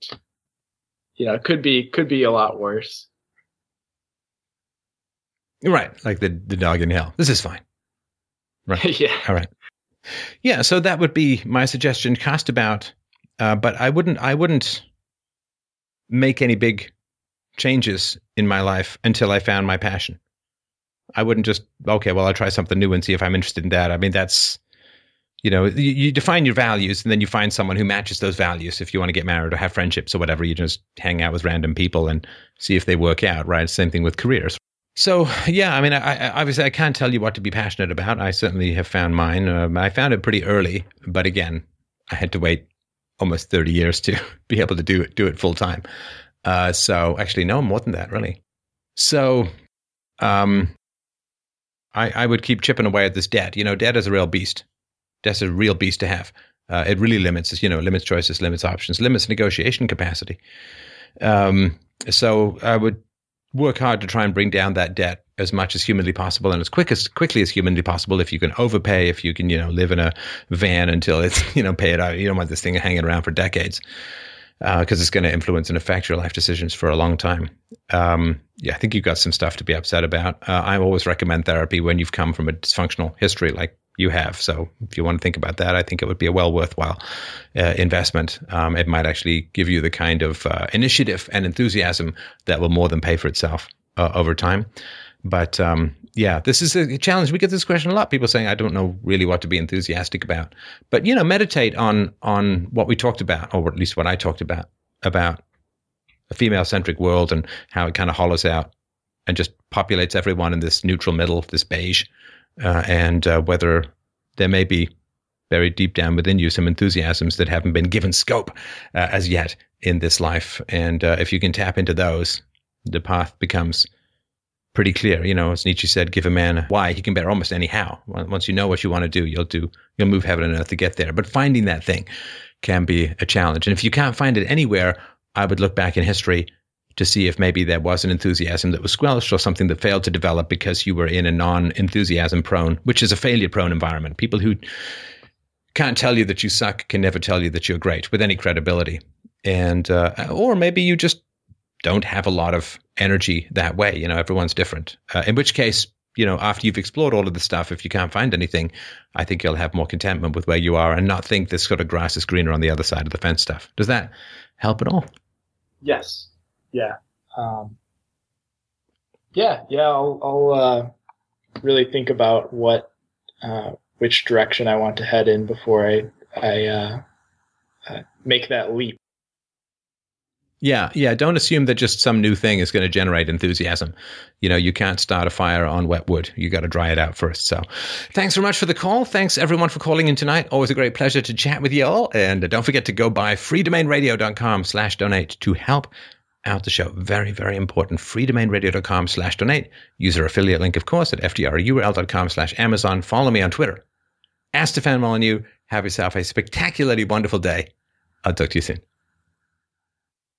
you know, it could be could be a lot worse. Right, like the the dog in hell. This is fine. Right. Yeah. All right. Yeah. So that would be my suggestion. Cast about. Uh, but I wouldn't, I wouldn't make any big changes in my life until I found my passion. I wouldn't just, okay, well, I'll try something new and see if I'm interested in that. I mean, that's, you know, you, you define your values and then you find someone who matches those values. If you want to get married or have friendships or whatever, you just hang out with random people and see if they work out, right? Same thing with careers. So, yeah, I mean, I, I, obviously I can't tell you what to be passionate about. I certainly have found mine. Um, I found it pretty early, but again, I had to wait almost thirty years to be able to do it, do it full time. Uh, so actually, no, more than that, really. So um, I, I would keep chipping away at this debt. You know, debt is a real beast. That's a real beast to have. Uh, it really limits, you know, limits choices, limits options, limits negotiation capacity. Um, so I would work hard to try and bring down that debt as much as humanly possible and as quick as quickly as humanly possible. If you can overpay, if you can, you know, live in a van until it's, you know, pay it out. You don't want this thing hanging around for decades because uh, it's going to influence and affect your life decisions for a long time. Um, yeah, I think you've got some stuff to be upset about. Uh, I always recommend therapy when you've come from a dysfunctional history like you have. So if you want to think about that, I think it would be a well worthwhile uh, investment. Um, it might actually give you the kind of uh, initiative and enthusiasm that will more than pay for itself uh, over time. But um, yeah, this is a challenge. We get this question a lot. People saying, I don't know really what to be enthusiastic about. But, you know, meditate on on what we talked about, or at least what I talked about, about a female-centric world and how it kind of hollows out and just populates everyone in this neutral middle, this beige. Uh, and uh, whether there may be buried deep down within you some enthusiasms that haven't been given scope uh, as yet in this life. And uh, if you can tap into those, the path becomes pretty clear. You know, as Nietzsche said, give a man a why, he can bear almost any how. Once you know what you want to do, you'll do, you'll move heaven and earth to get there. But finding that thing can be a challenge. And if you can't find it anywhere, I would look back in history to see if maybe there was an enthusiasm that was squelched or something that failed to develop because you were in a non-enthusiasm prone, which is a failure-prone environment. People who can't tell you that you suck can never tell you that you're great with any credibility. And uh, or maybe you just don't have a lot of energy that way. You know, everyone's different. Uh, in which case, you know, after you've explored all of the stuff, if you can't find anything, I think you'll have more contentment with where you are and not think this sort of grass is greener on the other side of the fence stuff. Does that help at all? Yes. Yeah. Um, yeah. Yeah. I'll, I'll uh, really think about what, uh, which direction I want to head in before I, I uh, uh, make that leap. Yeah. Yeah. Don't assume that just some new thing is going to generate enthusiasm. You know, you can't start a fire on wet wood. You got to dry it out first. So thanks very much for the call. Thanks everyone for calling in tonight. Always a great pleasure to chat with you all. And don't forget to go by freedomainradio.com slash donate to help out the show. Very, very important. freedomainradio.com slash donate. User affiliate link, of course, at fdrurl.com slash Amazon. Follow me on Twitter. Ask Stefan Molyneux. Have yourself a spectacularly wonderful day. I'll talk to you soon.